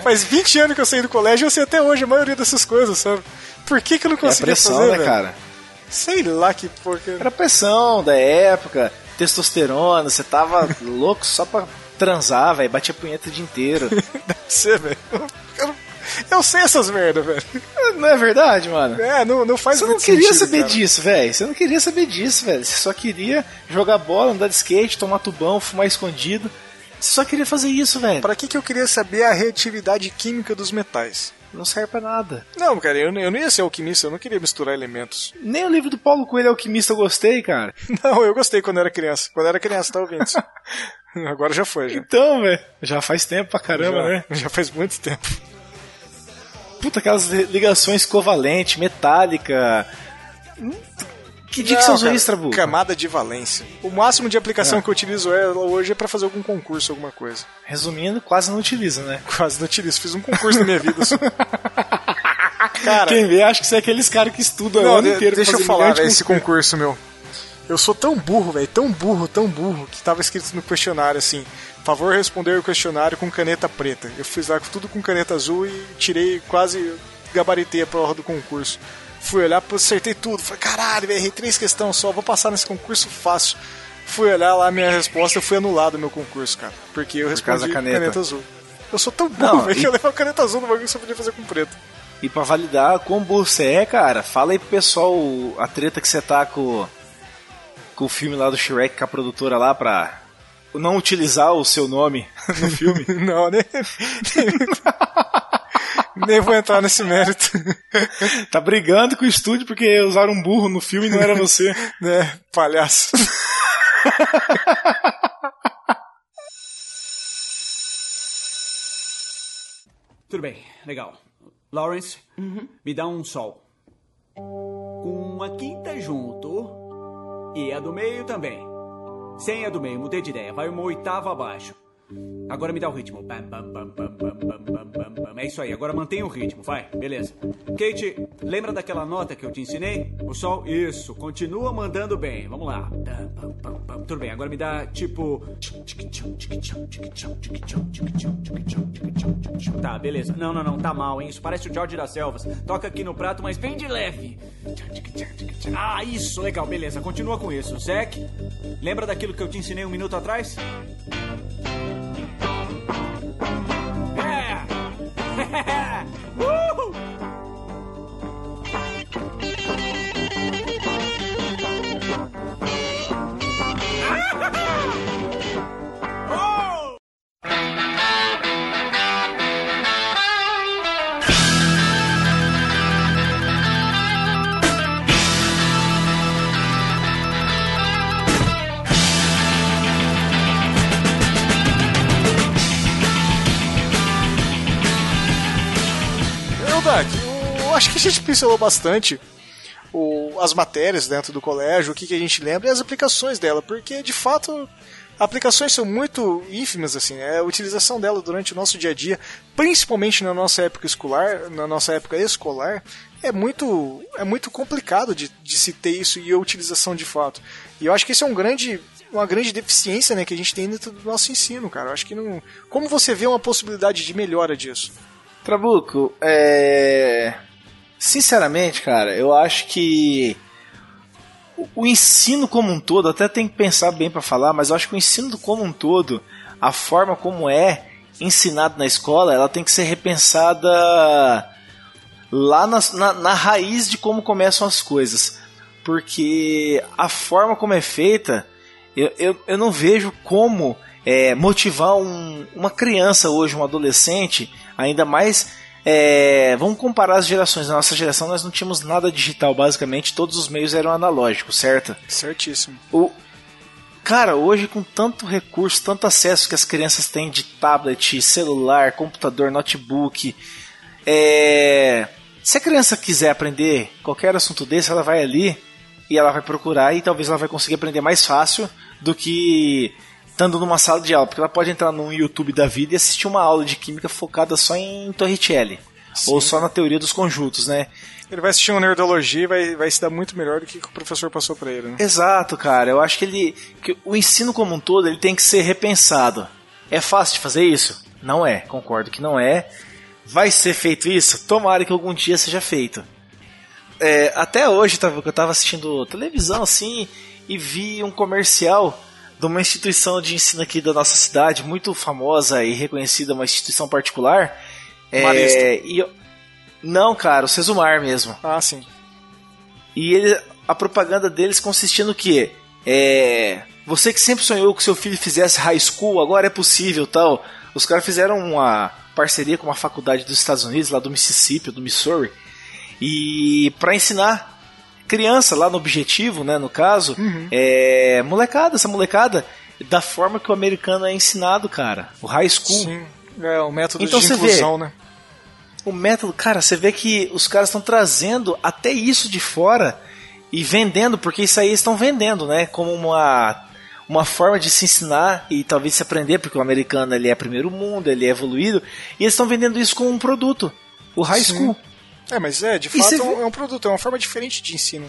Faz 20 anos que eu saí do colégio e eu sei até hoje a maioria dessas coisas, sabe? Por que eu não conseguia fazer, né, velho? Cara? Sei lá que porca... Era pressão da época, testosterona, você tava louco só pra transar, velho, batia punheta o dia inteiro. Deve ser, velho. Eu sei essas merdas, velho. Não é verdade, mano? Não faz muito sentido. Você não queria saber disso, velho. Você só queria jogar bola, andar de skate, tomar tubão, fumar escondido. Você só queria fazer isso, velho. Pra que eu queria saber a reatividade química dos metais? Não serve pra nada. Não, cara, eu não ia ser alquimista, eu não queria misturar elementos. Nem o livro do Paulo Coelho Alquimista eu gostei, cara. Não, eu gostei quando eu era criança. Quando eu era criança, tá ouvindo? Agora já foi, já. Então, velho, já faz tempo pra caramba, já, né? Já faz muito tempo. Puta, aquelas ligações covalente, metálica... Que dia não, que você usou isso, Trabuco? Camada de valência. O máximo de aplicação que eu utilizo ela hoje é pra fazer algum concurso, alguma coisa. Resumindo, quase não utiliza, né? Quase não utilizo. Fiz um concurso na minha vida só. Cara, quem vê, acho que você é aqueles caras que estudam o ano inteiro. Deixa eu falar, velho, esse concurso, meu. Eu sou tão burro, velho, tão burro, que tava escrito no questionário assim: favor responder o questionário com caneta preta. Eu fiz lá tudo com caneta azul e tirei, quase gabaritei a prova do concurso. Fui olhar, acertei tudo. Falei, caralho, errei 3 questões só, vou passar nesse concurso fácil. Fui olhar lá a minha resposta, eu fui anulado o meu concurso, cara. Porque eu respondi caneta azul. Eu sou tão burro, velho, que eu levo a caneta azul no bagulho que só podia fazer com preto. E pra validar quão burro você é, cara, fala aí pro pessoal a treta que você tá com o filme lá do Shrek, com a produtora lá, pra não utilizar o seu nome no filme. Não, né? Nem vou entrar nesse mérito. Tá brigando com o estúdio porque usaram um burro no filme e não era você. Né, palhaço. Tudo bem, legal. Lawrence, me dá um sol. Com a quinta junto e a do meio também. Sem a do meio, mudei de ideia. Vai uma oitava abaixo. Agora me dá o ritmo. Bam, bam, bam, bam, bam, bam, bam, bam. É isso aí, agora mantenha o ritmo, vai, beleza. Kate, lembra daquela nota que eu te ensinei? O sol, isso, continua mandando bem, vamos lá. Tudo bem, agora me dá tipo... Tá, beleza. Não, não, não, tá mal, hein, isso parece o George das Selvas. Toca aqui no prato, mas bem de leve. Ah, isso, legal, beleza, continua com isso. Zack, lembra daquilo que eu te ensinei um minuto atrás? Acho que a gente pincelou bastante as matérias dentro do colégio, o que a gente lembra e as aplicações dela, porque de fato aplicações são muito ínfimas, assim, a utilização dela durante o nosso dia a dia, principalmente na nossa época escolar, é muito complicado de se ter isso e a utilização de fato. E eu acho que isso é uma grande deficiência, né, que a gente tem dentro do nosso ensino, cara. Eu acho que não. Como você vê uma possibilidade de melhora disso? Trabuco, sinceramente, cara, eu acho que o ensino como um todo, até tem que pensar bem para falar, mas eu acho que o ensino como um todo, a forma como é ensinado na escola, ela tem que ser repensada lá na raiz de como começam as coisas. Porque a forma como é feita, eu não vejo como motivar uma criança hoje, um adolescente, ainda mais, vamos comparar as gerações. Na nossa geração nós não tínhamos nada digital, basicamente todos os meios eram analógicos, certo? Certíssimo. Cara, hoje com tanto recurso, tanto acesso que as crianças têm de tablet, celular, computador, notebook, se a criança quiser aprender qualquer assunto desse, ela vai ali e ela vai procurar e talvez ela vai conseguir aprender mais fácil do que... estando numa sala de aula, porque ela pode entrar no YouTube da vida e assistir uma aula de química focada só em Torricelli. Sim. Ou só na teoria dos conjuntos, né? Ele vai assistir uma nerdologia e vai se dar muito melhor do que o professor passou pra ele, né? Exato, cara. Eu acho que o ensino como um todo, ele tem que ser repensado. É fácil de fazer isso? Não é. Concordo que não é. Vai ser feito isso? Tomara que algum dia seja feito. Até hoje, eu tava assistindo televisão, assim, e vi um comercial... de uma instituição de ensino aqui da nossa cidade, muito famosa e reconhecida, uma instituição particular. Marista. Não, cara, o Sesumar mesmo. Ah, sim. E a propaganda deles consistia no quê? Você que sempre sonhou que seu filho fizesse high school, agora é possível, tal. Os caras fizeram parceria com uma faculdade dos Estados Unidos, lá do Mississippi, do Missouri, e para ensinar criança lá no Objetivo, né, no caso, essa molecada, da forma que o americano é ensinado, cara. O high school. Sim, é o método então, de inclusão, né? O método, cara, você vê que os caras estão trazendo até isso de fora e vendendo, porque isso aí eles estão vendendo, né? Como uma forma de se ensinar e talvez se aprender, porque o americano ele é primeiro mundo, ele é evoluído, e eles estão vendendo isso como um produto, o high school. É, mas de fato é um produto, é uma forma diferente de ensino.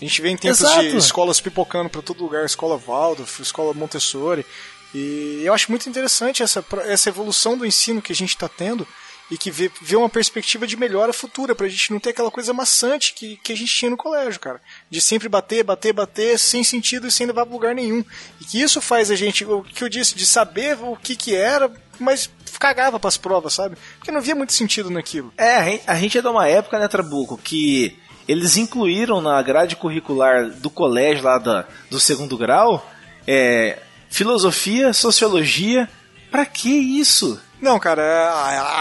A gente vê em tempos de escolas pipocando para todo lugar, escola Waldorf, escola Montessori, e eu acho muito interessante essa evolução do ensino que a gente está tendo e que vê uma perspectiva de melhora futura, pra gente não ter aquela coisa maçante que a gente tinha no colégio, cara. De sempre bater, sem sentido e sem levar pra lugar nenhum. E que isso faz a gente, o que eu disse, de saber o que era, mas cagava pras provas, sabe? Porque não havia muito sentido naquilo. A gente é de uma época, né, Trabuco, que eles incluíram na grade curricular do colégio, lá do segundo grau, filosofia, sociologia. Pra que isso? Não, cara,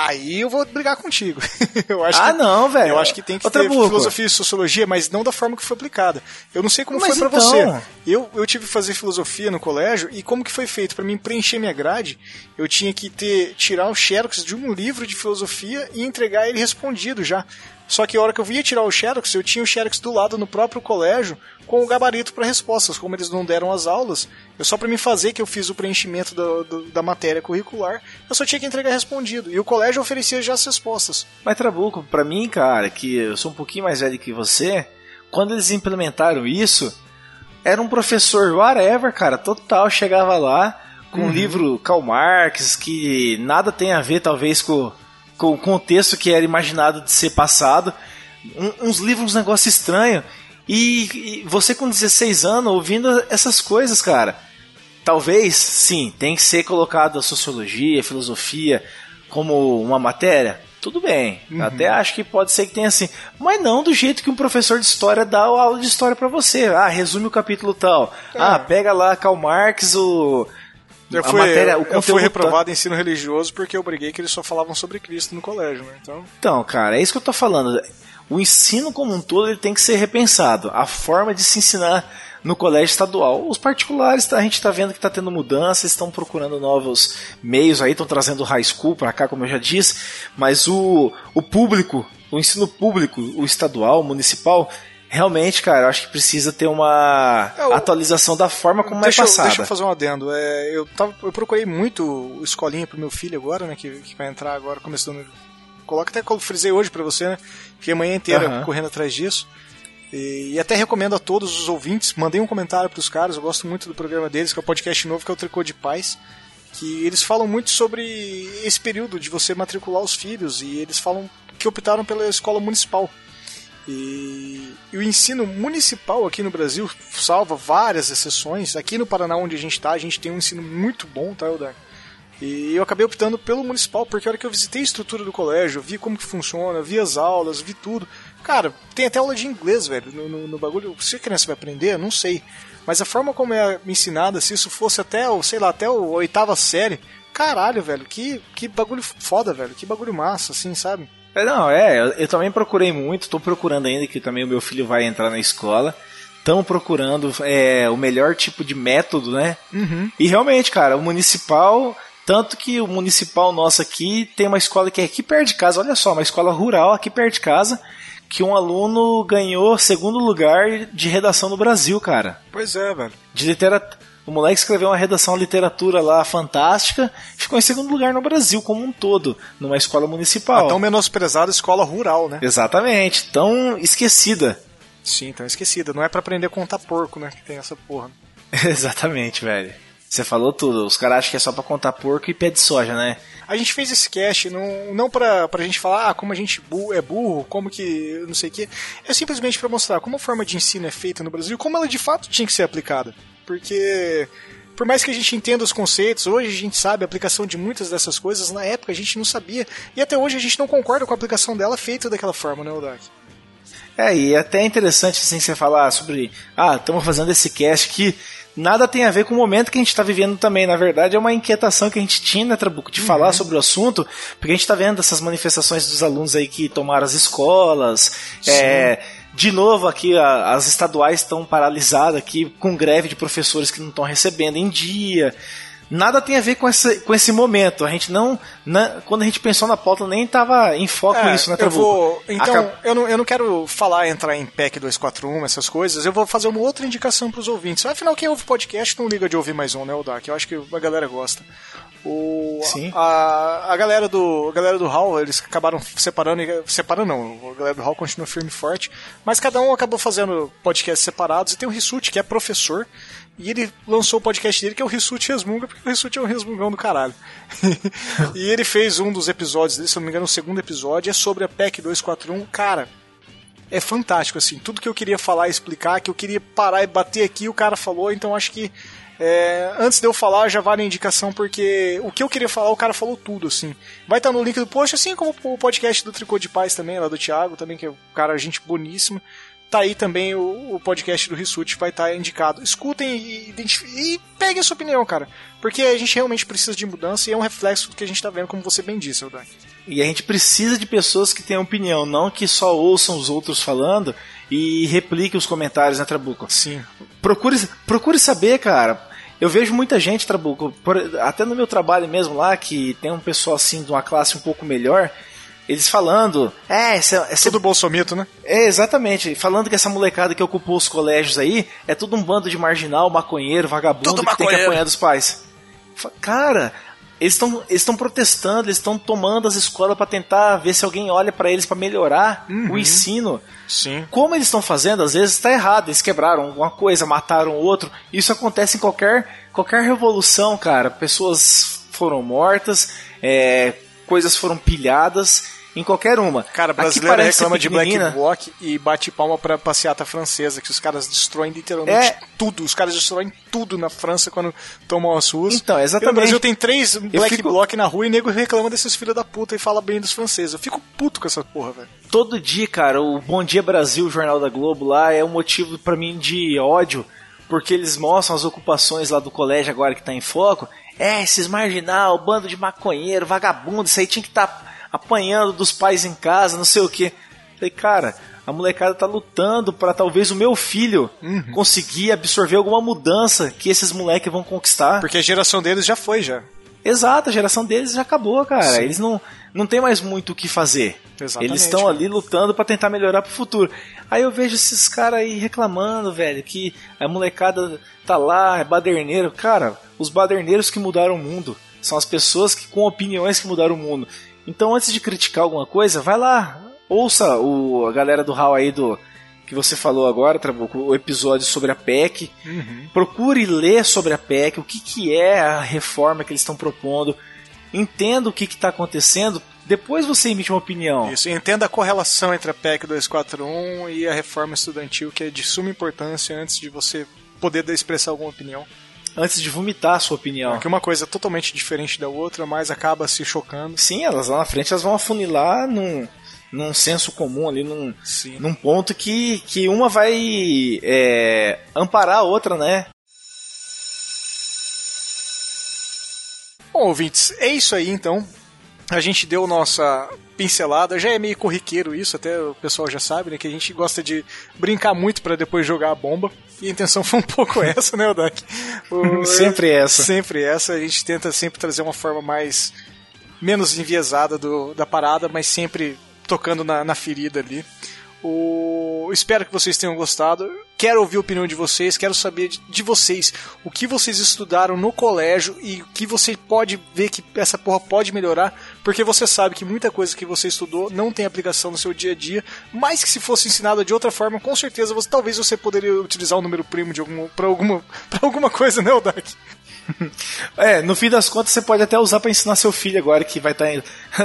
aí eu vou brigar contigo. Eu acho não, velho. Eu acho que tem que ter filosofia e sociologia, mas não da forma que foi aplicada. Eu não sei como mas foi pra então... você. Eu tive que fazer filosofia no colégio, e como que foi feito? Pra mim preencher minha grade, eu tinha que tirar o xerox de um livro de filosofia e entregar ele respondido já. Só que a hora que eu ia tirar o xerox, eu tinha o xerox do lado no próprio colégio com o gabarito para respostas. Como eles não deram as aulas, eu só para me fazer que eu fiz o preenchimento da matéria curricular, eu só tinha que entregar respondido. E o colégio oferecia já as respostas. Mas Trabuco, para mim, cara, que eu sou um pouquinho mais velho que você, quando eles implementaram isso, era um professor whatever, cara, total, chegava lá com um livro Karl Marx, que nada tem a ver talvez com o contexto que era imaginado de ser passado, uns livros, uns negócios estranhos, e você com 16 anos ouvindo essas coisas, cara, talvez, sim, tem que ser colocado a sociologia, a filosofia como uma matéria, tudo bem, até acho que pode ser que tenha assim, mas não do jeito que um professor de história dá a aula de história pra você, resume o capítulo tal, pega lá Karl Marx, eu fui reprovado em ensino religioso porque eu briguei que eles só falavam sobre Cristo no colégio, né? Então, cara, é isso que eu tô falando. O ensino como um todo ele tem que ser repensado. A forma de se ensinar no colégio estadual. Os particulares, a gente tá vendo que tá tendo mudanças, estão procurando novos meios aí, estão trazendo high school pra cá, como eu já disse, mas o público, o ensino público, o estadual, o municipal... Realmente, cara, eu acho que precisa ter uma atualização da forma como é passada. Deixa eu fazer um adendo. Eu procurei muito escolinha pro meu filho agora, né? Que vai entrar agora, começando... Coloca até que eu frisei hoje pra você, né? Fiquei a manhã inteira correndo atrás disso. E até recomendo a todos os ouvintes, mandei um comentário pros caras, eu gosto muito do programa deles, que é o podcast novo, que é o Tricô de Pais. Que eles falam muito sobre esse período de você matricular os filhos. E eles falam que optaram pela escola municipal. E o ensino municipal aqui no Brasil, salva várias exceções, aqui no Paraná onde a gente tem um ensino muito bom, tá, Eldar? E eu acabei optando pelo municipal, porque a hora que eu visitei a estrutura do colégio, eu vi como que funciona, vi as aulas, vi tudo. Cara, tem até aula de inglês, velho, no bagulho. Se a criança vai aprender, não sei. Mas a forma como é ensinada, se isso fosse até a oitava série, caralho, velho, que bagulho foda, velho, que bagulho massa, assim, sabe? Não, eu também procurei muito, tô procurando ainda, que também o meu filho vai entrar na escola, estão procurando o melhor tipo de método, né? E realmente, cara, o municipal, tanto que o municipal nosso aqui tem uma escola que é aqui perto de casa, olha só, uma escola rural aqui perto de casa, que um aluno ganhou segundo lugar de redação no Brasil, cara. Pois é, velho. De literatura. O moleque escreveu uma redação à literatura lá fantástica, ficou em segundo lugar no Brasil como um todo, numa escola municipal. Tão menosprezada escola rural, né? Exatamente, tão esquecida. Sim, tão esquecida. Não é pra aprender a contar porco, né? Que tem essa porra. Exatamente, velho. Você falou tudo. Os caras acham que é só pra contar porco e pé de soja, né? A gente fez esse cast não pra gente falar como a gente é burro, como que não sei o quê. É simplesmente pra mostrar como a forma de ensino é feita no Brasil, como ela de fato tinha que ser aplicada. Porque, por mais que a gente entenda os conceitos, hoje a gente sabe a aplicação de muitas dessas coisas, na época a gente não sabia. E até hoje a gente não concorda com a aplicação dela feita daquela forma, né, Odak? E até é interessante assim, você falar sobre, estamos fazendo esse cast que nada tem a ver com o momento que a gente está vivendo também. Na verdade, é uma inquietação que a gente tinha, né, Trabuco, de falar sobre o assunto, porque a gente está vendo essas manifestações dos alunos aí que tomaram as escolas, de novo aqui as estaduais estão paralisadas aqui, com greve de professores que não estão recebendo em dia. Nada tem a ver com esse momento. A gente não, quando a gente pensou na pauta, nem estava em foco isso, né, Trabuco? Eu não quero falar, entrar em PEC 241, essas coisas. Eu vou fazer uma outra indicação para os ouvintes. Afinal, quem ouve podcast não liga de ouvir mais um, né, Odak? Eu acho que a galera gosta. Sim. A galera do Hall, eles acabaram separando, não. A galera do Hall continua firme e forte. Mas cada um acabou fazendo podcasts separados. E tem o Rissuti, que é professor. E ele lançou o podcast dele, que é o Rissuti Resmunga, porque o Rissuti é um resmungão do caralho. E ele fez um dos episódios dele, se eu não me engano, o segundo episódio, é sobre a PEC 241. Cara, é fantástico, assim. Tudo que eu queria falar e explicar, que eu queria parar e bater aqui, o cara falou, então acho que antes de eu falar, já vale a indicação, porque o que eu queria falar, o cara falou tudo, assim. Vai estar no link do post, assim como o podcast do Tricô de Paz também, lá do Thiago, também, que é um cara, gente boníssima. Tá aí também o podcast do Rissuti, vai estar indicado. Escutem e peguem a sua opinião, cara. Porque a gente realmente precisa de mudança e é um reflexo do que a gente tá vendo, como você bem disse, Aldair. E a gente precisa de pessoas que tenham opinião, não que só ouçam os outros falando e repliquem os comentários, né, Trabuco? Sim. Procure saber, cara. Eu vejo muita gente, Trabuco, até no meu trabalho mesmo lá, que tem um pessoal assim de uma classe um pouco melhor. Eles falando... É tudo bolsomito, né? É, exatamente. Falando que essa molecada que ocupou os colégios aí é tudo um bando de marginal, maconheiro, vagabundo, tudo que maconheiro. Tem que apanhar dos pais. Cara, eles estão protestando, eles estão tomando as escolas para tentar ver se alguém olha para eles para melhorar o ensino. Sim. Como eles estão fazendo, às vezes está errado. Eles quebraram alguma coisa, mataram outro. Isso acontece em qualquer revolução, cara. Pessoas foram mortas, coisas foram pilhadas em qualquer uma. Cara, brasileiro reclama de black bloc e bate palma pra passeata francesa, que os caras destroem literalmente tudo. Os caras destroem tudo na França quando tomam as ruas. Então, exatamente. E no Brasil tem 3 black bloc na rua e nego reclama desses filhos da puta e fala bem dos franceses. Eu fico puto com essa porra, velho. Todo dia, cara, o Bom Dia Brasil, o Jornal da Globo lá, é um motivo pra mim de ódio, porque eles mostram as ocupações lá do colégio agora que tá em foco. Esses marginal, bando de maconheiro, vagabundo, isso aí tinha que estar apanhando dos pais em casa, não sei o quê. Falei, cara, a molecada tá lutando para talvez o meu filho conseguir absorver alguma mudança que esses moleques vão conquistar. Porque a geração deles já foi, já. Exato, a geração deles já acabou, cara. Sim. Eles não tem mais muito o que fazer. Exatamente, eles estão ali lutando pra tentar melhorar pro futuro. Aí eu vejo esses caras aí reclamando, velho, que a molecada tá lá, é baderneiro. Cara, os baderneiros que mudaram o mundo são as pessoas que, com opiniões que mudaram o mundo. Então, antes de criticar alguma coisa, vai lá, ouça a galera do Hall aí do... que você falou agora, Trabuco, o episódio sobre a PEC. Procure ler sobre a PEC, o que é a reforma que eles estão propondo. Entenda o que está acontecendo, depois você emite uma opinião. Isso, entenda a correlação entre a PEC 241 e a reforma estudantil, que é de suma importância antes de você poder expressar alguma opinião. Antes de vomitar a sua opinião. Porque uma coisa é totalmente diferente da outra, mas acaba se chocando. Sim, elas lá na frente elas vão afunilar num senso comum ali, num ponto que uma vai amparar a outra, né? Bom, ouvintes, é isso aí então. A gente deu nossa pincelada, já é meio corriqueiro isso, até o pessoal já sabe, né? Que a gente gosta de brincar muito pra depois jogar a bomba. E a intenção foi um pouco essa, né, Odak? Sempre essa. Sempre essa, a gente tenta sempre trazer uma forma menos enviesada da parada, mas sempre tocando na ferida ali. Espero que vocês tenham gostado. Quero ouvir a opinião de vocês, quero saber de vocês o que vocês estudaram no colégio e o que você pode ver que essa porra pode melhorar, porque você sabe que muita coisa que você estudou não tem aplicação no seu dia a dia, mas que se fosse ensinada de outra forma, com certeza talvez você poderia utilizar o número primo pra alguma coisa, né, Odak? No fim das contas, você pode até usar pra ensinar seu filho agora que vai estar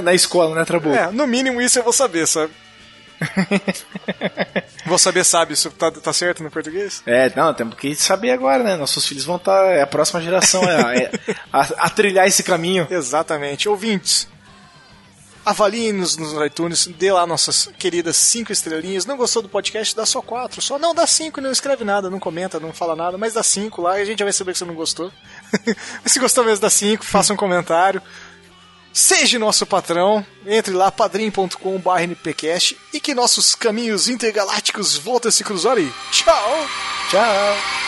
na escola, né, Trabuco? No mínimo isso eu vou saber, sabe? Vou saber, sabe? Isso tá certo no português? Não, temos que saber agora, né? Nossos filhos vão a próxima geração a trilhar esse caminho. Exatamente. Ouvintes, Avalie-nos no iTunes, dê lá nossas queridas 5 estrelinhas. Não gostou do podcast? Dá só 4. Só não dá 5, não escreve nada, não comenta, não fala nada, mas dá 5 lá e a gente já vai saber que você não gostou. Mas se gostou mesmo, dá 5, faça um comentário. Seja nosso patrão, entre lá, padrim.com/npcast, e que nossos caminhos intergalácticos voltem a se cruzar aí. Tchau! Tchau!